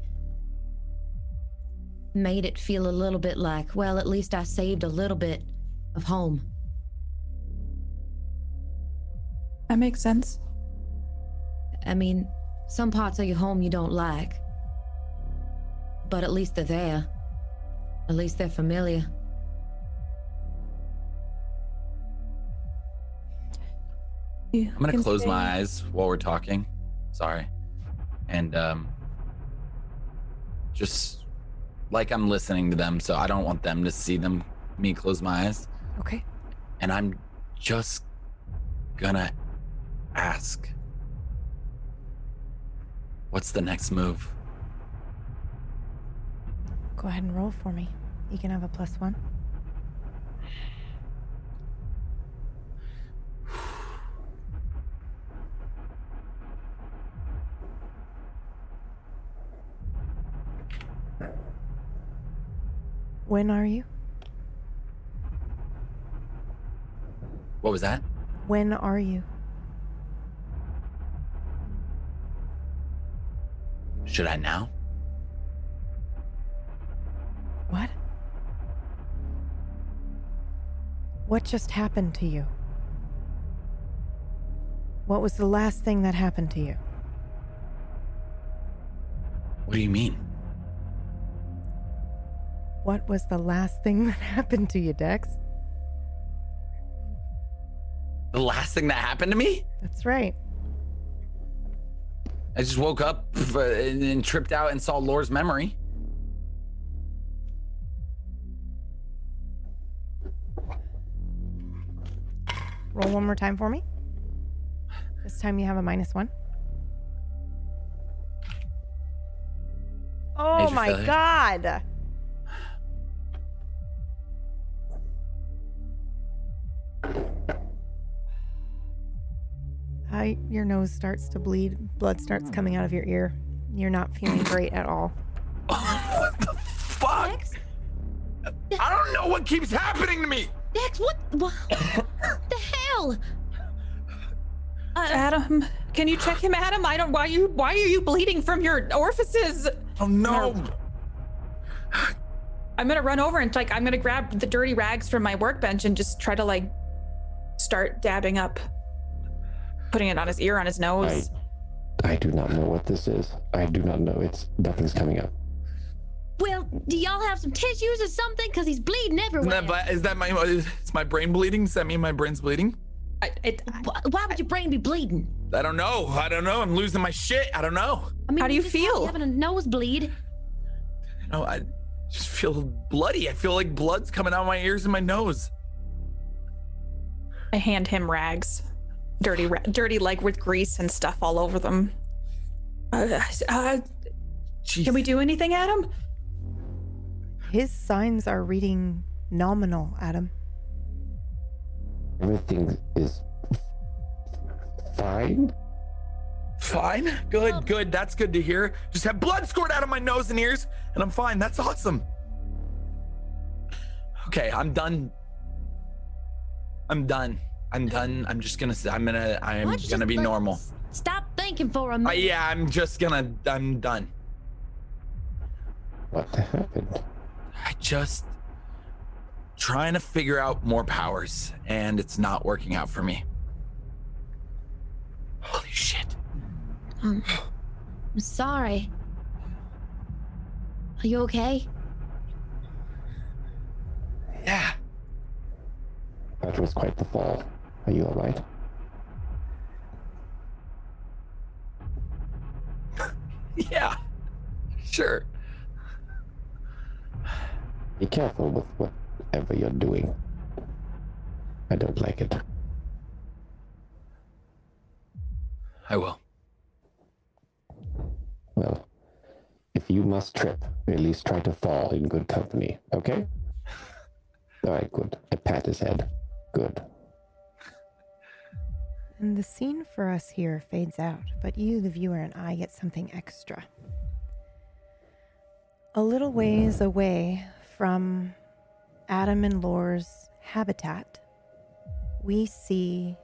made it feel a little bit like, well, at least I saved a little bit of home. That makes sense. I mean, some parts of your home you don't like, but at least they're there. At least they're familiar. You I'm gonna close stay. my eyes while we're talking. Sorry. And um, just like I'm listening to them, so I don't want them to see them, me close my eyes. Okay. And I'm just gonna ask, what's the next move? Go ahead and roll for me. You can have a plus one. When are you? What was that? When are you? Should I now? What? What just happened to you? What was the last thing that happened to you? What do you mean? What was the last thing that happened to you, Dex? The last thing that happened to me? That's right. I just woke up and tripped out and saw Lore's memory. Roll one more time for me. This time you have a minus one. Oh Major my failure. God. I, your nose starts to bleed. Blood starts coming out of your ear. You're not feeling great at all. Oh, what the fuck? Dex? I don't know what keeps happening to me. Dex, what, what the hell? Uh, Adam, can you check him, Adam? I don't. Why you? Why are you bleeding from your orifices? Oh no. no. I'm gonna run over and like I'm gonna grab the dirty rags from my workbench and just try to like start dabbing up. Putting it on his ear, on his nose. I, I do not know what this is. I do not know. It's nothing's coming up. Well, do y'all have some tissues or something? Because he's bleeding everywhere. Is that, is that my? It's my brain bleeding. Does that mean my brain's bleeding? I, it, I, Why would your brain be bleeding? I don't know. I don't know. I'm losing my shit. I don't know. I mean, how do you feel? You having a nosebleed? No, I just feel bloody. I feel like blood's coming out of my ears and my nose. I hand him rags. Dirty, dirty, like with grease and stuff all over them. Uh, uh, can we do anything, Adam? His signs are reading nominal, Adam. Everything is fine. Fine? Good, good. That's good to hear. Just have blood squirt out of my nose and ears, and I'm fine. That's awesome. Okay, I'm done. I'm done. I'm done. I'm just gonna. I'm gonna. I'm gonna be normal. Stop thinking for a minute. Uh, yeah, I'm just gonna. I'm done. What happened? I just trying to figure out more powers, and it's not working out for me. Holy shit! Um, I'm sorry. Are you okay? Yeah. That was quite the fall. Are you all right? Yeah, sure. Be careful with whatever you're doing. I don't like it. I will. Well, if you must trip, at least try to fall in good company, okay? All right, good. I pat his head. Good. And the scene for us here fades out, but you, the viewer, and I get something extra. A little ways away from Adam and Lore's habitat, we see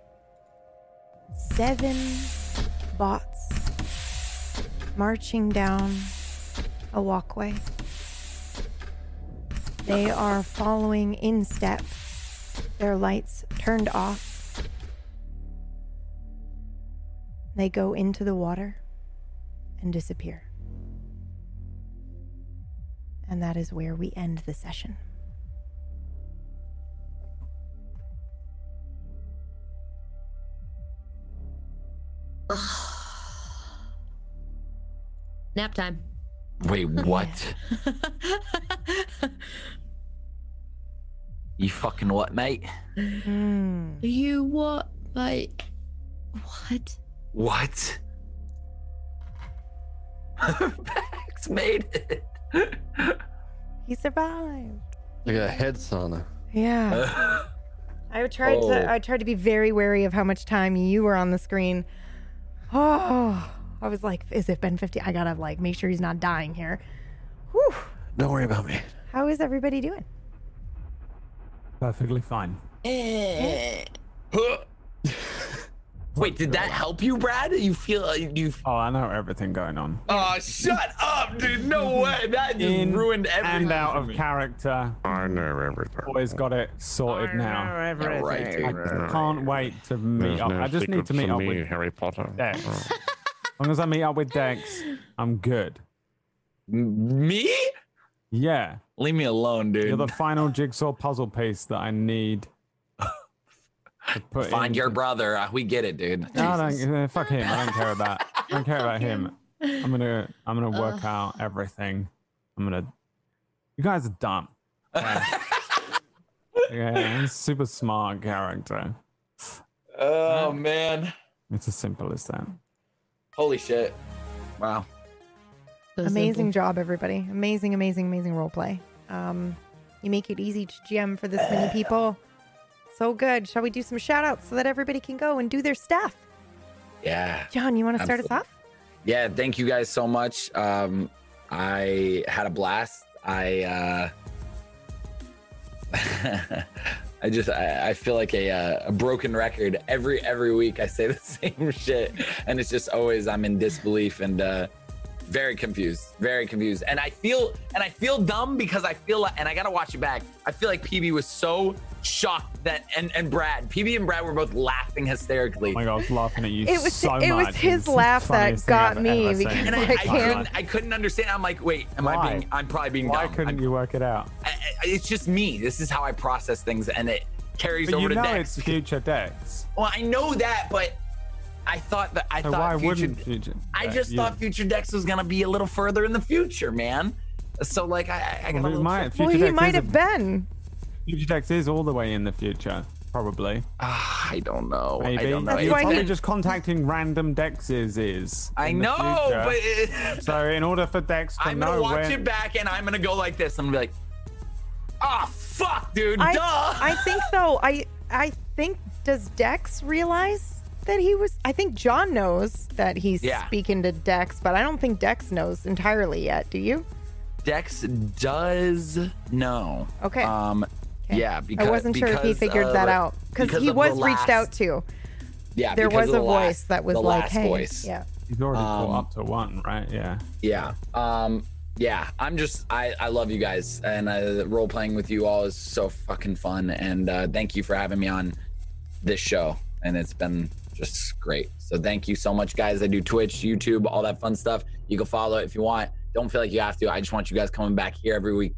seven bots marching down a walkway. They are following in step, their lights turned off. They go into the water and disappear. And that is where we end the session. Nap time. Wait, what? You fucking what, mate? Mm. You what, like, what? What? Max made it. He survived. Like a head sauna. Yeah. I tried oh. to. I tried to be very wary of how much time you were on the screen. Oh. I was like, is it Ben fifty? I gotta like make sure he's not dying here. Whew. Don't worry about me. How is everybody doing? Perfectly fine. Eh. Wait, did that help you, Brad? You feel uh, you? Oh, I know everything going on. Oh, shut up, dude! No way! That just In ruined everything. And out of character. I know everything. Boys got it sorted I now. Know everything. Right, I right. can't wait to meet There's up. No I just need to meet up me, with Harry Potter. Dex. Oh. As long as I meet up with Dex, I'm good. Me? Yeah. Leave me alone, dude. You're the final jigsaw puzzle piece that I need. To put Find in. your brother. Uh, we get it, dude. No, I don't, uh, fuck him. I don't care about. I don't care about him. I'm gonna. I'm gonna work uh, out everything. I'm gonna. You guys are dumb. Yeah, yeah I'm a super smart character. Oh yeah. Man. It's as simple as that. Holy shit. Wow. So amazing simple. job, everybody. Amazing, amazing, amazing roleplay. Um, you make it easy to G M for this many people. So good. Shall we do some shout outs so that everybody can go and do their stuff? Yeah. John, you want to start us off? Yeah. Thank you guys so much. Um, I had a blast. I, uh, I just, I, I feel like a, uh, a broken record. Every, every week I say the same shit and it's just always, I'm in disbelief and uh, very confused, very confused. And I feel, and I feel dumb because I feel like, and I got to watch it back. I feel like P B was so shocked that, and, and Brad, P B and Brad were both laughing hysterically. Oh my God, I was laughing at you it was, so it much. It was his it was laugh that got I've me. Because and I, I, couldn't, I couldn't understand. I'm like, wait, am Why? I being, I'm probably being Why dumb. Why couldn't I'm, you work it out? I, I, it's just me. This is how I process things and it carries but over to Dex. But you know it's future Dex. Well, I know that, but I thought that I so thought why future, future I just yeah. thought future Dex was gonna be a little further in the future, man. So like I, I got well, a little. Might, well, he might have been. Future Dex is all the way in the future, probably. Uh, I don't know. Maybe. I don't know. That's it's probably just contacting random Dexes is. I know, but it, so in order for Dex to I'm know, I'm gonna watch when, it back and I'm gonna go like this. I'm gonna be like. Ah, oh, fuck, dude, I, duh. I think, though, I I think, does Dex realize that he was, I think John knows that he's yeah. speaking to Dex, but I don't think Dex knows entirely yet, do you? Dex does know. Okay. Um, okay. Yeah, because. I wasn't sure because, if he figured uh, that out, because he was last, reached out to. Yeah, There was a voice last, that was like, hey. Voice. Yeah. He's already um, caught up to one, right? Yeah. Yeah. Um. Yeah, I'm just, I, I love you guys and uh, role playing with you all is so fucking fun and uh, thank you for having me on this show and it's been just great. So thank you so much, guys. I do Twitch, YouTube, all that fun stuff. You can follow if you want. Don't feel like you have to. I just want you guys coming back here every week.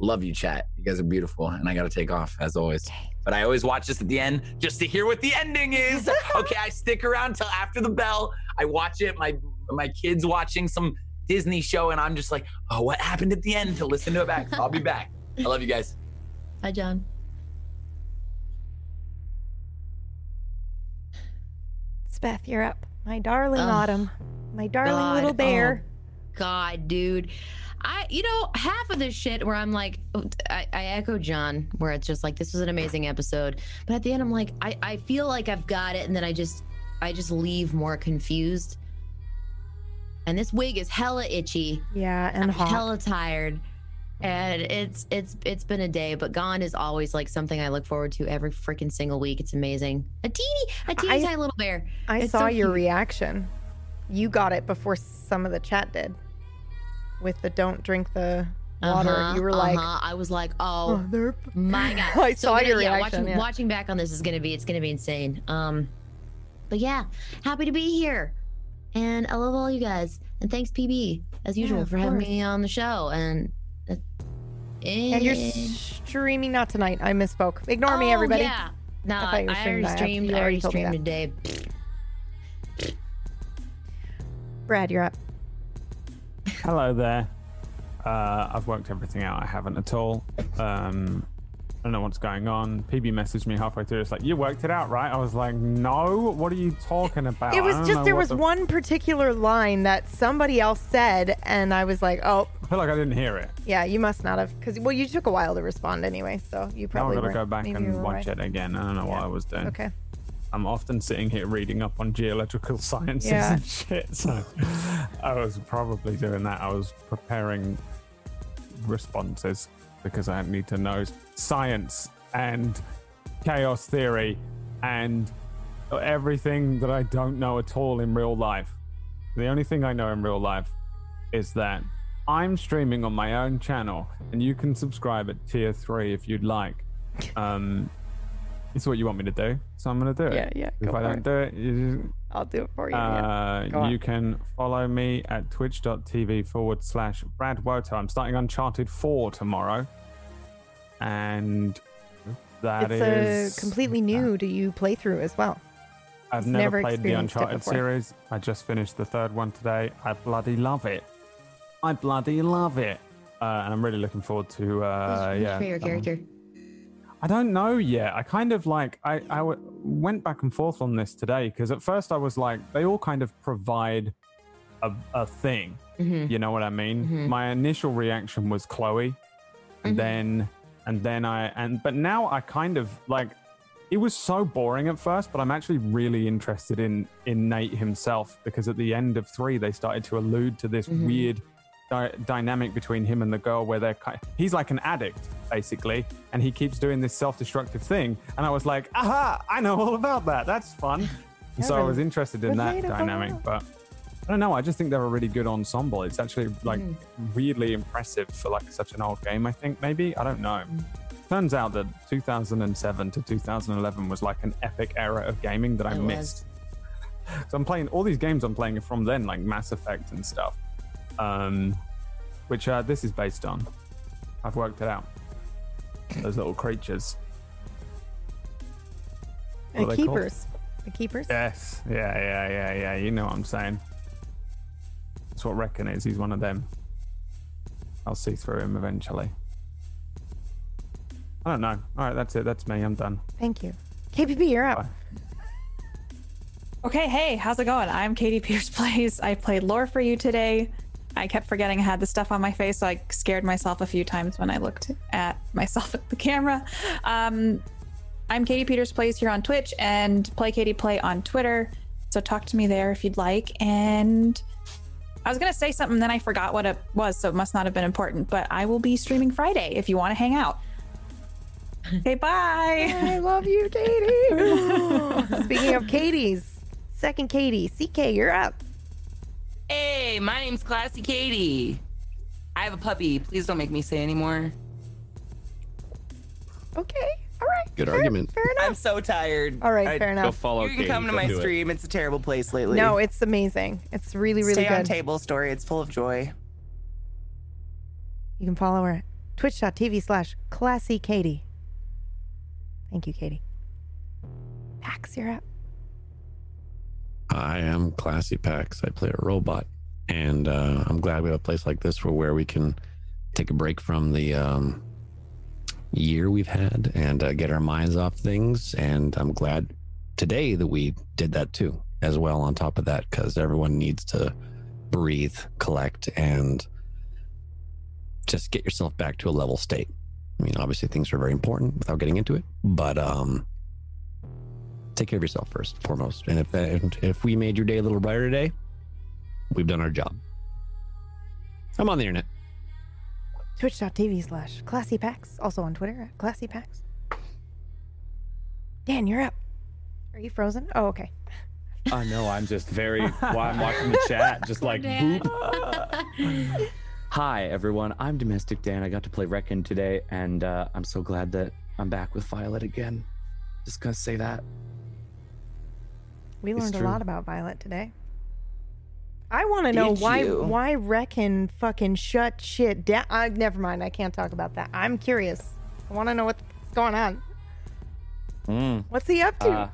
Love you, chat. You guys are beautiful and I got to take off as always. But I always watch this at the end just to hear what the ending is. Okay, I stick around till after the bell. I watch it. My, my kid's watching some Disney show and I'm just like, oh, what happened at the end to listen to it back. I'll be back. I love you guys. Bye, John. Speth, you're up. My darling oh, Autumn. My darling God, little bear. Oh, God, dude. I, you know, half of this shit where I'm like, I, I echo John, where it's just like, this was an amazing episode. But at the end, I'm like, I, I feel like I've got it. And then I just, I just leave more confused. And this wig is hella itchy. Yeah, and I'm hot. Hella tired. And it's, it's, it's been a day, but Gone is always like something I look forward to every freaking single week. It's amazing. A teeny, a teeny I, tiny little bear. I it's saw so your reaction. You got it before some of the chat did. With the don't drink the water, uh-huh, you were uh-huh. like, I was like, oh, oh my God. I so saw gonna, your yeah, reaction. Watching, yeah. watching back on this is gonna be, it's gonna be insane. Um, but yeah, happy to be here. And I love all you guys. And thanks, P B, as usual, yeah, for having course. me on the show. And uh, and you're streaming not tonight. I misspoke. Ignore oh, me, everybody. Yeah. No, I, I, I already streamed. I already streamed today. Brad, you're up. Hello there. Uh, I've worked everything out. I haven't at all. Um, I don't know what's going on. P B messaged me halfway through. It's like, you worked it out, right? I was like, no, what are you talking about? It was just, there was the... one particular line that somebody else said, and I was like, oh. I feel like I didn't hear it. Yeah, you must not have, because, well, you took a while to respond anyway, so you probably Now I've got to go back and watch right. it again. I don't know yeah. what I was doing. Okay. I'm often sitting here reading up on geological sciences yeah. and shit, so I was probably doing that. I was preparing responses because I need to know science and chaos theory and everything that I don't know at all in real life. The only thing I know in real life is that I'm streaming on my own channel, and you can subscribe at tier three if you'd like. Um... It's what you want me to do, so I'm going to do it. Yeah, yeah. If I don't do it, you just... I'll do it for you. Uh, yeah. You can follow me at twitch.tv forward slash Brad Woto. I'm starting Uncharted four tomorrow. And that it's is... It's completely new uh, to you playthrough as well. I've never, never played the Uncharted series. I just finished the third one today. I bloody love it. I bloody love it. Uh, and I'm really looking forward to... Uh, Who's yeah, your character? Um, I don't know yet. I kind of like, I, I w- went back and forth on this today because at first I was like, they all kind of provide a, a thing. Mm-hmm. You know what I mean? Mm-hmm. My initial reaction was Chloe. And mm-hmm. then, and then I, and, but now I kind of like, it was so boring at first, but I'm actually really interested in, in Nate himself because at the end of three, they started to allude to this mm-hmm. weird Di- dynamic between him and the girl where they're kind of, he's like an addict basically and he keeps doing this self-destructive thing and I was like, aha, I know all about that, that's fun. And Evan, so I was interested in that dynamic, but I don't know, I just think they're a really good ensemble. It's actually like mm. weirdly impressive for like such an old game. I think maybe I don't know mm. turns out that two thousand seven to two thousand eleven was like an epic era of gaming that I it missed was. So I'm playing all these games I'm playing from then, like Mass Effect and stuff. Um, which uh, this is based on. I've worked it out. Those little creatures. The keepers. Called? The keepers? Yes. Yeah, yeah, yeah, yeah. You know what I'm saying. That's what Reckon is. He's one of them. I'll see through him eventually. I don't know. All right, that's it. That's me. I'm done. Thank you. K P P, you're up. Bye. Okay, hey, how's it going? I'm Katie Pierce Plays. I played Lore for you today. I kept forgetting I had the stuff on my face, so I scared myself a few times when I looked at myself at the camera. Um, I'm Katie Peters Plays here on Twitch and Play Katie Play on Twitter. So talk to me there if you'd like. And I was going to say something, then I forgot what it was, so it must not have been important. But I will be streaming Friday if you want to hang out. Okay, bye. I love you, Katie. Speaking of Katie's, second Katie, C K, you're up. Hey, my name's Classy Katie. I have a puppy. Please don't make me say anymore. Okay. All right. Good fair, argument. Fair enough. I'm so tired. All right. I, fair enough. Go follow you can Katie, come to my stream. It. It's a terrible place lately. No, it's amazing. It's really, really Stay good. Stay on table story. It's full of joy. You can follow her at twitch.tv slash Classy Katie. Thank you, Katie. Pax, you're up. I am Classy Pax. I play a robot, and uh, I'm glad we have a place like this for where we can take a break from the um, year we've had and uh, get our minds off things. And I'm glad today that we did that too. as well on top of that, because everyone needs to breathe, collect, and just get yourself back to a level state. I mean, obviously things are very important without getting into it, but um, take care of yourself first and foremost. And if that, if we made your day a little brighter today, we've done our job. I'm on the internet. Twitch.tv slash Classy Packs. Also on Twitter at Classy Packs. Dan, you're up. Are you frozen? Oh, okay. Uh, no, I'm just very, while I'm watching the chat, just like, boop. Hi, everyone. I'm Domestic Dan. I got to play Reckon today, and uh, I'm so glad that I'm back with Violet again. Just gonna say that. We learned a lot about Violet today. I want to know why you? why Reckon fucking shut shit down. I, never mind. I can't talk about that. I'm curious. I want to know what's going on. Mm. What's he up to? Uh,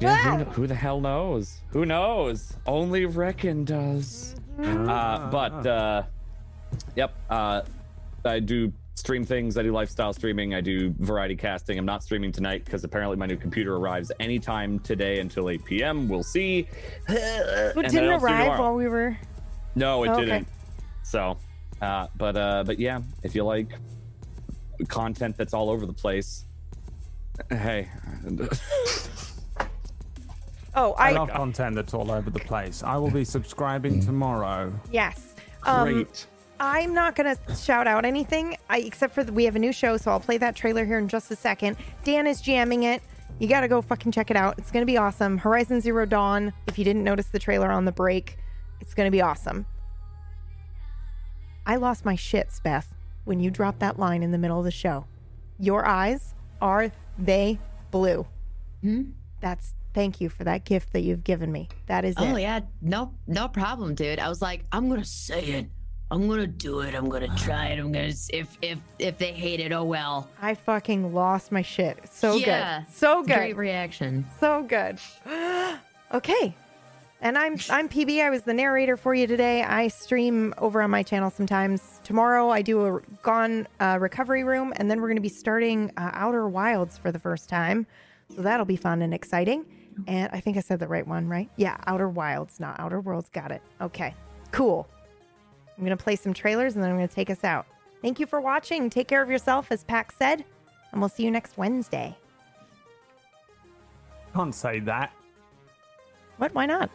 yeah, who, who the hell knows? Who knows? Only Reckon does. Mm-hmm. Uh, but, uh, yep. Uh, I do stream things. I do lifestyle streaming. I do variety casting. I'm not streaming tonight because apparently my new computer arrives anytime today until eight p.m. We'll see. But and didn't arrive while we were... No, it oh, didn't. Okay. So, uh, but, uh, but yeah, if you like content that's all over the place, hey. Oh, I, I love content that's all over the place. I will be subscribing tomorrow. Yes. Um, Great. I'm not going to shout out anything I, except for the, we have a new show, so I'll play that trailer here in just a second. Dan is jamming it. You got to go fucking check it out. It's going to be awesome. Horizon Zero Dawn, if you didn't notice the trailer on the break, it's going to be awesome. I lost my shit, Beth, when you dropped that line in the middle of the show. Your eyes, are they blue? Hmm? That's... Thank you for that gift that you've given me. That is oh, it. Oh, yeah. No, no problem, dude. I was like, I'm going to say it. I'm going to do it. I'm going to try it. I'm going to, if if if they hate it, oh, well. I fucking lost my shit. So yeah. good. So good. Great reaction. So good. Okay. And I'm I'm P B. I was the narrator for you today. I stream over on my channel sometimes. Tomorrow I do a Gone uh, recovery room, and then we're going to be starting uh, Outer Wilds for the first time. So that'll be fun and exciting. And I think I said the right one, right? Yeah, Outer Wilds, not Outer Worlds. Got it. Okay, cool. I'm going to play some trailers and then I'm going to take us out. Thank you for watching. Take care of yourself, as Pac said. And we'll see you next Wednesday. Can't say that. What? Why not?